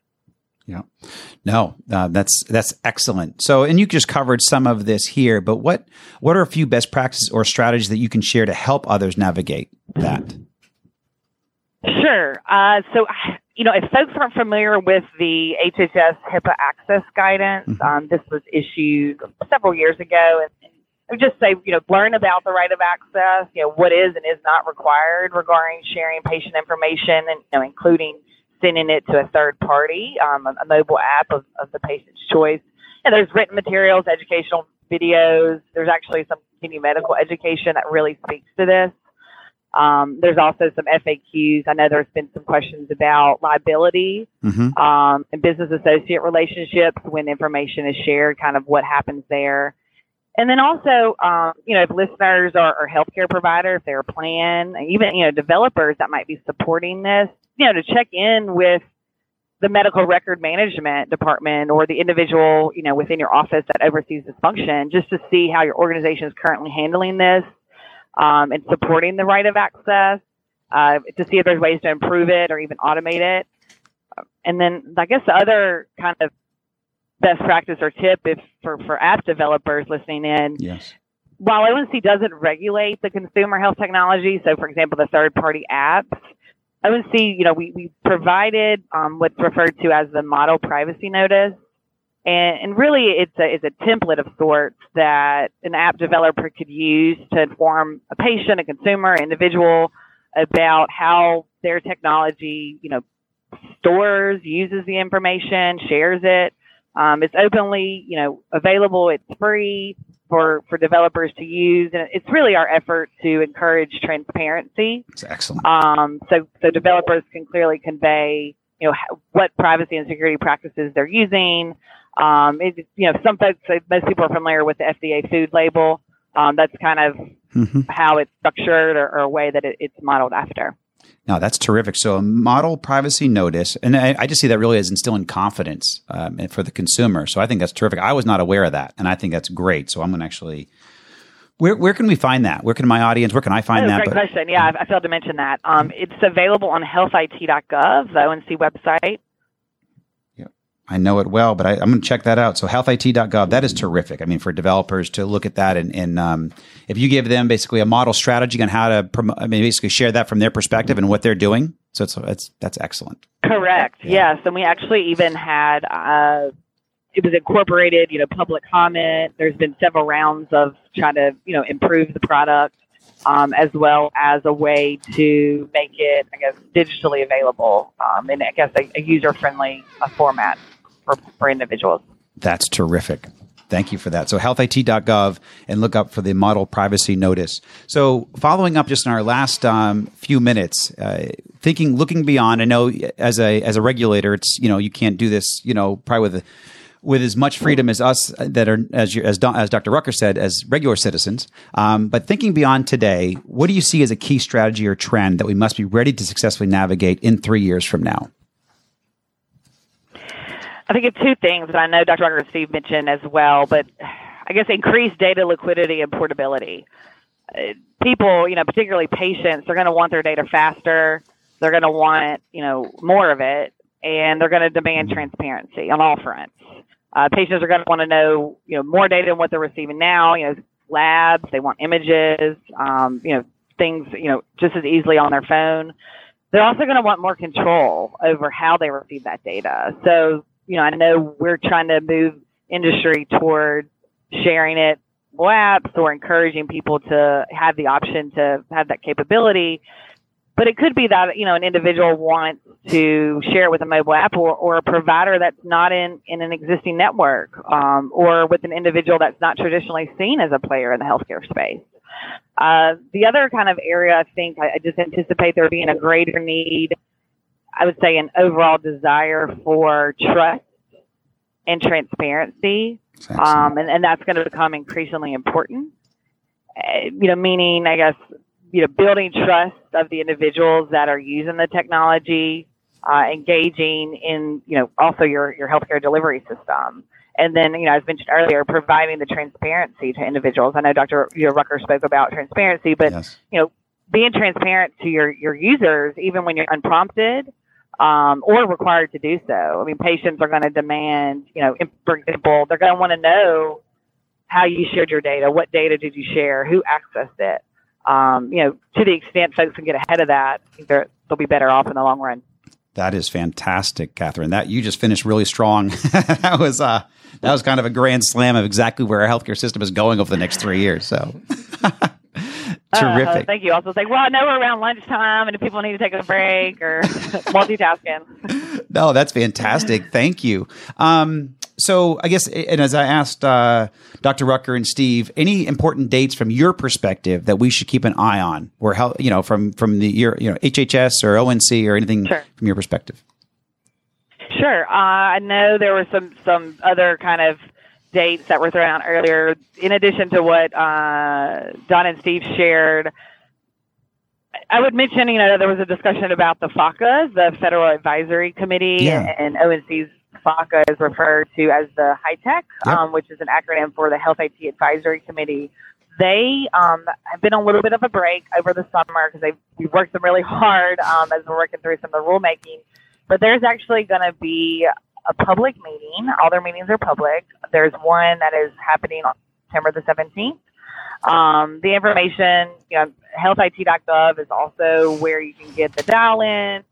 Yeah. No, that's excellent. So, and you just covered some of this here, but what are a few best practices or strategies that you can share to help others navigate that? Sure. If folks aren't familiar with the HHS HIPAA access guidance, this was issued several years ago. And I would just say, learn about the right of access, what is and is not required regarding sharing patient information, and including sending it to a third party, a mobile app of the patient's choice. And there's written materials, educational videos. There's actually some continuing medical education that really speaks to this. There's also some FAQs. I know there's been some questions about liability and business associate relationships when information is shared, kind of what happens there. And then also, you know, if listeners or healthcare providers, if they're a plan, even, you know, developers that might be supporting this, you know, to check in with the medical record management department or the individual, you know, within your office that oversees this function, just to see how your organization is currently handling this and supporting the right of access, to see if there's ways to improve it or even automate it. And then I guess the other kind of best practice or tip if for app developers listening in, yes. While ONC doesn't regulate the consumer health technology, so for example, the third-party apps, ONC, you know, we provided what's referred to as the model privacy notice. And really, it's a template of sorts that an app developer could use to inform a patient, a consumer, individual about how their technology, you know, stores, uses the information, shares it. It's openly, you know, available. It's free for developers to use. And it's really our effort to encourage transparency. That's excellent. So developers can clearly convey, you know, what privacy and security practices they're using. You know, some folks, most people are familiar with the FDA food label. That's kind of how it's structured or a way that it's modeled after. No, that's terrific. So a model privacy notice, and I just see that really as instilling confidence for the consumer. So I think that's terrific. I was not aware of that, and I think that's great. So I'm going to actually – where can we find that? Where can my audience – where can I find that? Great question. Yeah, I failed to mention that. It's available on healthit.gov, the ONC website. I know it well, but I'm going to check that out. So healthit.gov, that is terrific. I mean, for developers to look at that and if you give them basically a model strategy on how to basically share that from their perspective and what they're doing. So that's excellent. Correct. Yeah. Yes. And we actually even had, it was incorporated, you know, public comment. There's been several rounds of trying to, you know, improve the product as well as a way to make it, I guess, digitally available in, I guess, a user-friendly format. For individuals. That's terrific. Thank you for that. So healthit.gov and look up for the model privacy notice. So following up just in our last few minutes, looking beyond, I know as a regulator, it's, you know, you can't do this, you know, probably with as much freedom as us that are, as Dr. Rucker said, as regular citizens. But thinking beyond today, what do you see as a key strategy or trend that we must be ready to successfully navigate in 3 years from now? I think of two things that I know Dr. Rucker and Steve mentioned as well, but I guess increased data liquidity and portability. People, you know, particularly patients, they're going to want their data faster. They're going to want, you know, more of it, and they're going to demand transparency on all fronts. Patients are going to want to know, you know, more data than what they're receiving now. You know, labs, they want images, you know, things, you know, just as easily on their phone. They're also going to want more control over how they receive that data. So, you know, I know we're trying to move industry toward sharing it with apps or encouraging people to have the option to have that capability. But it could be that, you know, an individual wants to share it with a mobile app or a provider that's not in an existing network or with an individual that's not traditionally seen as a player in the healthcare space. The other kind of area, I think, I just anticipate there being a greater need, I would say, an overall desire for trust and transparency, and that's going to become increasingly important, you know, meaning, I guess, you know, building trust of the individuals that are using the technology, engaging in, you know, also your healthcare delivery system. And then, you know, as mentioned earlier, providing the transparency to individuals. I know Dr. Rucker spoke about transparency, but, yes, you know, being transparent to your users, even when you're unprompted, or required to do so. I mean, patients are going to demand, you know, for example, they're going to want to know how you shared your data, what data did you share, who accessed it. You know, to the extent folks can get ahead of that, I think they'll be better off in the long run. That is fantastic, Catherine. That you just finished really strong. That was kind of a grand slam of exactly where our healthcare system is going over the next 3 years. So. Terrific. Thank you. Also, it's like, well, I know we're around lunchtime and if people need to take a break or multitasking. No, that's fantastic. Thank you. So I guess, and as I asked Dr. Rucker and Steve, any important dates from your perspective that we should keep an eye on, or how, you know, from the your, you know, HHS or ONC or anything from your perspective? Sure. I know there were some other kind of dates that were thrown out earlier. In addition to what Don and Steve shared, I would mention, you know, there was a discussion about the FACAs, the Federal Advisory Committee, and ONC's FACA is referred to as the HITECH, which is an acronym for the Health IT Advisory Committee. They have been on a little bit of a break over the summer because we worked them really hard as we're working through some of the rulemaking. But there's actually going to be a public meeting. All their meetings are public. There's one that is happening on September the 17th. The information, you know, healthit.gov is also where you can get the dial-in.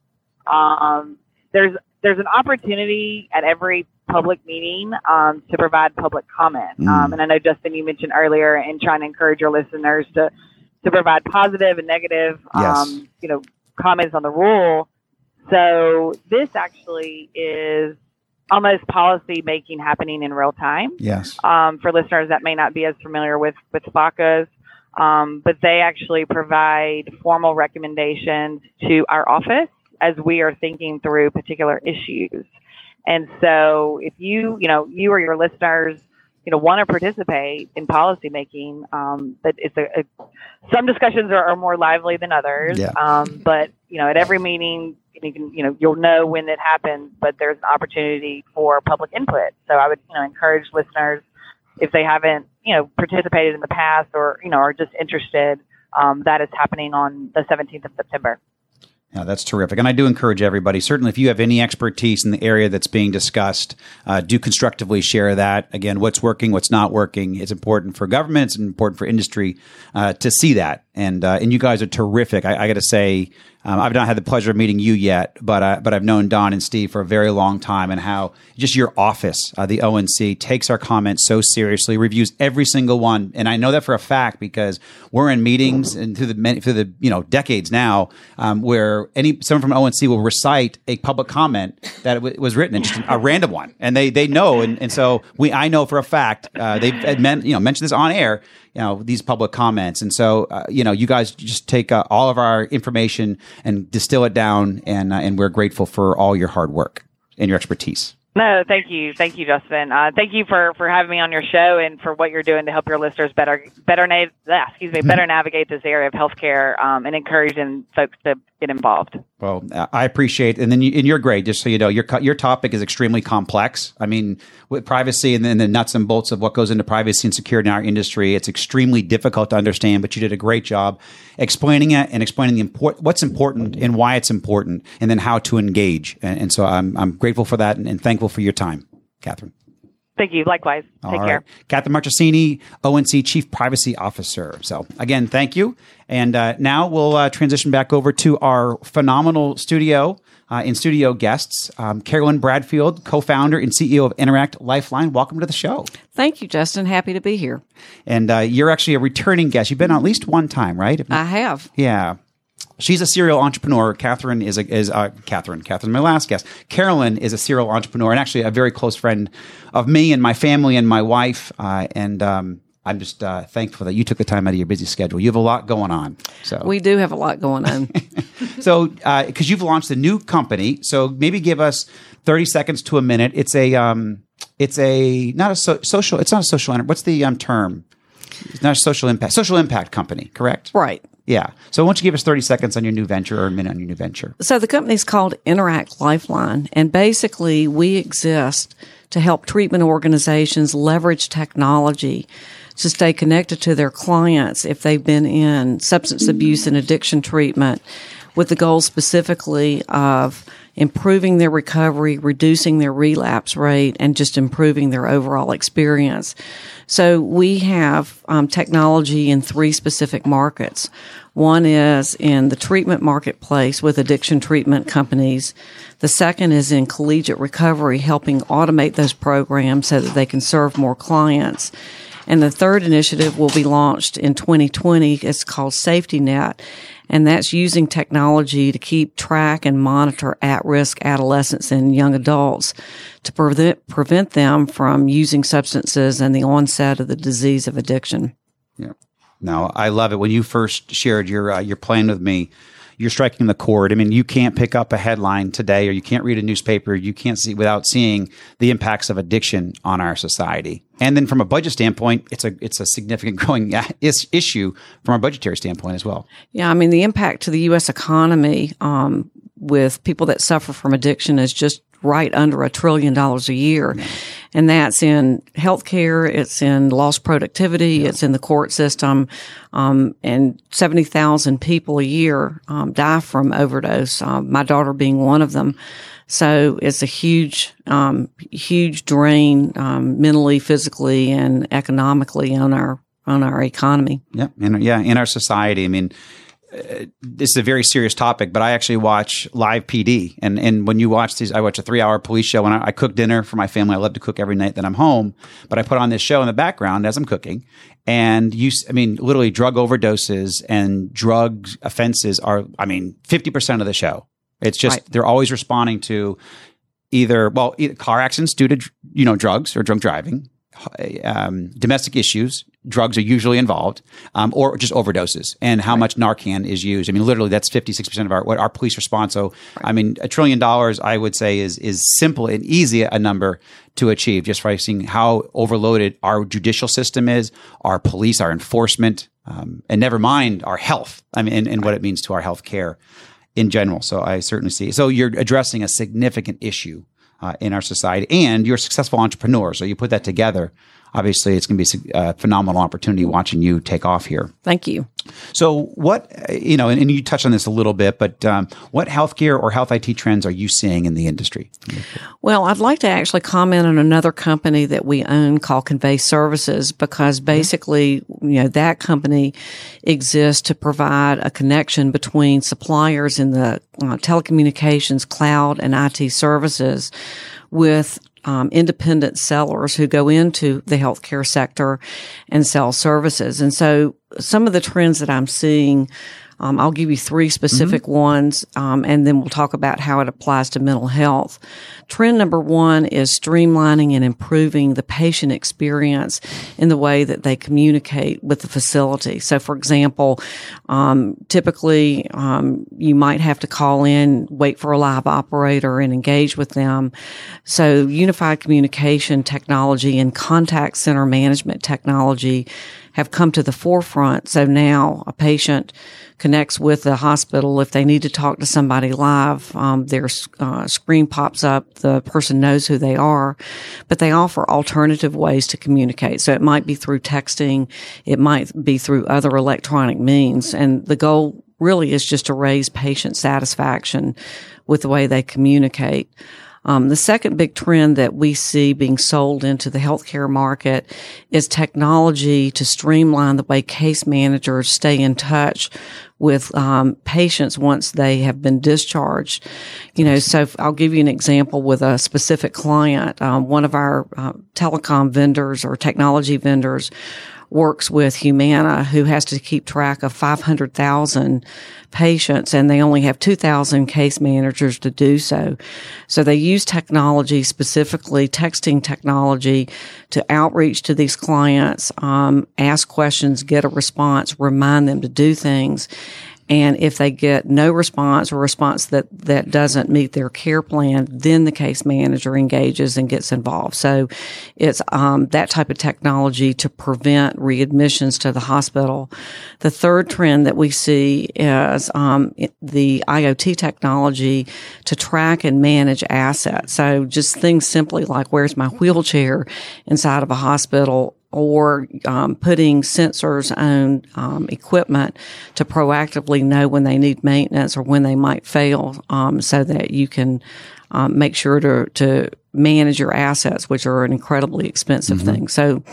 There's an opportunity at every public meeting to provide public comment. And I know, Justin, you mentioned earlier and trying to encourage your listeners to provide positive and negative, you know, comments on the rule. So this actually is almost policy making happening in real time. Yes. For listeners that may not be as familiar with FACAs, but they actually provide formal recommendations to our office as we are thinking through particular issues. And so if you or your listeners, you know, want to participate in policymaking, but it's some discussions are more lively than others. Yeah. But, you know, at every meeting, you'll know when it happens, but there's an opportunity for public input. So I would, encourage listeners, if they haven't, participated in the past or, are just interested, that is happening on the 17th of September. No, that's terrific. And I do encourage everybody, certainly if you have any expertise in the area that's being discussed, do constructively share that. Again, what's working, what's not working. It's important for government. It's important for industry to see that. And you guys are terrific. I got to say, I've not had the pleasure of meeting you yet, but I've known Don and Steve for a very long time, and how just your office, the ONC, takes our comments so seriously, reviews every single one. And I know that for a fact because we're in meetings and through the decades now, where someone from ONC will recite a public comment that was written, and just a random one, and they know, and so I know for a fact they've mentioned this on air. These public comments. And so, you guys just take all of our information and distill it down. And we're grateful for all your hard work and your expertise. No, thank you. Thank you, Justin. Thank you for having me on your show and for what you're doing to help your listeners better navigate this area of healthcare and encouraging folks to get involved. Well, I appreciate, and then you're great. Just so you know, your topic is extremely complex. I mean, with privacy and then the nuts and bolts of what goes into privacy and security in our industry, it's extremely difficult to understand. But you did a great job explaining it and explaining what's important and why it's important, and then how to engage. And so I'm grateful for that and thankful for your time, Catherine. Thank you. Likewise. Take care. Catherine Marchesini, ONC Chief Privacy Officer. So again, thank you. And now we'll transition back over to our phenomenal studio in-studio guests. Carolyn Bradfield, co-founder and CEO of Interact Lifeline. Welcome to the show. Thank you, Justin. Happy to be here. And you're actually a returning guest. You've been on at least one time, right? I have. Yeah. She's a serial entrepreneur. Catherine Catherine's my last guest. Carolyn is a serial entrepreneur and actually a very close friend of me and my family and my wife. I'm just thankful that you took the time out of your busy schedule. You have a lot going on. So we do have a lot going on. So, because you've launched a new company, so maybe give us 30 seconds to a minute. It's not a social enterprise. What's the term? It's not a social impact company, correct? Right. Yeah. So why don't you give us 30 seconds on your new venture, or a minute on your new venture? So the company's called Interact Lifeline, and basically we exist to help treatment organizations leverage technology to stay connected to their clients if they've been in substance abuse and addiction treatment, with the goal specifically of improving their recovery, reducing their relapse rate, and just improving their overall experience. So we have technology in three specific markets. One is in the treatment marketplace with addiction treatment companies. The second is in collegiate recovery, helping automate those programs so that they can serve more clients. And the third initiative will be launched in 2020. It's called Safety Net, and that's using technology to keep track and monitor at-risk adolescents and young adults to prevent them from using substances and the onset of the disease of addiction. Yeah. No, I love it. When you first shared your plan with me, you're striking the chord. I mean, you can't pick up a headline today, or you can't read a newspaper, you can't see without seeing the impacts of addiction on our society. And then from a budget standpoint, it's a significant growing issue from a budgetary standpoint as well. Yeah, I mean, the impact to the U.S. economy with people that suffer from addiction is just right under $1 trillion a year. Yeah. And that's in healthcare, it's in lost productivity, yeah. It's in the court system, and 70,000 people a year die from overdose, my daughter being one of them. So it's a huge drain mentally, physically, and economically on our economy. Yeah, and yeah, in our society. I mean, this is a very serious topic, but I actually watch Live PD. And when you watch these, I watch a 3-hour police show, and I cook dinner for my family. I love to cook every night that I'm home, but I put on this show in the background as I'm cooking. And literally drug overdoses and drug offenses are, 50% of the show. It's just, right. They're always responding to either car accidents due to, drugs or drunk driving, domestic issues. Drugs are usually involved, or just overdoses, and how much Narcan is used. I mean, literally, that's 56% of our police response. So, right. I mean, $1 trillion, I would say, is simple and easy a number to achieve, just by seeing how overloaded our judicial system is, our police, our enforcement, and never mind our health. What it means to our health care in general. So, I certainly see. So, you're addressing a significant issue in our society, and you're a successful entrepreneur. So, you put that together. Obviously, it's going to be a phenomenal opportunity watching you take off here. Thank you. So what, and you touched on this a little bit, but what healthcare or health IT trends are you seeing in the industry? Well, I'd like to actually comment on another company that we own called Convey Services, because basically, that company exists to provide a connection between suppliers in the telecommunications, cloud, and IT services with independent sellers who go into the healthcare sector and sell services. And so some of the trends that I'm seeing, I'll give you 3 specific ones, and then we'll talk about how it applies to mental health. Trend number 1 is streamlining and improving the patient experience in the way that they communicate with the facility. So, for example, typically you might have to call in, wait for a live operator, and engage with them. So unified communication technology and contact center management technology have come to the forefront. So now a patient connects with the hospital. If they need to talk to somebody live, their screen pops up. The person knows who they are, but they offer alternative ways to communicate. So it might be through texting. It might be through other electronic means. And the goal really is just to raise patient satisfaction with the way they communicate. The second big trend that we see being sold into the healthcare market is technology to streamline the way case managers stay in touch with patients once they have been discharged. So I'll give you an example with a specific client. One of our telecom vendors or technology vendors works with Humana, who has to keep track of 500,000 patients, and they only have 2,000 case managers to do so. So they use technology, specifically texting technology, to outreach to these clients, ask questions, get a response, remind them to do things. And if they get no response or response that doesn't meet their care plan, then the case manager engages and gets involved. So it's that type of technology to prevent readmissions to the hospital. The third trend that we see is the IoT technology to track and manage assets. So just things simply like, where's my wheelchair inside of a hospital? Or putting sensors on equipment to proactively know when they need maintenance or when they might fail, so that you can make sure to manage your assets, which are an incredibly expensive thing. So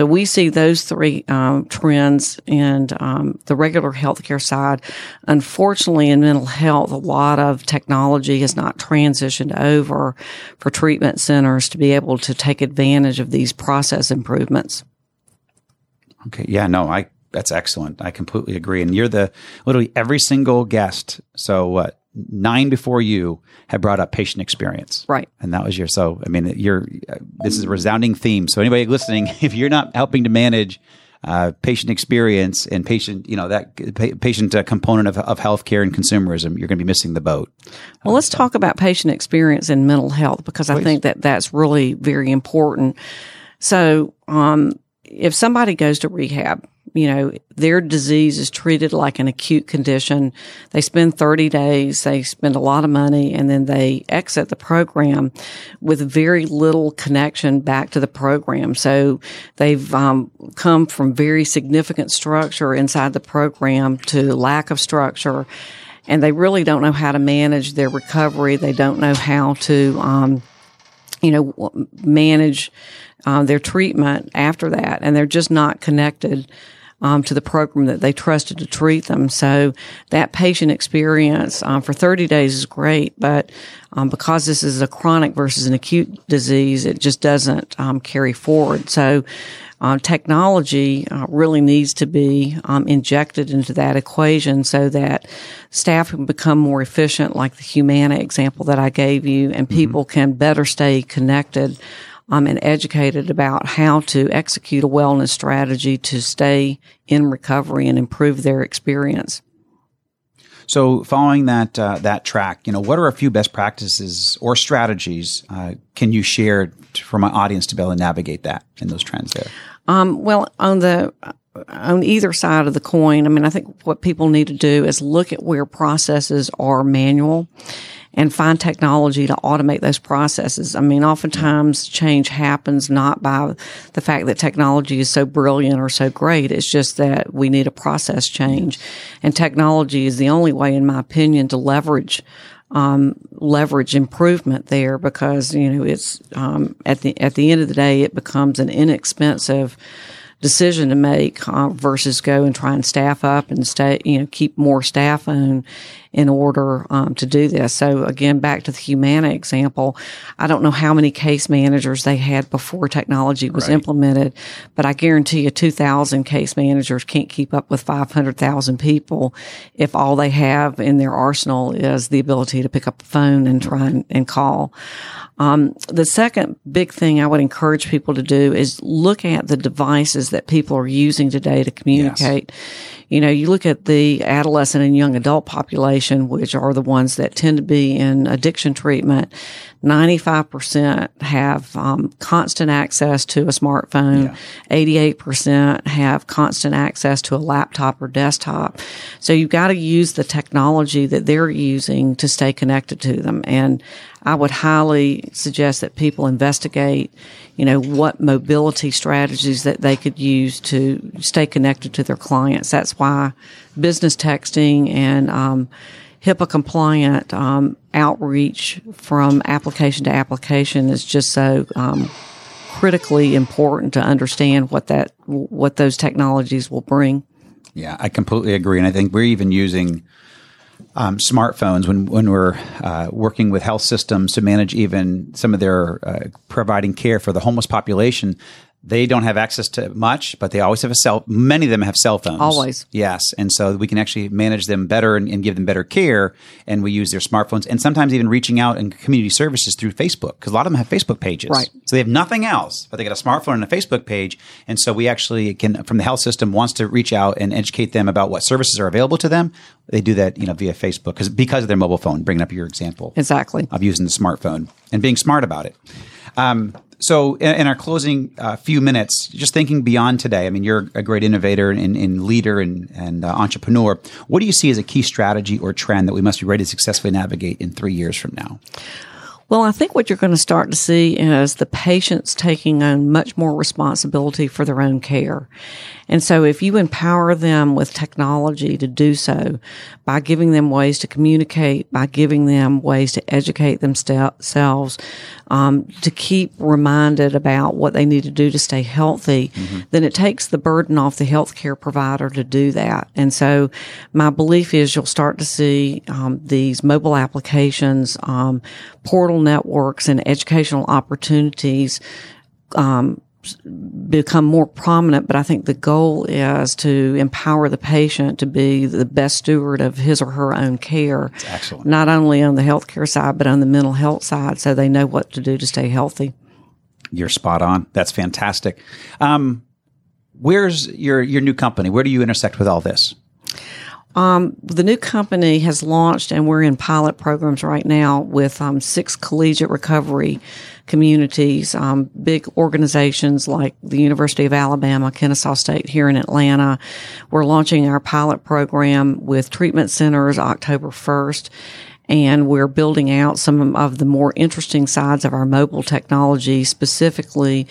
we see those three trends in the regular healthcare side. Unfortunately, in mental health, a lot of technology has not transitioned over for treatment centers to be able to take advantage of these process improvements. Okay. Yeah, no, that's excellent. I completely agree. And you're literally every single guest. So what? 9 before you had brought up patient experience. Right. And that was this is a resounding theme. So anybody listening, if you're not helping to manage patient experience and patient, patient component of healthcare and consumerism, you're going to be missing the boat. Well, let's talk about patient experience in mental health, because please. I think that that's really very important. So, if somebody goes to rehab, their disease is treated like an acute condition. They spend 30 days, they spend a lot of money, and then they exit the program with very little connection back to the program. So they've come from very significant structure inside the program to lack of structure, and they really don't know how to manage their recovery. They don't know how to, manage their treatment after that, and they're just not connected to the program that they trusted to treat them. So that patient experience for 30 days is great, but because this is a chronic versus an acute disease, it just doesn't carry forward. So technology really needs to be injected into that equation so that staff can become more efficient, like the Humana example that I gave you, and people can better stay connected and educated about how to execute a wellness strategy to stay in recovery and improve their experience. So following that track, what are a few best practices or strategies can you share for my audience to be able to navigate that and those trends there? On either side of the coin, I think what people need to do is look at where processes are manual and find technology to automate those processes. Oftentimes change happens not by the fact that technology is so brilliant or so great. It's just that we need a process change. And technology is the only way, in my opinion, to leverage improvement there, because, it's, at the end of the day, it becomes an inexpensive decision to make versus go and try and staff up and stay, keep more staff on in order to do this. So again, back to the Humana example, I don't know how many case managers they had before technology was implemented, but I guarantee you 2,000 case managers can't keep up with 500,000 people if all they have in their arsenal is the ability to pick up the phone and try and call. The second big thing I would encourage people to do is look at the devices that people are using today to communicate. Yes. You look at the adolescent and young adult population, which are the ones that tend to be in addiction treatment, 95% have constant access to a smartphone, 88% have constant access to a laptop or desktop. So you've got to use the technology that they're using to stay connected to them. And I would highly suggest that people investigate, what mobility strategies that they could use to stay connected to their clients. That's why business texting and HIPAA compliant outreach from application to application is just so critically important to understand what those technologies will bring. Yeah, I completely agree, and I think we're even using smartphones when we're working with health systems to manage even some of their providing care for the homeless population. They don't have access to much, but they always have many of them have cell phones. Always. Yes. And so we can actually manage them better and give them better care. And we use their smartphones, and sometimes even reaching out in community services through Facebook, because a lot of them have Facebook pages. Right. So they have nothing else, but they got a smartphone and a Facebook page. And so we actually can, from the health system, wants to reach out and educate them about what services are available to them. They do that, via Facebook because of their mobile phone, bringing up your example. Exactly. Of using the smartphone and being smart about it. So in our closing few minutes, just thinking beyond today, you're a great innovator and leader and entrepreneur. What do you see as a key strategy or trend that we must be ready to successfully navigate in 3 years from now? Well, I think what you're going to start to see is the patients taking on much more responsibility for their own care. And so if you empower them with technology to do so by giving them ways to communicate, by giving them ways to educate themselves, to keep reminded about what they need to do to stay healthy, then it takes the burden off the healthcare provider to do that. And so my belief is you'll start to see these mobile applications, portal networks, and educational opportunities become more prominent, but I think the goal is to empower the patient to be the best steward of his or her own care. That's excellent. Not only on the healthcare side, but on the mental health side, so they know what to do to stay healthy. You're spot on. That's fantastic. Where's your new company? Where do you intersect with all this? The new company has launched, and we're in pilot programs right now with 6 collegiate recovery communities, big organizations like the University of Alabama, Kennesaw State here in Atlanta. We're launching our pilot program with treatment centers October 1st. And we're building out some of the more interesting sides of our mobile technology, specifically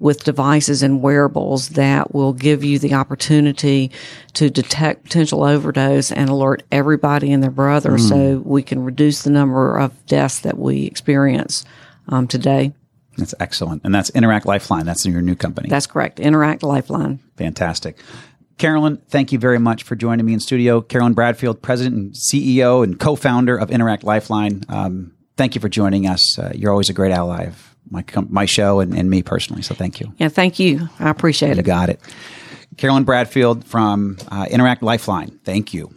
with devices and wearables that will give you the opportunity to detect potential overdose and alert everybody and their brother so we can reduce the number of deaths that we experience today. That's excellent. And that's Interact Lifeline. That's in your new company. That's correct. Interact Lifeline. Fantastic. Carolyn, thank you very much for joining me in studio. Carolyn Bradfield, President and CEO and co-founder of Interact Lifeline. Thank you for joining us. You're always a great ally of my show and me personally, so thank you. Yeah, thank you. I appreciate it. You got it. Carolyn Bradfield from Interact Lifeline. Thank you.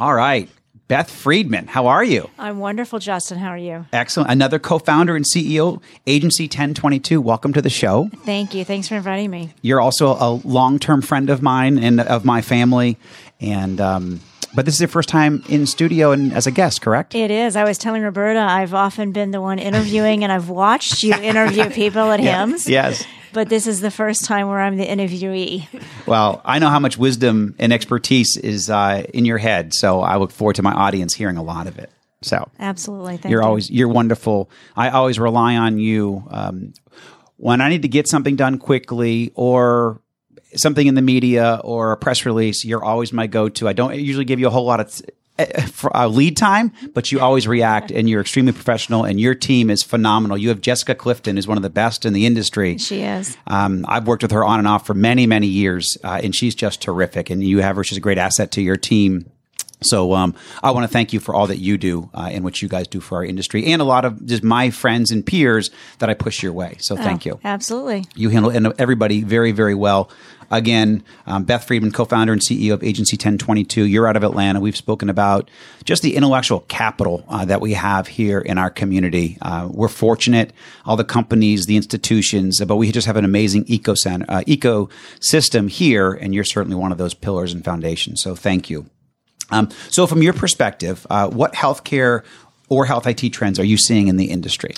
All right. Beth Friedman, how are you? I'm wonderful, Justin. How are you? Excellent. Another co-founder and CEO, Agency 1022. Welcome to the show. Thank you. Thanks for inviting me. You're also a long-term friend of mine and of my family. And but this is your first time in studio and as a guest, correct? It is. I was telling Roberta, I've often been the one interviewing, and I've watched you interview people at HIMSS. Yes. But this is the first time where I'm the interviewee. Well, I know how much wisdom and expertise is in your head, so I look forward to my audience hearing a lot of it. So absolutely, you're wonderful. I always rely on you when I need to get something done quickly or something in the media or a press release. You're always my go-to. I don't usually give you a whole lot of lead time, but you always react, and you're extremely professional, and your team is phenomenal. You have Jessica Clifton, is one of the best in the industry. She is. I've worked with her on and off for many, many years, and she's just terrific. And you have her; she's a great asset to your team. So I want to thank you for all that you do and what you guys do for our industry, and a lot of just my friends and peers that I push your way. So thank you. Absolutely. You handle everybody very, very well. Again, Beth Friedman, co-founder and CEO of Agency 1022. You're out of Atlanta. We've spoken about just the intellectual capital that we have here in our community. We're fortunate, all the companies, the institutions, but we just have an amazing ecosystem here, and you're certainly one of those pillars and foundations. So thank you. So from your perspective, what healthcare or health IT trends are you seeing in the industry?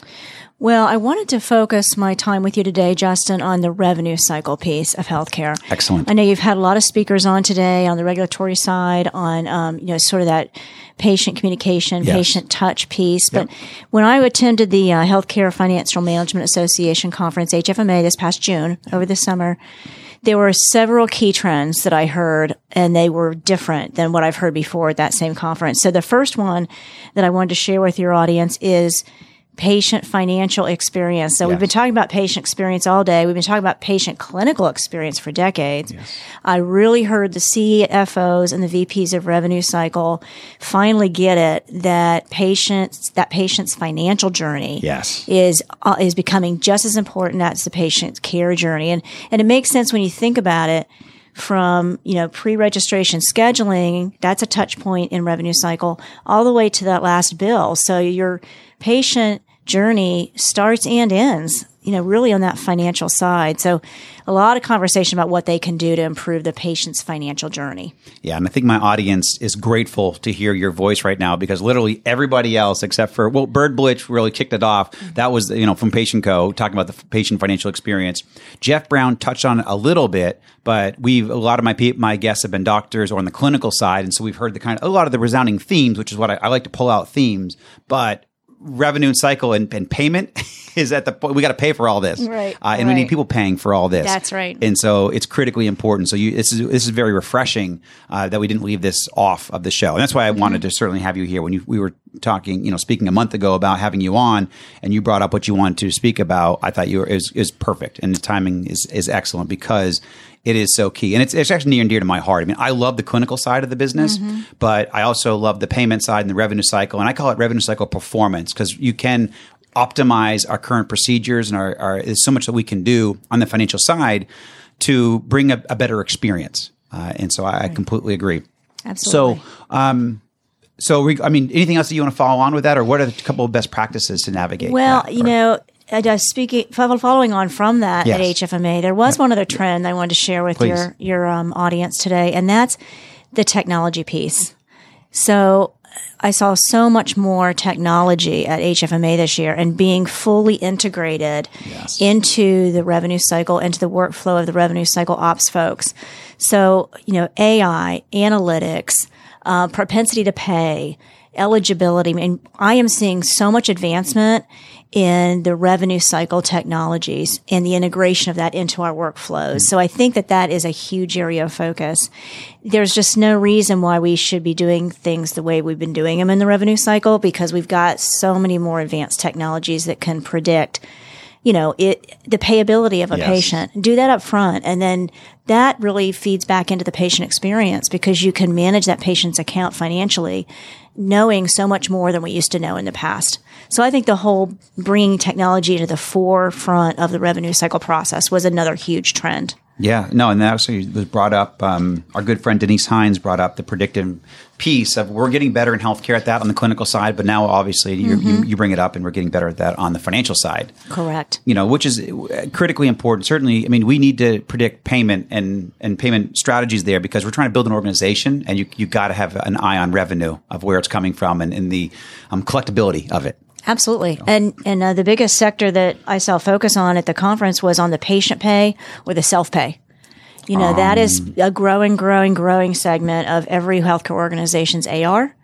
Well, I wanted to focus my time with you today, Justin, on the revenue cycle piece of healthcare. Excellent. I know you've had a lot of speakers on today on the regulatory side, on sort of that patient communication, yes, patient touch piece. But when I attended the Healthcare Financial Management Association conference, HFMA, this past June, over the summer, there were several key trends that I heard, and they were different than what I've heard before at that same conference. So the first one that I wanted to share with your audience is patient financial experience. So we've been talking about patient experience all day. We've been talking about patient clinical experience for decades. Yes. I really heard the CFOs and the VPs of revenue cycle finally get it that patient's financial journey is becoming just as important as the patient's care journey. And it makes sense when you think about it. From, pre-registration scheduling, that's a touch point in revenue cycle, all the way to that last bill. So your patient journey starts and ends, really on that financial side. So a lot of conversation about what they can do to improve the patient's financial journey. Yeah. And I think my audience is grateful to hear your voice right now, because literally everybody else except for, Bird Blitch really kicked it off. That was, from Patient Co, talking about the patient financial experience. Jeff Brown touched on it a little bit, but a lot of my guests have been doctors or on the clinical side. And so we've heard a lot of the resounding themes, which is what I like to pull out themes, but revenue cycle and payment is at the point we got to pay for all this. Right. We need people paying for all this. That's right. And so it's critically important. So this is very refreshing that we didn't leave this off of the show. And that's why I wanted to certainly have you here when we were talking, speaking a month ago about having you on, and you brought up what you wanted to speak about. I thought is perfect. And the timing is excellent because it is so key. And it's actually near and dear to my heart. I mean, I love the clinical side of the business, but I also love the payment side and the revenue cycle. And I call it revenue cycle performance because you can optimize our current procedures and there's so much that we can do on the financial side to bring a better experience. And so I completely agree. Absolutely. So, anything else that you want to follow on with that, or what are a couple of best practices to navigate? Well, following on from that at HFMA, there was one other trend I wanted to share with your audience today, and that's the technology piece. So I saw so much more technology at HFMA this year and being fully integrated into the revenue cycle, into the workflow of the revenue cycle ops folks. So, AI, analytics, propensity to pay, eligibility. I mean, I am seeing so much advancement in the revenue cycle technologies and the integration of that into our workflows. So I think that is a huge area of focus. There's just no reason why we should be doing things the way we've been doing them in the revenue cycle, because we've got so many more advanced technologies that can predict the payability of a patient. Do that up front. And then that really feeds back into the patient experience, because you can manage that patient's account financially, knowing so much more than we used to know in the past. So I think the whole bringing technology to the forefront of the revenue cycle process was another huge trend. Yeah, no, and that actually was brought up. Our good friend Denise Hines brought up the predictive piece of we're getting better in healthcare at that on the clinical side, but now obviously you bring it up and we're getting better at that on the financial side. Correct. Which is critically important. Certainly, I mean, we need to predict payment and payment strategies there, because we're trying to build an organization, and you got to have an eye on revenue of where it's coming from and the collectability of it. Absolutely. And the biggest sector that I saw focus on at the conference was on the patient pay or the self-pay. That is a growing segment of every healthcare organization's AR.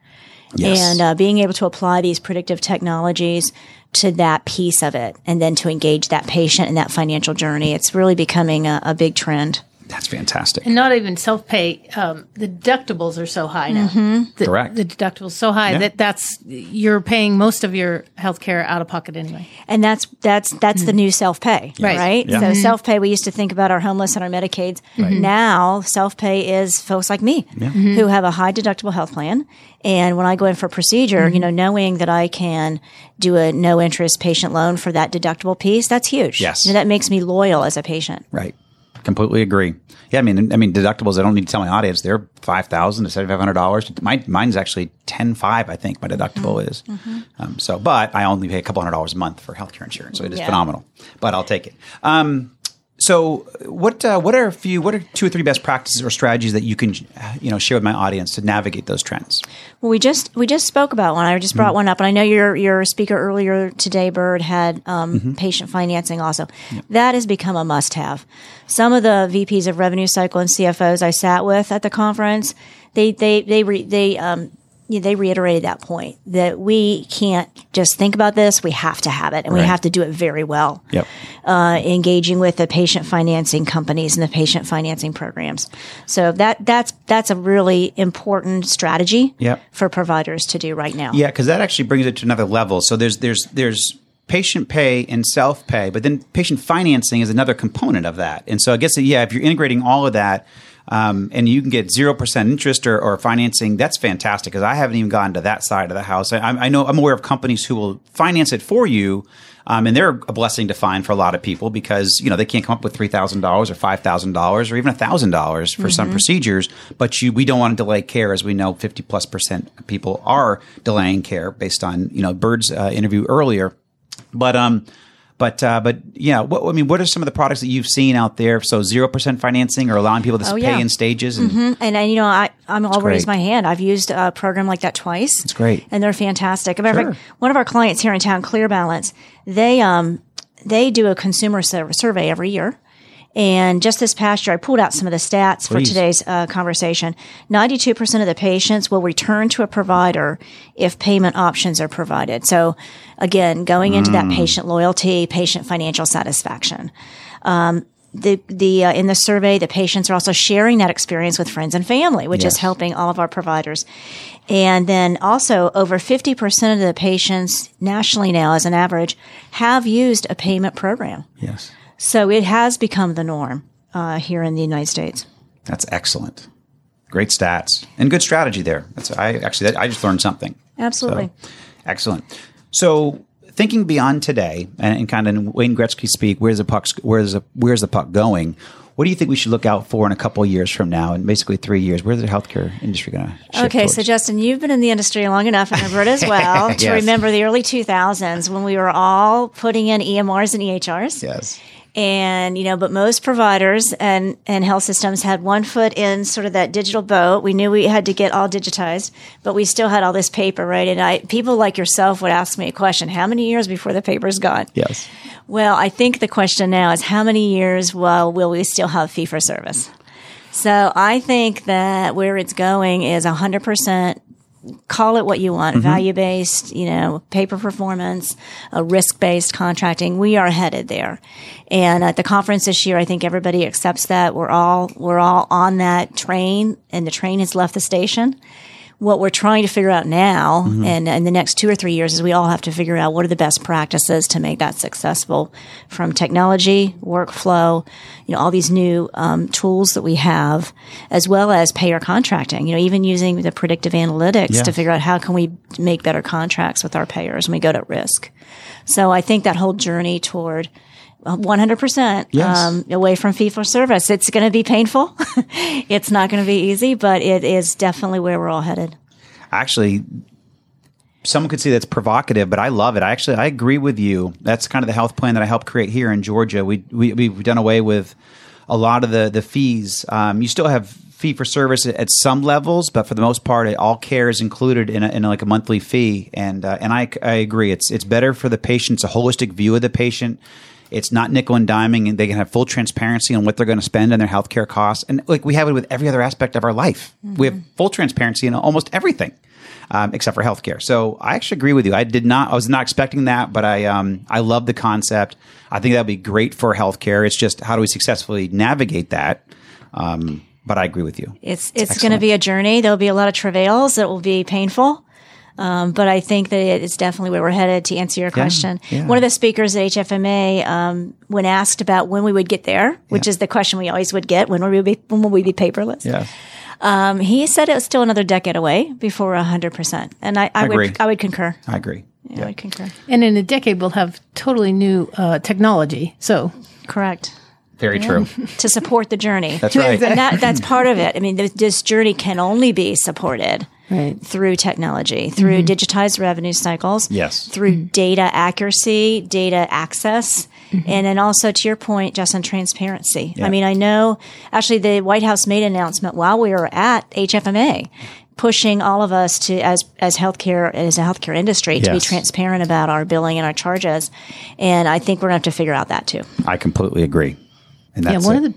Yes. And being able to apply these predictive technologies to that piece of it, and then to engage that patient in that financial journey. It's really becoming a big trend. That's fantastic. And not even self-pay. The deductibles are so high now. Mm-hmm. Correct. The deductibles so high that you're paying most of your healthcare out of pocket anyway. And that's the new self-pay, right? Yeah. So self-pay, we used to think about our homeless and our Medicaids. Right. Now self-pay is folks like me who have a high deductible health plan. And when I go in for a procedure, knowing that I can do a no interest patient loan for that deductible piece, that's huge. Yes. That makes me loyal as a patient. Right. Completely agree. Yeah, I mean deductibles, I don't need to tell my audience, they're $5,000 to $7,500. Mine's actually $10,500, I think my deductible is. Mm-hmm. But I only pay a couple $100 a month for healthcare insurance, so it is phenomenal. But I'll take it. So what are two or three best practices or strategies that you can share with my audience to navigate those trends? Well, we just spoke about one. I just brought one up, and I know your speaker earlier today, Bird, had patient financing also. Yep. That has become a must have. Some of the VPs of revenue cycle and CFOs I sat with at the conference, they reiterated that point, that we can't just think about this. We have to have it, and we have to do it very well. Yep. Engaging with the patient financing companies and the patient financing programs. So that's a really important strategy for providers to do right now. Yeah, because that actually brings it to another level. So there's patient pay and self-pay, but then patient financing is another component of that. And so I guess, if you're integrating all of that, and you can get 0% interest or financing, that's fantastic, because I haven't even gotten to that side of the house. I'm aware of companies who will finance it for you, and they're a blessing to find for a lot of people, because they can't come up with $3,000 or $5,000 or even $1,000 for some procedures. But we don't want to delay care, as we know 50+% of people are delaying care based on Bird's interview earlier. What are some of the products that you've seen out there? So 0% financing, or allowing people to pay in stages, I'll raise my hand. I've used a program like that twice. It's great, and they're fantastic. As a matter of fact, one of our clients here in town, Clear Balance, they do a consumer survey every year. And just this past year, I pulled out some of the stats for today's conversation. 92% of the patients will return to a provider if payment options are provided. So again, going into that patient loyalty, patient financial satisfaction. In the survey, the patients are also sharing that experience with friends and family, which is helping all of our providers. And then also over 50% of the patients nationally now as an average have used a payment program. Yes. So it has become the norm here in the United States. That's excellent. Great stats and good strategy there. I just learned something. Absolutely. So, excellent. So thinking beyond today and kind of Wayne Gretzky speak, where's the puck going? What do you think we should look out for in a couple of years from now, and basically 3 years? Where's the healthcare industry going to shift towards? So Justin, you've been in the industry long enough, and Roberta as well, to remember the early 2000s when we were all putting in EMRs and EHRs. Yes. And, but most providers and health systems had one foot in sort of that digital boat. We knew we had to get all digitized, but we still had all this paper, right? And people like yourself would ask me a question, how many years before the paper's gone? Yes. Well, I think the question now is how many years will we still have fee-for-service? So I think that where it's going is 100%. Call it what you want, value-based, pay per performance, risk-based contracting. We are headed there. And at the conference this year, I think everybody accepts that. We're all on that train, and the train has left the station. What we're trying to figure out now and in the next 2 or 3 years is we all have to figure out what are the best practices to make that successful, from technology, workflow, all these new tools that we have, as well as payer contracting, even using the predictive analytics to figure out how can we make better contracts with our payers when we go to risk. So I think that whole journey toward 100% away from fee-for-service. It's going to be painful. It's not going to be easy, but it is definitely where we're all headed. Actually, someone could say that's provocative, but I love it. I agree with you. That's kind of the health plan that I helped create here in Georgia. We've done away with a lot of the fees. You still have fee-for-service at some levels, but for the most part, all care is included in a monthly fee. And I agree. It's better for the patient. It's a holistic view of the patient. It's not nickel and diming, and they can have full transparency on what they're going to spend on their healthcare costs. And like we have it with every other aspect of our life. We have full transparency in almost everything except for healthcare. So I actually agree with you. I was not expecting that, but I love the concept. I think that would be great for healthcare. It's just how do we successfully navigate that? But I agree with you. It's going to be a journey. There'll be a lot of travails. It will be painful. But I think that it's definitely where we're headed, to answer your question. Yeah. One of the speakers at HFMA, when asked about when we would get there, which is the question we always would get, when will we be paperless? Yeah. He said it was still another decade away before 100%. And I would concur. I agree. Yeah, I would concur. And in a decade, we'll have totally new technology. So correct. Very true. To support the journey. That's right. And that's part of it. I mean, this journey can only be supported through technology, through digitized revenue cycles, through data accuracy, data access, and then also, to your point, Justin, transparency. Yeah. I mean, I know actually the White House made an announcement while we were at HFMA, pushing all of us to, as a healthcare industry, to be transparent about our billing and our charges. And I think we're going to have to figure out that too. I completely agree. One of the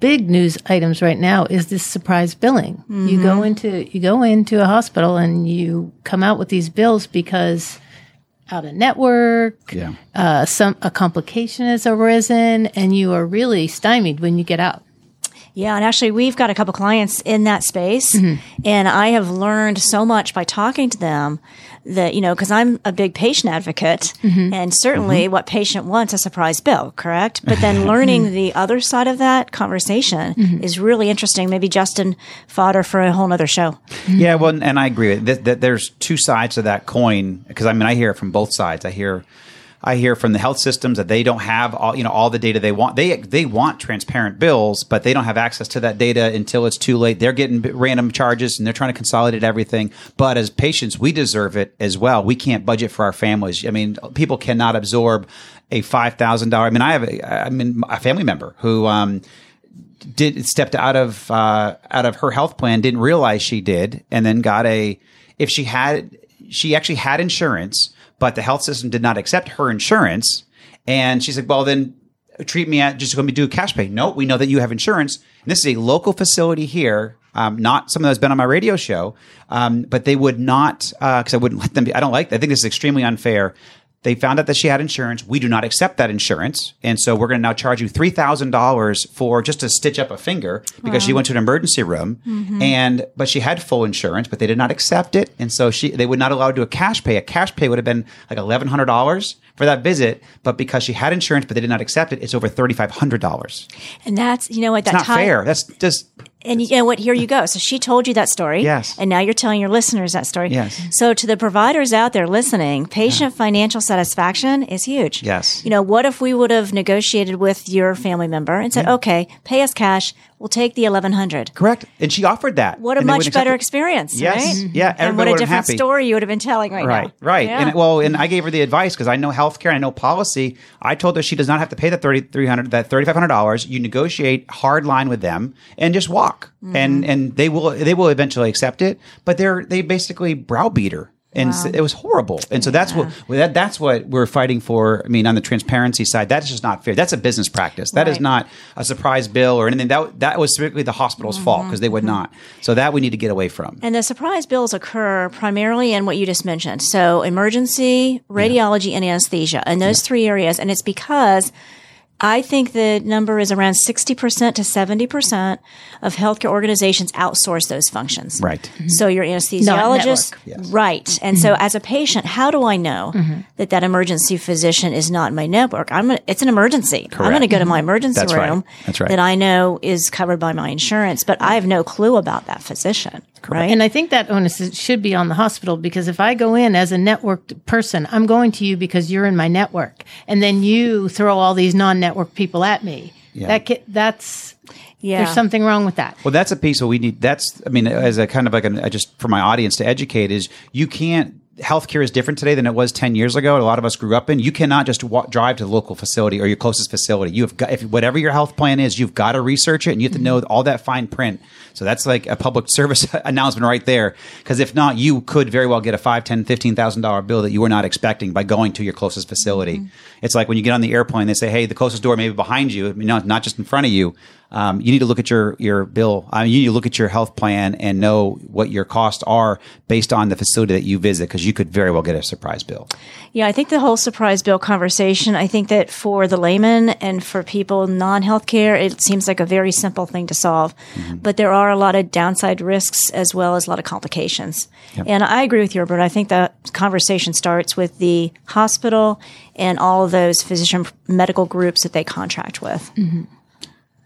big news items right now is this surprise billing. You go into a hospital and you come out with these bills because out of network, a complication has arisen, and you are really stymied when you get out. Yeah, and actually we've got a couple clients in that space, and I have learned so much by talking to them that, because I'm a big patient advocate, and certainly what patient wants, a surprise bill, correct? But then learning the other side of that conversation is really interesting. Maybe Justin, fodder for a whole nother show. Yeah, well, and I agree with that there's two sides to that coin, because I hear it from both sides. I hear from the health systems that they don't have all the data they want. They want transparent bills, but they don't have access to that data until it's too late. They're getting random charges, and they're trying to consolidate everything. But as patients, we deserve it as well. We can't budget for our families. I mean, people cannot absorb a $5,000. I mean, I have a family member who stepped out of her health plan, didn't realize she did, and then got she actually had insurance, but the health system did not accept her insurance. And she said, well, then treat me at just going to do cash pay. No, we know that you have insurance. And this is a local facility here, not someone that's been on my radio show, but they would not, because I wouldn't let them be. I don't like that. I think this is extremely unfair. They found out that she had insurance. We do not accept that insurance. And so we're going to now charge you $3,000 for just to stitch up a finger because she went to an emergency room. Mm-hmm. But she had full insurance, but they did not accept it. And so they would not allow her to do a cash pay. A cash pay would have been like $1,100 for that visit. But because she had insurance, but they did not accept it, it's over $3,500. And that's, you know what, that's not fair. That's just... And you know what? Here you go. So she told you that story. Yes. And now you're telling your listeners that story. Yes. So to the providers out there listening, patient financial satisfaction is huge. Yes. You know, what if we would have negotiated with your family member and said, okay, pay us cash. We'll take the $1,100. Correct. And she offered that. What a much better experience, yes. Right? Yeah. And what a different story you would have been telling right now. Right. Yeah. And I gave her the advice because I know healthcare, I know policy. I told her she does not have to pay that $3,500. You negotiate hard line with them and just walk. Mm-hmm. And they will eventually accept it. But they basically browbeat her. And so it was horrible. And so that's what we're fighting for. I mean, on the transparency side, that's just not fair. That's a business practice. That is not a surprise bill or anything. That was strictly the hospital's fault because they would not. So that we need to get away from. And the surprise bills occur primarily in what you just mentioned. So emergency, radiology, and anesthesia. And those three areas. And it's because... I think the number is around 60% to 70% of healthcare organizations outsource those functions. Right. Mm-hmm. So your anesthesiologist, right. And so as a patient, how do I know that emergency physician is not in my network? It's an emergency. Correct. I'm going to go to my emergency room that I know is covered by my insurance, but I have no clue about that physician. Correct. Right. And I think that onus should be on the hospital because if I go in as a networked person, I'm going to you because you're in my network. And then you throw all these non-network people at me. Yeah. There's something wrong with that. Well, that's a piece that we need. As a kind of like just for my audience to educate is you can't. Healthcare is different today than it was 10 years ago. A lot of us grew up in. You cannot just drive to the local facility or your closest facility. You have got, whatever your health plan is, you've got to research it and you have to know all that fine print. So that's like a public service announcement right there. Because if not, you could very well get a $5, $10, $15,000 bill that you were not expecting by going to your closest facility. Mm-hmm. It's like when you get on the airplane, they say, hey, the closest door may be behind you, not just in front of you. You need to look at your bill. You need to look at your health plan and know what your costs are based on the facility that you visit because you could very well get a surprise bill. Yeah, I think the whole surprise bill conversation, I think that for the layman and for people non-healthcare, it seems like a very simple thing to solve. Mm-hmm. But there are a lot of downside risks as well as a lot of complications. Yep. And I agree with you, Robert. I think the conversation starts with the hospital and all of those physician medical groups that they contract with. Mm-hmm.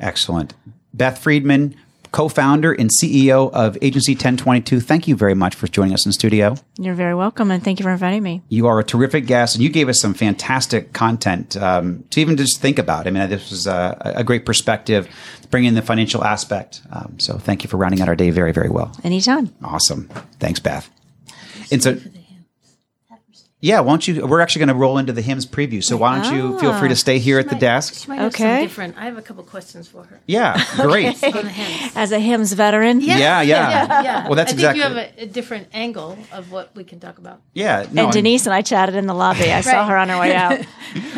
Excellent. Beth Friedman, co-founder and CEO of Agency 1022. Thank you very much for joining us in the studio. You're very welcome, and thank you for inviting me. You are a terrific guest, and you gave us some fantastic content to even just think about. I mean, this was a great perspective, bringing the financial aspect. So thank you for rounding out our day very, very well. Anytime. Awesome. Thanks, Beth. And so... Yeah, why don't you? We're actually going to roll into the HIMSS preview, so why don't you feel free to stay here at the desk? She might have some different. I have a couple questions for her. Yeah, great. Okay. As a HIMSS veteran, yeah. Well, that's exactly. I think you have a different angle of what we can talk about. Yeah, no, and Denise and I chatted in the lobby. I saw her on her way out.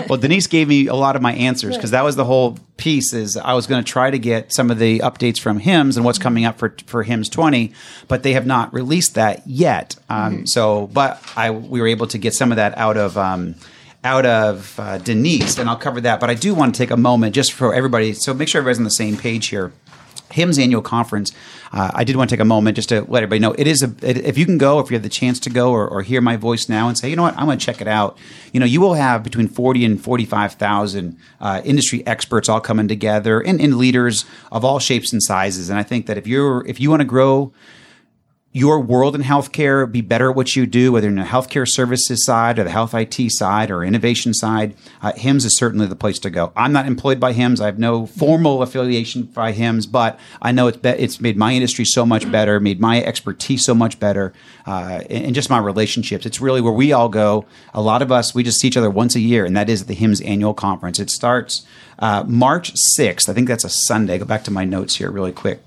Well, Denise gave me a lot of my answers because that was the whole piece. Is I was going to try to get some of the updates from HIMSS and what's coming up for HIMSS 20, but they have not released that yet. So, but we were able to get some of that out of Denise, and I'll cover that. But I do want to take a moment just for everybody, so make sure everybody's on the same page here. HIMSS annual conference. I did want to take a moment just to let everybody know it is if you can go, if you have the chance to go or hear my voice now and say, you know what, I'm going to check it out. You know, you will have between 40 and 45,000 industry experts all coming together and leaders of all shapes and sizes. And I think that if you want to grow your world in healthcare, be better at what you do, whether in the healthcare services side or the health IT side or innovation side, HIMSS is certainly the place to go. I'm not employed by HIMSS. I have no formal affiliation by HIMSS, but I know it's made my industry so much better, made my expertise so much better, and just my relationships. It's really where we all go. A lot of us, we just see each other once a year, and that is the HIMSS annual conference. It starts March 6th. I think that's a Sunday. Go back to my notes here really quick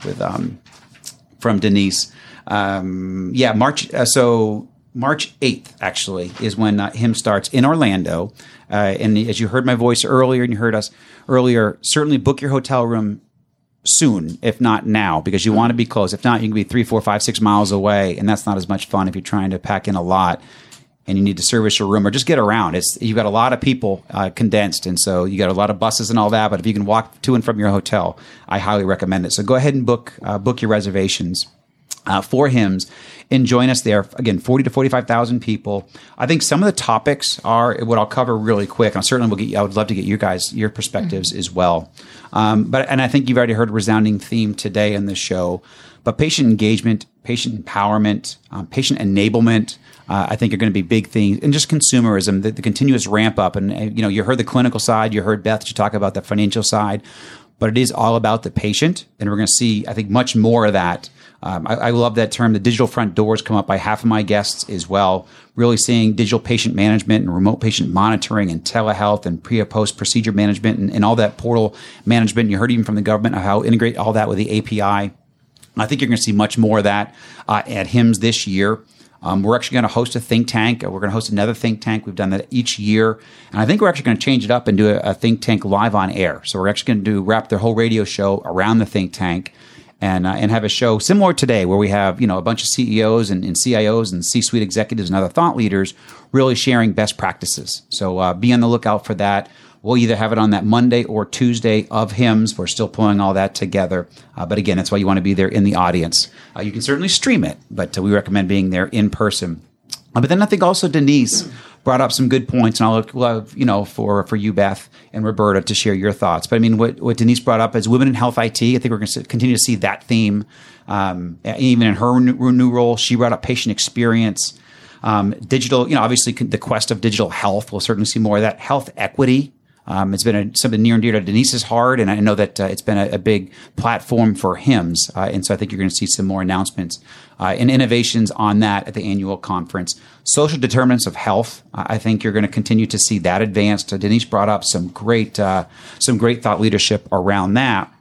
from Denise. March. So March 8th, actually, is when HIMSS starts in Orlando. And as you heard my voice earlier and you heard us earlier, certainly book your hotel room soon, if not now, because you want to be close. If not, you can be 3, 4, 5, 6 miles away, and that's not as much fun if you're trying to pack in a lot and you need to service your room or just get around. You've got a lot of people condensed, and so you got a lot of buses and all that, but if you can walk to and from your hotel, I highly recommend it. So go ahead and book your reservations for HIMSS and join us there. Again, 40 to 45,000 people. I think some of the topics are what I'll cover really quick. And I would love to get you guys, your perspectives as well. And I think you've already heard a resounding theme today in this show, but patient engagement, patient empowerment, patient enablement, I think are going to be big things, and just consumerism, the continuous ramp up. And you heard the clinical side, you heard Beth talk about the financial side, but it is all about the patient. And we're going to see, I think, much more of that. I love that term. The digital front doors come up by half of my guests as well. Really seeing digital patient management and remote patient monitoring and telehealth and pre and post procedure management and all that portal management. And you heard even from the government how integrate all that with the API. I think you're going to see much more of that at HIMSS this year. We're actually going to host a think tank. We're going to host another think tank. We've done that each year. And I think we're actually going to change it up and do a think tank live on air. So we're actually going to wrap their whole radio show around the think tank and have a show similar today where we have, a bunch of CEOs and CIOs and C-suite executives and other thought leaders really sharing best practices. So be on the lookout for that. We'll either have it on that Monday or Tuesday of HIMSS. We're still pulling all that together. But again, that's why you want to be there in the audience. You can certainly stream it, but we recommend being there in person. But then I think also Denise brought up some good points, and I'll love, for you, Beth and Roberta, to share your thoughts. But I mean, what Denise brought up is women in health IT. I think we're going to continue to see that theme. Even in her new role, she brought up patient experience. Digital, obviously the quest of digital health. We'll certainly see more of that. Health equity. It's been something near and dear to Denise's heart, and I know that it's been a big platform for HIMSS. And so I think you're going to see some more announcements and innovations on that at the annual conference. Social determinants of health. I think you're going to continue to see that advanced. Denise brought up some great thought leadership around that.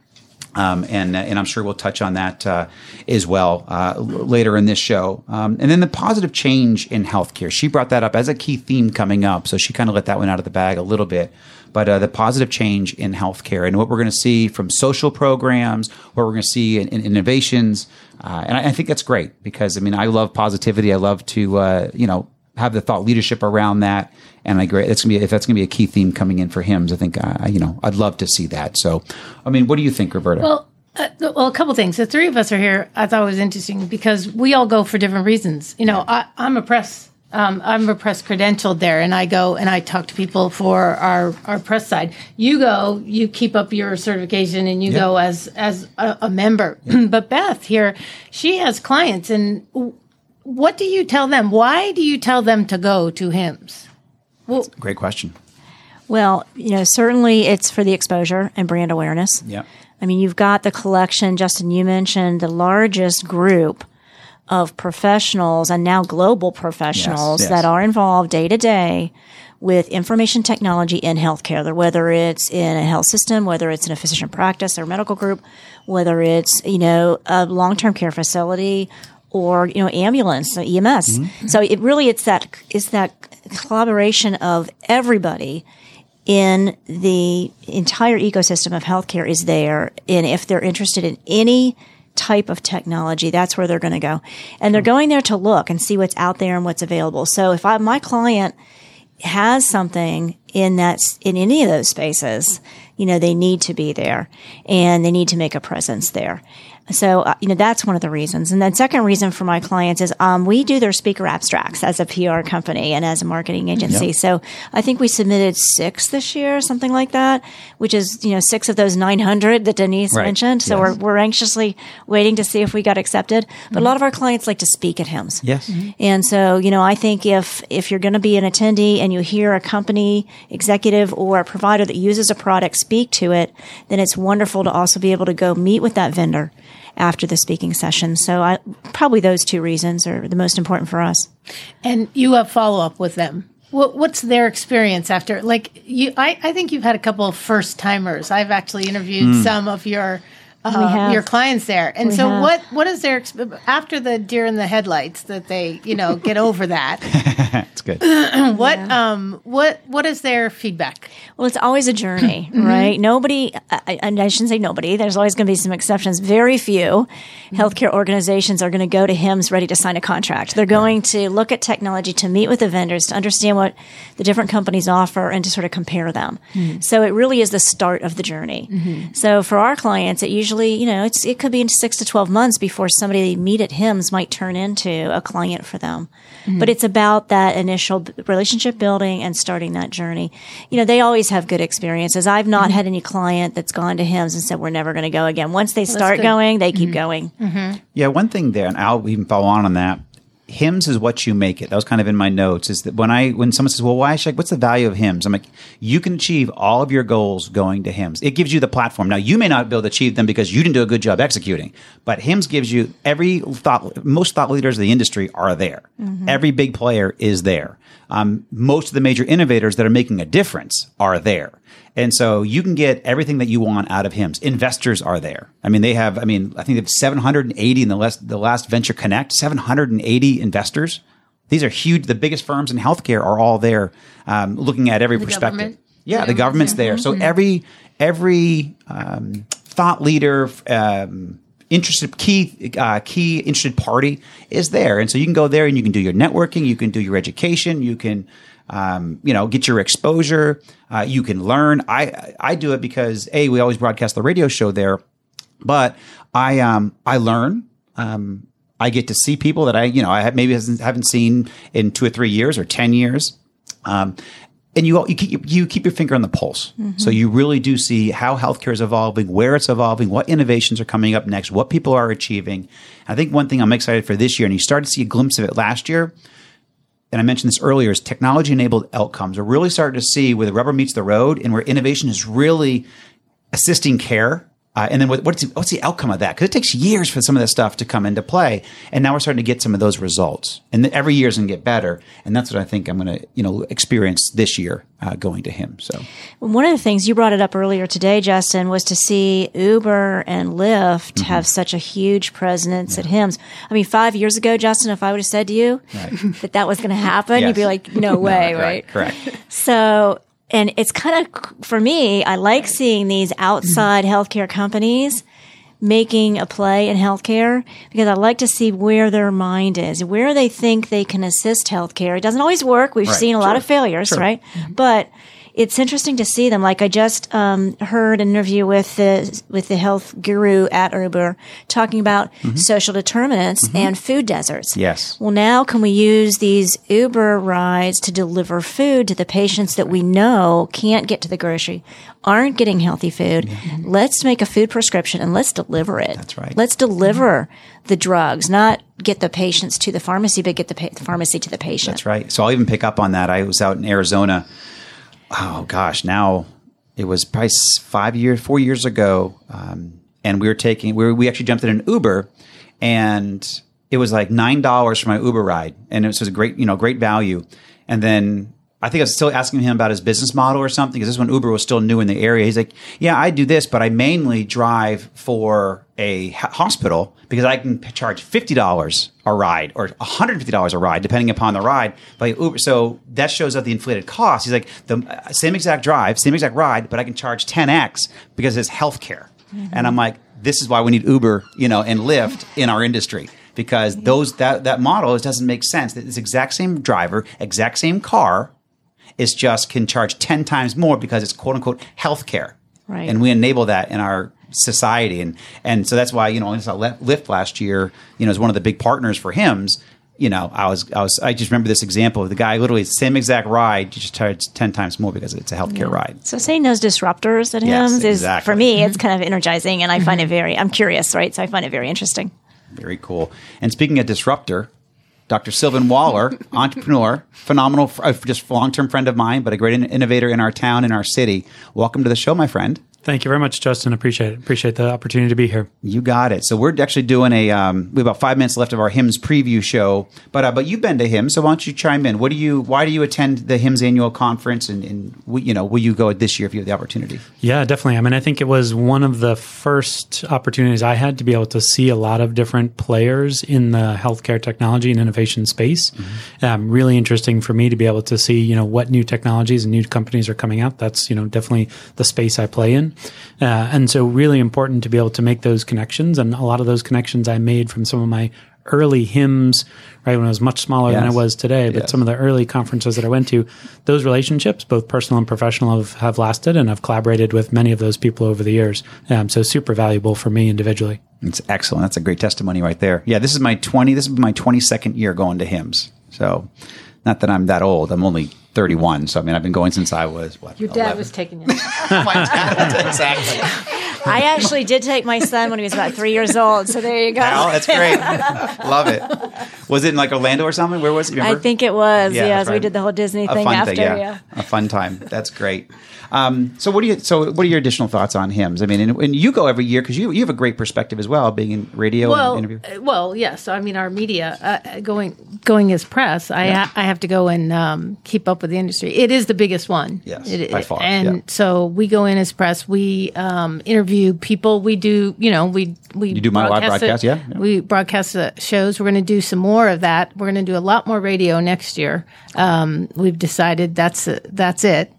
And I'm sure we'll touch on that as well later in this show. And then the positive change in healthcare. She brought that up as a key theme coming up, so she kind of let that one out of the bag a little bit. But the positive change in healthcare and what we're going to see from social programs, what we're going to see in innovations. And I think that's great because, I love positivity. I love to, have the thought leadership around that. And I agree. If that's going to be a key theme coming in for HIMSS, I think, I'd love to see that. So, what do you think, Roberta? Well, a couple things. The three of us are here. I thought it was interesting because we all go for different reasons. I'm a press credentialed there, and I go and I talk to people for our press side. You go, you keep up your certification, and you go as a member. Yeah. But Beth here, she has clients, and what do you tell them? Why do you tell them to go to HIMSS? Well, that's a great question. Well, certainly it's for the exposure and brand awareness. Yeah. You've got the collection, Justin, you mentioned the largest group of professionals and now global professionals that are involved day to day with information technology in healthcare, whether it's in a health system, whether it's in a physician practice or medical group, whether it's, a long-term care facility or, ambulance, EMS. Mm-hmm. So it really, it's that collaboration of everybody in the entire ecosystem of healthcare is there. And if they're interested in any type of technology, that's where they're going to go. And they're going there to look and see what's out there and what's available. So if my client has something in any of those spaces, they need to be there and they need to make a presence there. So, that's one of the reasons. And then second reason for my clients is we do their speaker abstracts as a PR company and as a marketing agency. Yep. So I think we submitted 6 this year, something like that, which is, 6 of those 900 that Denise mentioned. So we're anxiously waiting to see if we got accepted. But a lot of our clients like to speak at HIMSS. Yes. Mm-hmm. And so, I think if you're going to be an attendee and you hear a company executive or a provider that uses a product speak to it, then it's wonderful to also be able to go meet with that vendor after the speaking session. So probably those two reasons are the most important for us. And you have follow-up with them. What's their experience after? Like I think you've had a couple of first-timers. I've actually interviewed some of your your clients there. And so what is their after the deer in the headlights that they, you know, get over that? It's good. What is their feedback? Well, it's always a journey, right? Nobody, and I shouldn't say nobody, there's always going to be some exceptions. Very few healthcare organizations are going to go to HIMSS ready to sign a contract. They're going to look at technology, to meet with the vendors, to understand what the different companies offer and to sort of compare them. So it really is the start of the journey. So for our clients, it usually, you know, it could be 6 to 12 months before somebody they meet at HIMSS might turn into a client for them. But it's about that initial relationship building and starting that journey. You know, they always have good experiences. I've not had any client that's gone to HIMSS and said, we're never going to go again. Once they start going, they keep going. Yeah, one thing there, and I'll even follow on that. HIMSS is what you make it. That was kind of in my notes, is that when someone says, well, why should I, what's the value of HIMSS? I'm like, you can achieve all of your goals going to HIMSS. It gives you the platform. Now, you may not be able to achieve them because you didn't do a good job executing, but HIMSS gives you most thought leaders of the industry are there. Every big player is there. Most of the major innovators that are making a difference are there. And so you can get everything that you want out of HIMSS. Investors are there. I mean, I think they have 780 in the last Venture Connect, 780 investors. These are huge. The biggest firms in healthcare are all there, looking at every perspective. The government's there. So every thought leader, interested party is there. And so you can go there and you can do your networking, you can do your education, you can get your exposure. You can learn. I do it because we always broadcast the radio show there, but I learn. I get to see people that I haven't seen in 2 or 3 years or 10 years. And you keep your finger on the pulse. So you really do see how healthcare is evolving, where it's evolving, what innovations are coming up next, what people are achieving. I think one thing I'm excited for this year, and you started to see a glimpse of it last year, and I mentioned this earlier, is technology-enabled outcomes. We're really starting to see where the rubber meets the road and where innovation is really assisting care. And then what's the outcome of that? Because it takes years for some of that stuff to come into play. And now we're starting to get some of those results. And every year is going to get better. And that's what I think I'm going to experience this year going to HIMSS. So one of the things you brought it up earlier today, Justin, was to see Uber and Lyft have such a huge presence at HIMSS. I mean, 5 years ago, Justin, if I would have said to you that was going to happen, you'd be like, no way, right? Correct. So... And it's kind of, for me, I like seeing these outside healthcare companies making a play in healthcare, because I like to see where their mind is, where they think they can assist healthcare. It doesn't always work. We've seen a lot of failures, right? But it's interesting to see them. Like I just heard an interview with the health guru at Uber talking about social determinants and food deserts. Yes. Well, now can we use these Uber rides to deliver food to the patients that we know can't get to the grocery, aren't getting healthy food? Let's make a food prescription and let's deliver it. That's right. Let's deliver the drugs, not get the patients to the pharmacy, but get the pharmacy to the patient. That's right. So I'll even pick up on that. I was out in Arizona. Oh gosh, now it was probably 4 years ago. And we actually jumped in an Uber, and it was like $9 for my Uber ride. And it was a great value. And then I think I was still asking him about his business model or something, because this is when Uber was still new in the area. He's like, yeah, I do this, but I mainly drive for a hospital because I can charge $50 a ride or $150 a ride, depending upon the ride. But Uber, so that shows up the inflated cost. He's like, the same exact drive, same exact ride, but I can charge 10x because it's healthcare. And I'm like, this is why we need Uber, and Lyft in our industry. Because that model doesn't make sense. It's the exact same driver, exact same car. It's just can charge 10 times more because it's quote unquote healthcare. Right. And we enable that in our society. And so that's why, I saw Lyft last year, as one of the big partners for HIMSS. I just remember this example of the guy literally same exact ride, just charged 10 times more because it's a healthcare ride. So seeing those disruptors at HIMSS is, for me, it's kind of energizing, and I find it I'm curious, right? So I find it very interesting. Very cool. And speaking of disruptor, Dr. Sylvan Waller, entrepreneur, phenomenal, just long-term friend of mine, but a great innovator in our town, in our city. Welcome to the show, my friend. Thank you very much, Justin. Appreciate it. Appreciate the opportunity to be here. You got it. So we're actually doing a we have about 5 minutes left of our HIMSS preview show, but you've been to HIMSS, so why don't you chime in? Why do you attend the HIMSS annual conference, and will you go this year if you have the opportunity? Yeah, definitely. I mean, I think it was one of the first opportunities I had to be able to see a lot of different players in the healthcare technology and innovation space. Mm-hmm. Really interesting for me to be able to see what new technologies and new companies are coming out. That's definitely the space I play in. And so really important to be able to make those connections. And a lot of those connections I made from some of my early HIMSS, right, when I was much smaller than I was today, but some of the early conferences that I went to, those relationships, both personal and professional, have lasted, and I've collaborated with many of those people over the years. So super valuable for me individually. It's excellent. That's a great testimony right there. Yeah, this is my 22nd year going to HIMSS. So not that I'm that old. I'm only 31. So, I mean, I've been going since I was, 11? Dad was taking it. My dad, exactly. I actually did take my son when he was about 3 years old. So there you go. Oh, that's great. Love it. Was it in Orlando or something? Where was it? I think it was. Yeah, we did the whole Disney thing after. Yeah. A fun time. That's great. So what are your additional thoughts on HIMSS? I mean, and you go every year because you have a great perspective as well, being in radio and interview. Well, yes. I mean, our media, going as press, I have to go and keep up with the industry. It is the biggest one. Yes, by far. And so we go in as press. We interview people. We do, You do my live broadcast, yeah. We broadcast the shows. We're going to do some more of that. We're going to do a lot more radio next year. We've decided that's it.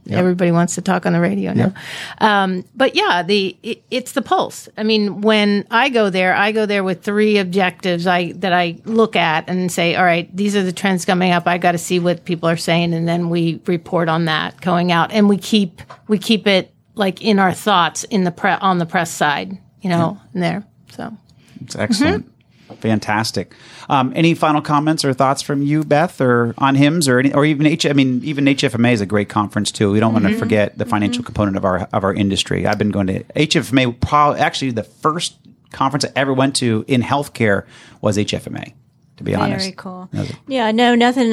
Yep. Everybody wants to talk on the radio now. Yep. It's the pulse. I mean, when I go there with three objectives that I look at and say, all right, these are the trends coming up. I got to see what people are saying, and then we report on that going out, and we keep it in our thoughts on the press side, in there. So it's excellent. Mm-hmm. Fantastic. Any final comments or thoughts from you, Beth, or on HIMSS, even HFMA is a great conference too. We don't want to forget the financial component of our industry. I've been going to HFMA. Actually, the first conference I ever went to in healthcare was HFMA. To be honest. Very cool. Yeah, no, nothing.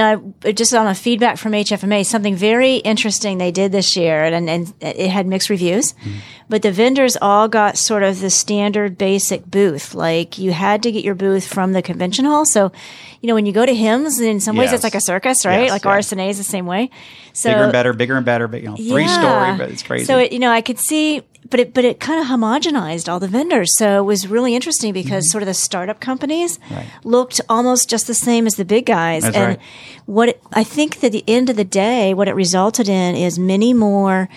Just on a feedback from HFMA, something very interesting they did this year, and it had mixed reviews, but the vendors all got sort of the standard basic booth. Like, you had to get your booth from the convention hall. So, when you go to HIMSS, in some ways it's like a circus, right? Yes, RSNA is the same way. So bigger and better, but three-story, but it's crazy. So, I could see. But it kind of homogenized all the vendors. So it was really interesting because sort of the startup companies looked almost just the same as the big guys. That's and right. I think that at the end of the day, what it resulted in is many more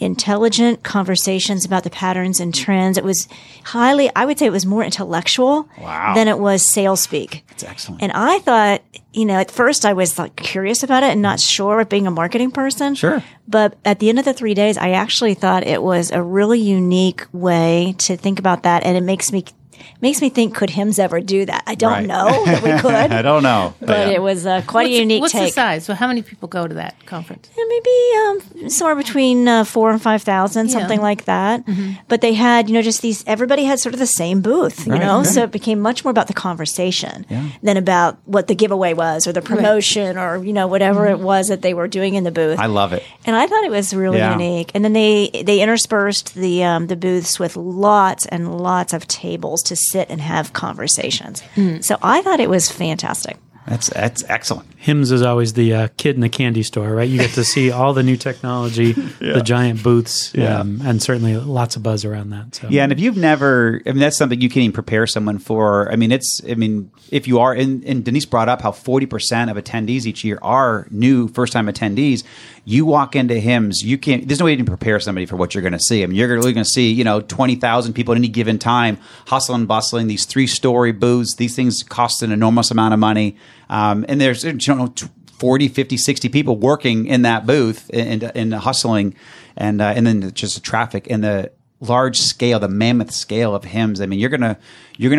intelligent conversations about the patterns and trends. It was I would say it was more intellectual than it was sales speak. That's excellent. And I thought, at first I was curious about it and not sure, being a marketing person. Sure. But at the end of the 3 days, I actually thought it was a really unique way to think about that. And it makes me think, could HIMSS ever do that? I don't know that we could. I don't know. But it was quite a unique take. What's the size? So how many people go to that conference? Yeah, maybe somewhere between 4,000 and 5,000, something like that. Mm-hmm. But they had, everybody had sort of the same booth, Right. So it became much more about the conversation than about what the giveaway was or the promotion or, whatever it was that they were doing in the booth. I love it. And I thought it was really unique. And then they interspersed the booths with lots and lots of tables to sit and have conversations. So I thought it was fantastic. That's excellent. HIMSS is always the kid in the candy store, right? You get to see all the new technology, the giant booths, and certainly lots of buzz around that. So. Yeah, and if you've never, that's something you can't even prepare someone for. If you are, and Denise brought up how 40% of attendees each year are new first-time attendees. You walk into HIMSS, there's no way to prepare somebody for what you're going to see. I mean, you're really going to see, 20,000 people at any given time, hustle and bustling, these three-story booths. These things cost an enormous amount of money. And there's 40, 50, 60 people working in that booth and hustling, and then just the traffic and the large scale, the mammoth scale of HIMSS. I mean, you're gonna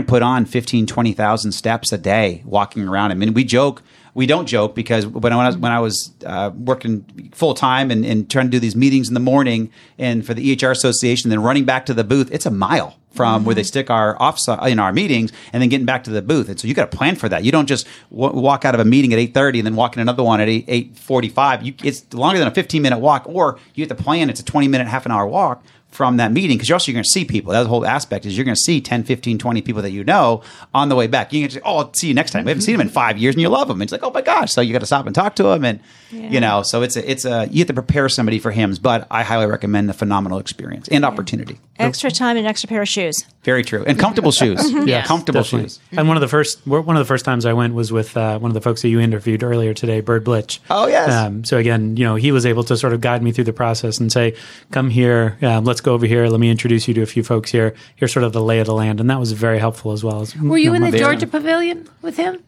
put on 15, 20,000 steps a day walking around. I mean, we don't joke because when I was working full time and trying to do these meetings in the morning and for the EHR Association, then running back to the booth, it's a mile. from where they stick our office in our meetings and then getting back to the booth. And so you got to plan for that. You don't just walk out of a meeting at 8:30 and then walk in another one at 8:45. It's longer than a 15-minute walk, or you have to plan it's a 20-minute, half an hour walk from that meeting, because you're going to see people. That's the whole aspect, is you're going to see 10, 15, 20 people that you know on the way back. You can just, I'll see you next time. We haven't seen them in 5 years, and you love them. It's like, oh my gosh. So you got to stop and talk to them. And, so it's a, you have to prepare somebody for HIMSS, but I highly recommend the phenomenal experience and opportunity. Extra time and extra pair of shoes. Very true. And comfortable shoes. Yeah, comfortable definitely. Shoes. And one of the first times I went was with one of the folks that you interviewed earlier today, Bird Blitch. Oh, yes. So again, he was able to sort of guide me through the process and say, come here, let's go over here. Let me introduce you to a few folks here. Here's sort of the lay of the land. And that was very helpful as well. Were you in the Georgia Pavilion with him?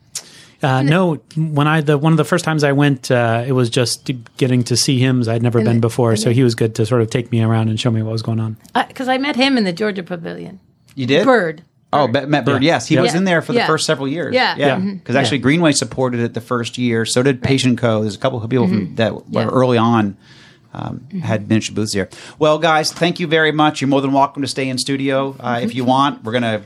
No, one of the first times I went, it was just getting to see HIMSS. I'd never been before. So he was good to sort of take me around and show me what was going on. Because I met him in the Georgia Pavilion. You did? Bird. Oh, Matt Bird, yes. He was in there for the first several years. Yeah. Because actually Greenway supported it the first year. So did Patient Co. There's a couple of people from that were early on. Had mentioned booths here. Well, guys, thank you very much. You're more than welcome to stay in studio if you want. We're gonna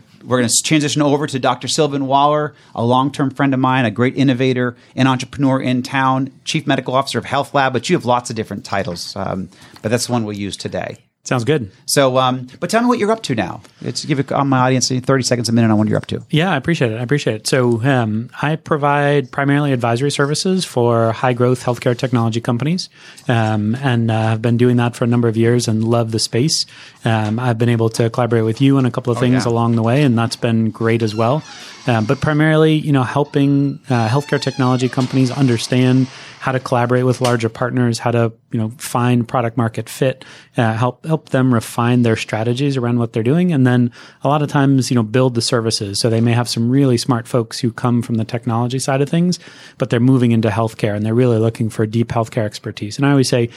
transition over to Dr. Sylvan Waller, a long-term friend of mine, a great innovator and entrepreneur in town, Chief Medical Officer of Health Lab. But you have lots of different titles, but that's the one we'll use today. Sounds good. So, but tell me what you're up to now. Let's give my audience 30 seconds a minute on what you're up to. Yeah, I appreciate it. So I provide primarily advisory services for high-growth healthcare technology companies, and I've been doing that for a number of years and love the space. I've been able to collaborate with you on a couple of things along the way, and that's been great as well. But primarily, helping healthcare technology companies understand how to collaborate with larger partners, how to, find product market fit, help them refine their strategies around what they're doing. And then a lot of times, build the services. So they may have some really smart folks who come from the technology side of things, but they're moving into healthcare and they're really looking for deep healthcare expertise. And I always say,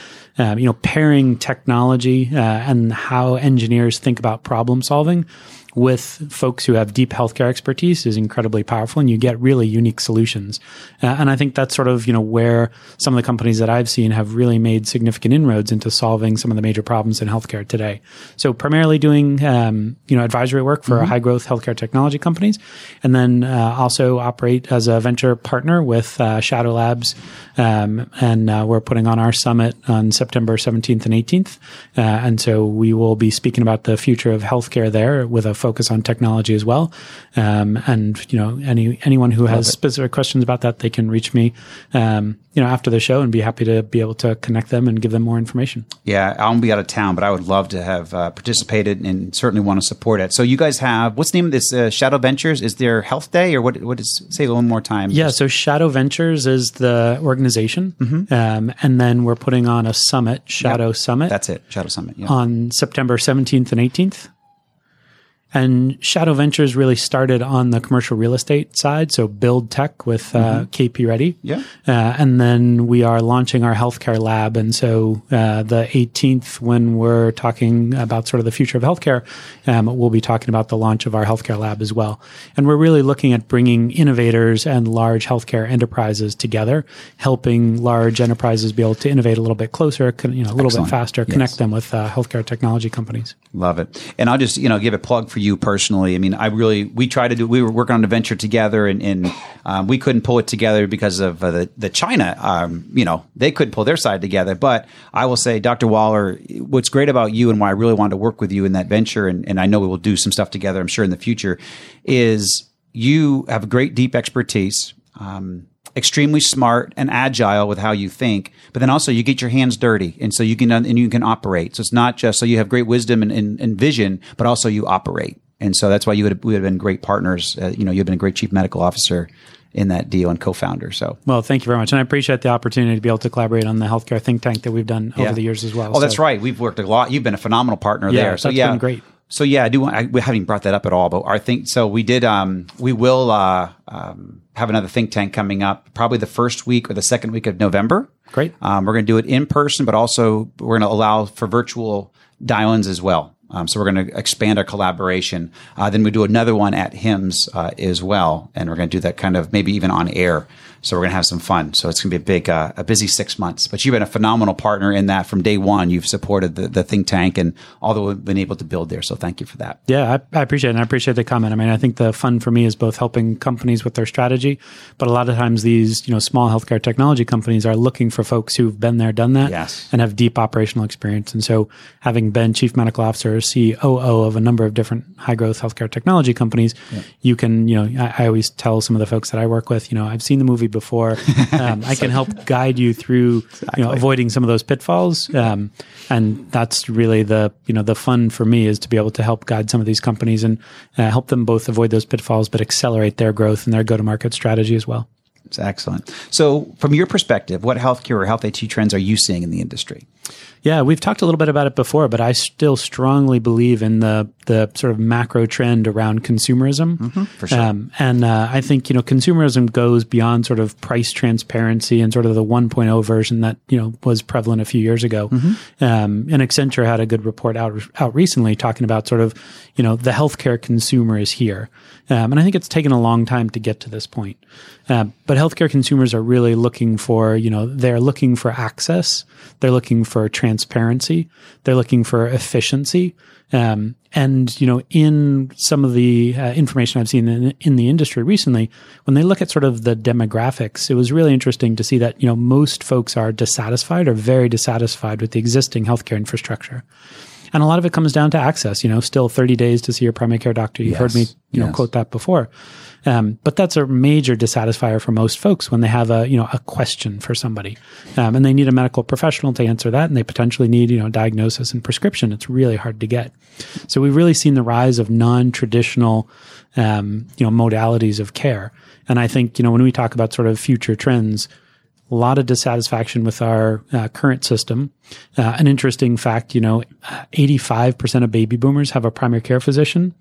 pairing technology and how engineers think about problem solving with folks who have deep healthcare expertise is incredibly powerful, and you get really unique solutions. And I think that's sort of, where some of the companies that I've seen have really made significant inroads into solving some of the major problems in healthcare today. So primarily doing, advisory work for high growth healthcare technology companies, and then also operate as a venture partner with Shadow Labs. And we're putting on our summit on September 17th and 18th. And so we will be speaking about the future of healthcare there with a focus on technology as well. Anyone who has specific questions about that, they can reach me, after the show, and be happy to be able to connect them and give them more information. Yeah. I'll be out of town, but I would love to have participated and certainly want to support it. So you guys have, what's the name of this Shadow Ventures? Is there Health Day, or what is, say it one more time? Yeah. So Shadow Ventures is the organization. And then we're putting on a summit, Shadow Summit. That's it. Shadow Summit. Yeah. On September 17th and 18th. And Shadow Ventures really started on the commercial real estate side, so build tech with KP Ready. Yeah. And then we are launching our healthcare lab. And so the 18th, when we're talking about sort of the future of healthcare, we'll be talking about the launch of our healthcare lab as well. And we're really looking at bringing innovators and large healthcare enterprises together, helping large enterprises be able to innovate a little bit closer, a little bit faster, connect them with healthcare technology companies. Love it. And I'll just, give a plug for you personally. I mean, we were working on a venture together, and we couldn't pull it together because of the China, they couldn't pull their side together. But I will say, Dr. Waller, what's great about you and why I really wanted to work with you in that venture, and I know we will do some stuff together, I'm sure, in the future, is you have great deep expertise, extremely smart and agile with how you think, but then also you get your hands dirty, and so you can operate. So it's not just so you have great wisdom and vision, but also you operate. And so that's why we would have been great partners. You've been a great chief medical officer in that deal and co-founder. So, well, thank you very much. And I appreciate the opportunity to be able to collaborate on the healthcare think tank that we've done over the years as well. Oh, that's right. We've worked a lot. You've been a phenomenal partner there. So that's been great. So we haven't brought that up at all, but I think, so we did, we will, have another think tank coming up probably the first week or the second week of November. Great. We're going to do it in person, but also we're going to allow for virtual dial-ins as well. So we're going to expand our collaboration. Then we do another one at HIMSS as well. And we're going to do that kind of maybe even on air. So we're going to have some fun. So it's going to be a busy 6 months. But you've been a phenomenal partner in that from day one. You've supported the think tank and all that we've been able to build there. So thank you for that. Yeah, I appreciate it. And I appreciate the comment. I mean, I think the fun for me is both helping companies with their strategy, but a lot of times these, you know, small healthcare technology companies are looking for folks who've been there, done that, yes, and have deep operational experience. And so having been chief medical officer or COO of a number of different high growth healthcare technology companies, yep, you can, you know, I always tell some of the folks that I work with, you know, I've seen the movie before. I can help guide you through, exactly, you know, avoiding some of those pitfalls. And that's really the, you know, the fun for me is to be able to help guide some of these companies and help them both avoid those pitfalls, but accelerate their growth and their go-to-market strategy as well. It's excellent. So from your perspective, what healthcare or health IT trends are you seeing in the industry? Yeah, we've talked a little bit about it before, but I still strongly believe in the sort of macro trend around consumerism. Mm-hmm, for sure. I think, you know, consumerism goes beyond sort of price transparency and sort of the 1.0 version that, you know, was prevalent a few years ago. Mm-hmm. And Accenture had a good report out recently talking about sort of, you know, the healthcare consumer is here. And I think it's taken a long time to get to this point. But healthcare consumers are really looking for, you know, they're looking for access. They're looking for transparency. They're looking for efficiency. And, you know, in some of the information I've seen in the industry recently, when they look at sort of the demographics, it was really interesting to see that, you know, most folks are dissatisfied or very dissatisfied with the existing healthcare infrastructure. And a lot of it comes down to access, you know, still 30 days to see your primary care doctor. You've heard me, you know, quote that before. But that's a major dissatisfier for most folks when they have a, you know, a question for somebody. And they need a medical professional to answer that. And they potentially need, you know, diagnosis and prescription. It's really hard to get. So we've really seen the rise of non-traditional, you know, modalities of care. And I think, you know, when we talk about sort of future trends, a lot of dissatisfaction with our current system. An interesting fact, you know, 85% of baby boomers have a primary care physician.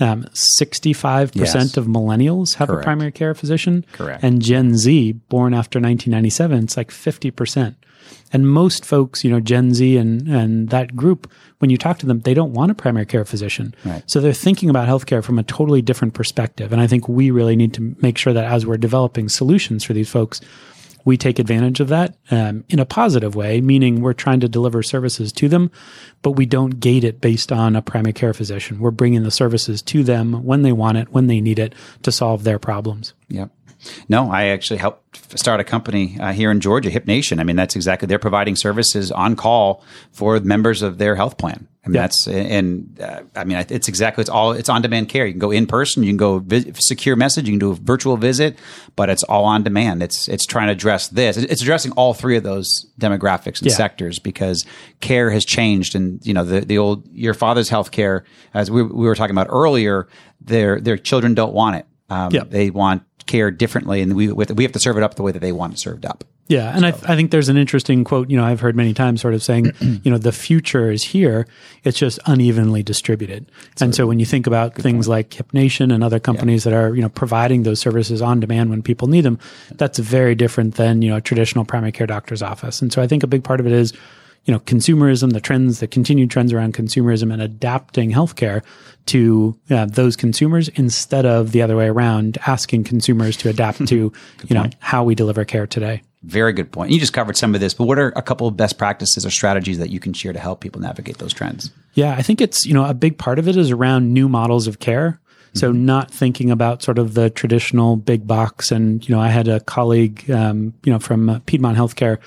65% of millennials have a primary care physician. Correct. And Gen Z, born after 1997, it's like 50%. And most folks, you know, Gen Z and that group, when you talk to them, they don't want a primary care physician. Right. So they're thinking about healthcare from a totally different perspective. And I think we really need to make sure that as we're developing solutions for these folks, we take advantage of that in a positive way, meaning we're trying to deliver services to them, but we don't gate it based on a primary care physician. We're bringing the services to them when they want it, when they need it, to solve their problems. Yep. No, I actually helped start a company here in Georgia, Hip Nation. I mean, that's exactly, they're providing services on call for members of their health plan. I mean, that's, and I mean, it's exactly, it's all, it's on-demand care. You can go in person, you can go secure message, you can do a virtual visit, but it's all on demand. It's trying to address this. It's addressing all three of those demographics and sectors, because care has changed. And, you know, the old, your father's healthcare, as we were talking about earlier, their children don't want it. They want care differently, and we have to serve it up the way that they want it served up. Yeah. And so. I think there's an interesting quote, you know, I've heard many times sort of saying, you know, the future is here. It's just unevenly distributed. That's and so when you think about things like Hip Nation and other companies that are, you know, providing those services on demand when people need them, that's very different than, you know, a traditional primary care doctor's office. And so I think a big part of it is, you know, consumerism, the continued trends around consumerism, and adapting healthcare to those consumers instead of the other way around, asking consumers to adapt to, you know, how we deliver care today. Very good point. You just covered some of this, but what are a couple of best practices or strategies that you can share to help people navigate those trends? Yeah, I think it's, you know, a big part of it is around new models of care. So not thinking about sort of the traditional big box. And, you know, I had a colleague, you know, from Piedmont Healthcare,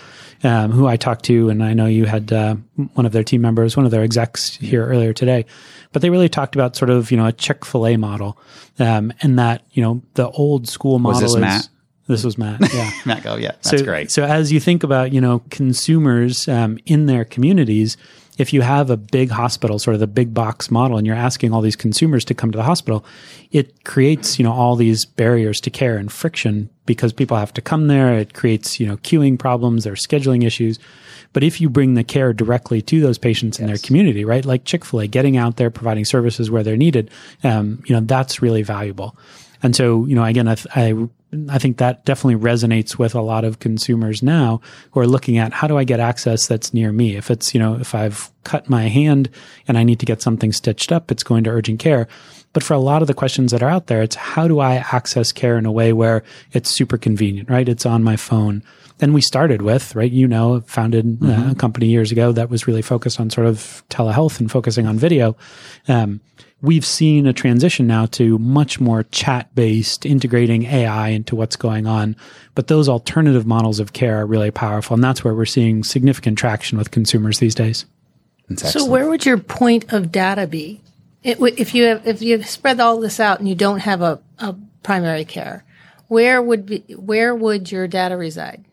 who I talked to, and I know you had one of their team members, one of their execs here earlier today, but they really talked about sort of, you know, a Chick-fil-A model, and that, you know, the old school model is... This was Matt. Yeah. Matt Go. Yeah. That's great. So as you think about, you know, consumers in their communities, if you have a big hospital, sort of the big box model, and you're asking all these consumers to come to the hospital, it creates, you know, all these barriers to care and friction because people have to come there. It creates, you know, queuing problems or scheduling issues. But if you bring the care directly to those patients in their community, right, like Chick-fil-A, getting out there, providing services where they're needed, you know, that's really valuable. And so, you know, again, I I think that definitely resonates with a lot of consumers now who are looking at, how do I get access that's near me? If it's, you know, if I've cut my hand and I need to get something stitched up, it's going to urgent care. But for a lot of the questions that are out there, it's how do I access care in a way where it's super convenient, right? It's on my phone. And we started with, right, you know, founded a company years ago that was really focused on sort of telehealth and focusing on video. We've seen a transition now to much more chat-based, integrating AI into what's going on. But those alternative models of care are really powerful. And that's where we're seeing significant traction with consumers these days. So where would your point of data be? If you spread all this out and you don't have a primary care, where would your data reside?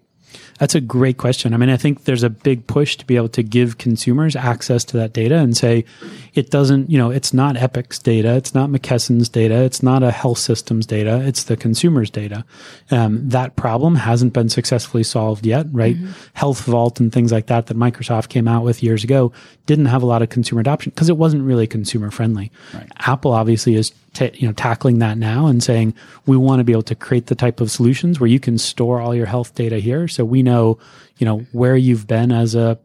That's a great question. I mean, I think there's a big push to be able to give consumers access to that data and say, it doesn't, you know, it's not Epic's data. It's not McKesson's data. It's not a health system's data. It's the consumer's data. That problem hasn't been successfully solved yet, right? Mm-hmm. Health Vault and things like that Microsoft came out with years ago didn't have a lot of consumer adoption because it wasn't really consumer friendly. Right. Apple obviously is tackling that now and saying, we want to be able to create the type of solutions where you can store all your health data here. So we know, you know, where you've been as a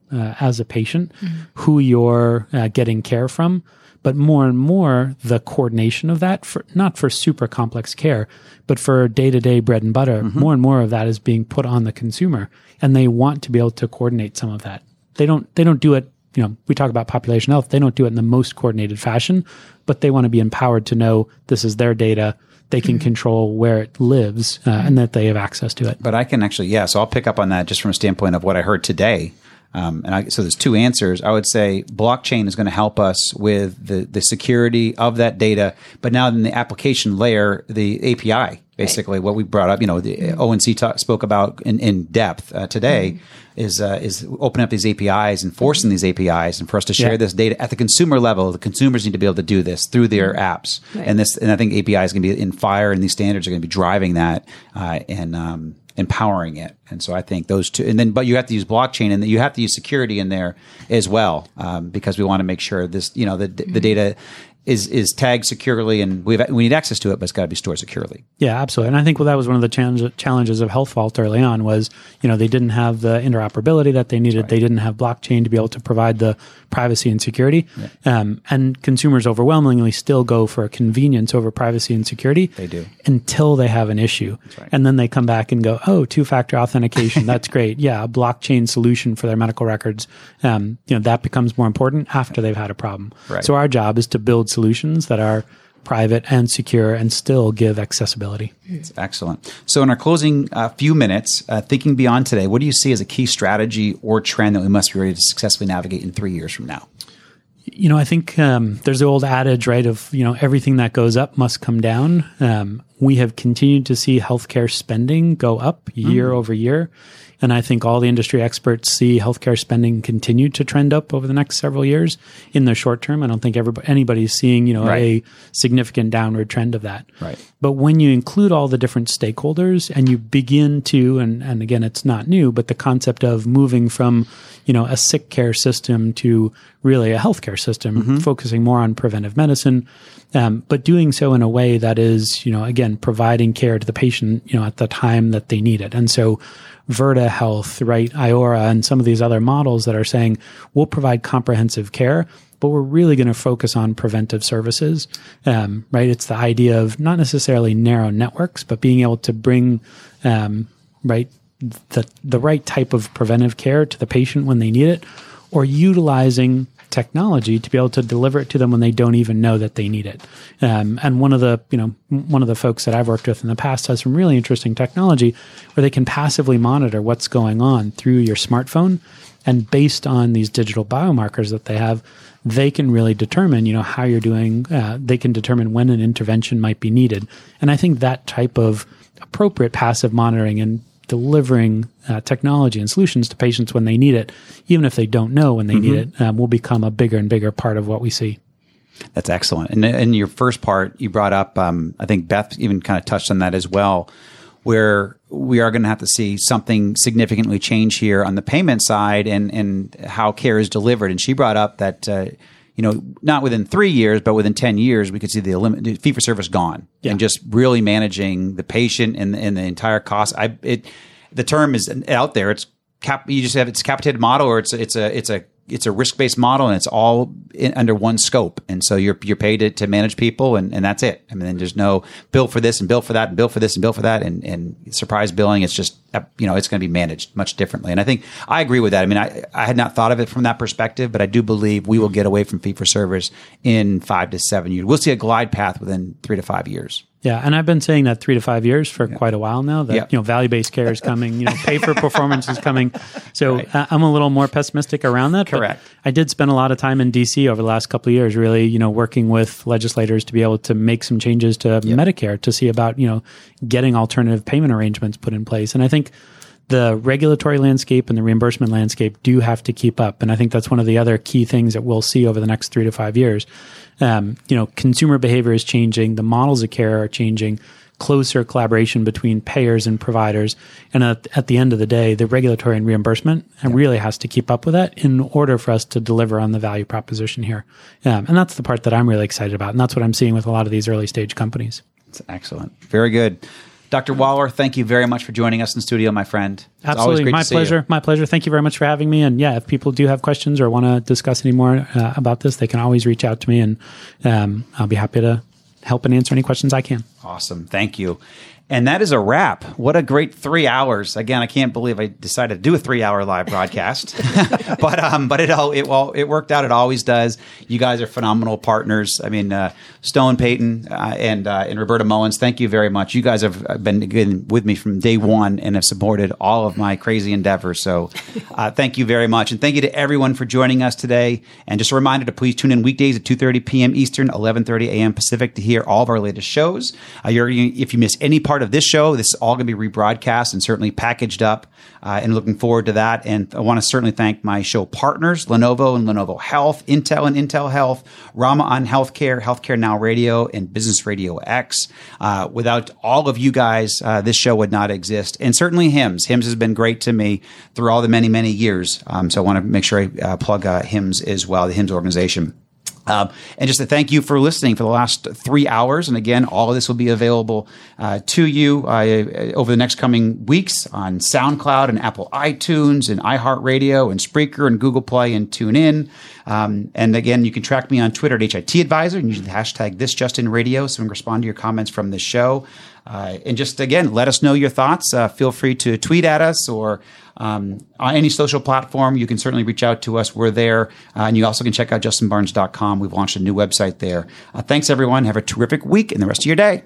patient, who you're getting care from, but more and more the coordination of that, not for super complex care, but for day-to-day bread and butter, more and more of that is being put on the consumer, and they want to be able to coordinate some of that. They don't do it. You know, we talk about population health. They don't do it in the most coordinated fashion, but they want to be empowered to know this is their data. They can control where it lives and that they have access to it. But I can actually, so I'll pick up on that just from a standpoint of what I heard today. So there's two answers. I would say blockchain is going to help us with the security of that data, but now in the application layer, the API, basically what we brought up, you know, the ONC spoke about in depth today is opening up these APIs and forcing these APIs and for us to share this data at the consumer level. The consumers need to be able to do this through their apps. Right. And I think API is going to be in fire, and these standards are going to be driving that and empowering it. And so I think those two, and then, but you have to use blockchain and you have to use security in there as well, because we want to make sure this, you know, the data is tagged securely and we need access to it, but it's got to be stored securely. Yeah, absolutely. And I think that was one of the challenges of Health Vault early on was, you know, they didn't have the interoperability that they needed. Right. They didn't have blockchain to be able to provide the privacy and security. Yeah. And consumers overwhelmingly still go for convenience over privacy and security. They do. Until they have an issue. Right. And then they come back and go, oh, two-factor authentication. That's great. Yeah, a blockchain solution for their medical records. You know, that becomes more important after they've had a problem. Right. So our job is to build solutions that are private and secure and still give accessibility. It's excellent. So in our closing few minutes, thinking beyond today, what do you see as a key strategy or trend that we must be ready to successfully navigate in 3 years from now? You know, I think there's the old adage, right, of, you know, everything that goes up must come down. We have continued to see healthcare spending go up year over year. And I think all the industry experts see healthcare spending continue to trend up over the next several years. In the short term, I don't think anybody's seeing, you know, a significant downward trend of that. Right. But when you include all the different stakeholders and you begin to, and again, it's not new, but the concept of moving from, you know, a sick care system to really a healthcare system, focusing more on preventive medicine, but doing so in a way that is, you know, again, providing care to the patient, you know, at the time that they need it. And so Virta Health, right, Iora, and some of these other models that are saying, we'll provide comprehensive care, but we're really going to focus on preventive services, right? It's the idea of not necessarily narrow networks, but being able to bring, right, the right type of preventive care to the patient when they need it, or utilizing technology to be able to deliver it to them when they don't even know that they need it. And one of the folks that I've worked with in the past has some really interesting technology where they can passively monitor what's going on through your smartphone. And based on these digital biomarkers that they have, they can really determine, you know, how you're doing. They can determine when an intervention might be needed. And I think that type of appropriate passive monitoring and delivering technology and solutions to patients when they need it, even if they don't know when they need it, will become a bigger and bigger part of what we see. That's excellent. And in your first part, you brought up, I think Beth even kind of touched on that as well, where we are going to have to see something significantly change here on the payment side and how care is delivered. And she brought up that you know, not within 3 years, but within 10 years, we could see the fee-for-service gone, and just really managing the patient and the entire cost. The term is out there. It's it's a capitated model, or it's a risk-based model, and it's all under one scope. And so you're paid to manage people, and that's it. I mean, there's no bill for this and bill for that and bill for this and bill for that and surprise billing. It's just, you know, it's going to be managed much differently. And I think I agree with that. I mean, I had not thought of it from that perspective, but I do believe we will get away from fee-for-service in 5 to 7 years. We'll see a glide path within 3 to 5 years. Yeah, and I've been saying that 3 to 5 years for quite a while now, that you know, value-based care is coming, you know, pay for performance is coming. So I'm a little more pessimistic around that. Correct. But I did spend a lot of time in DC over the last couple of years, really, you know, working with legislators to be able to make some changes to Medicare to see about, you know, getting alternative payment arrangements put in place. And I think the regulatory landscape and the reimbursement landscape do have to keep up. And I think that's one of the other key things that we'll see over the next 3 to 5 years. You know, consumer behavior is changing. The models of care are changing. Closer collaboration between payers and providers. And at the end of the day, the regulatory and reimbursement really has to keep up with that in order for us to deliver on the value proposition here. And that's the part that I'm really excited about. And that's what I'm seeing with a lot of these early stage companies. That's excellent. Very good. Dr. Waller, thank you very much for joining us in the studio, my friend. It's absolutely. My pleasure. My pleasure. Thank you very much for having me. And yeah, if people do have questions or want to discuss any more about this, they can always reach out to me, and I'll be happy to help and answer any questions I can. Awesome. Thank you. And that is a wrap. What a great 3 hours. Again, I can't believe I decided to do a 3-hour live broadcast, but it worked out. It always does. You guys are phenomenal partners. I mean, Stone Payton and Roberta Mullins, thank you very much. You guys have been with me from day one and have supported all of my crazy endeavors. So thank you very much. And thank you to everyone for joining us today. And just a reminder to please tune in weekdays at 2:30 p.m. Eastern, 11:30 a.m. Pacific to hear all of our latest shows. If you miss any part of this show, this is all going to be rebroadcast and certainly packaged up, and looking forward to that. And I want to certainly thank my show partners, Lenovo and Lenovo Health, Intel and Intel Health, Rama on Healthcare, Healthcare Now Radio, and Business Radio X. Without all of you guys, this show would not exist. And certainly HIMSS. HIMSS has been great to me through all the many, many years. So I want to make sure I plug HIMSS as well, the HIMSS organization. And just to thank you for listening for the last 3 hours. And again, all of this will be available to you over the next coming weeks on SoundCloud and Apple iTunes and iHeartRadio and Spreaker and Google Play and TuneIn. And again, you can track me on Twitter at HIT Advisor and use the hashtag ThisJustinRadio so we can respond to your comments from this show. And just, again, let us know your thoughts. Feel free to tweet at us or on any social platform. You can certainly reach out to us. We're there. And you also can check out justinbarnes.com. We've launched a new website there. Thanks, everyone. Have a terrific week and the rest of your day.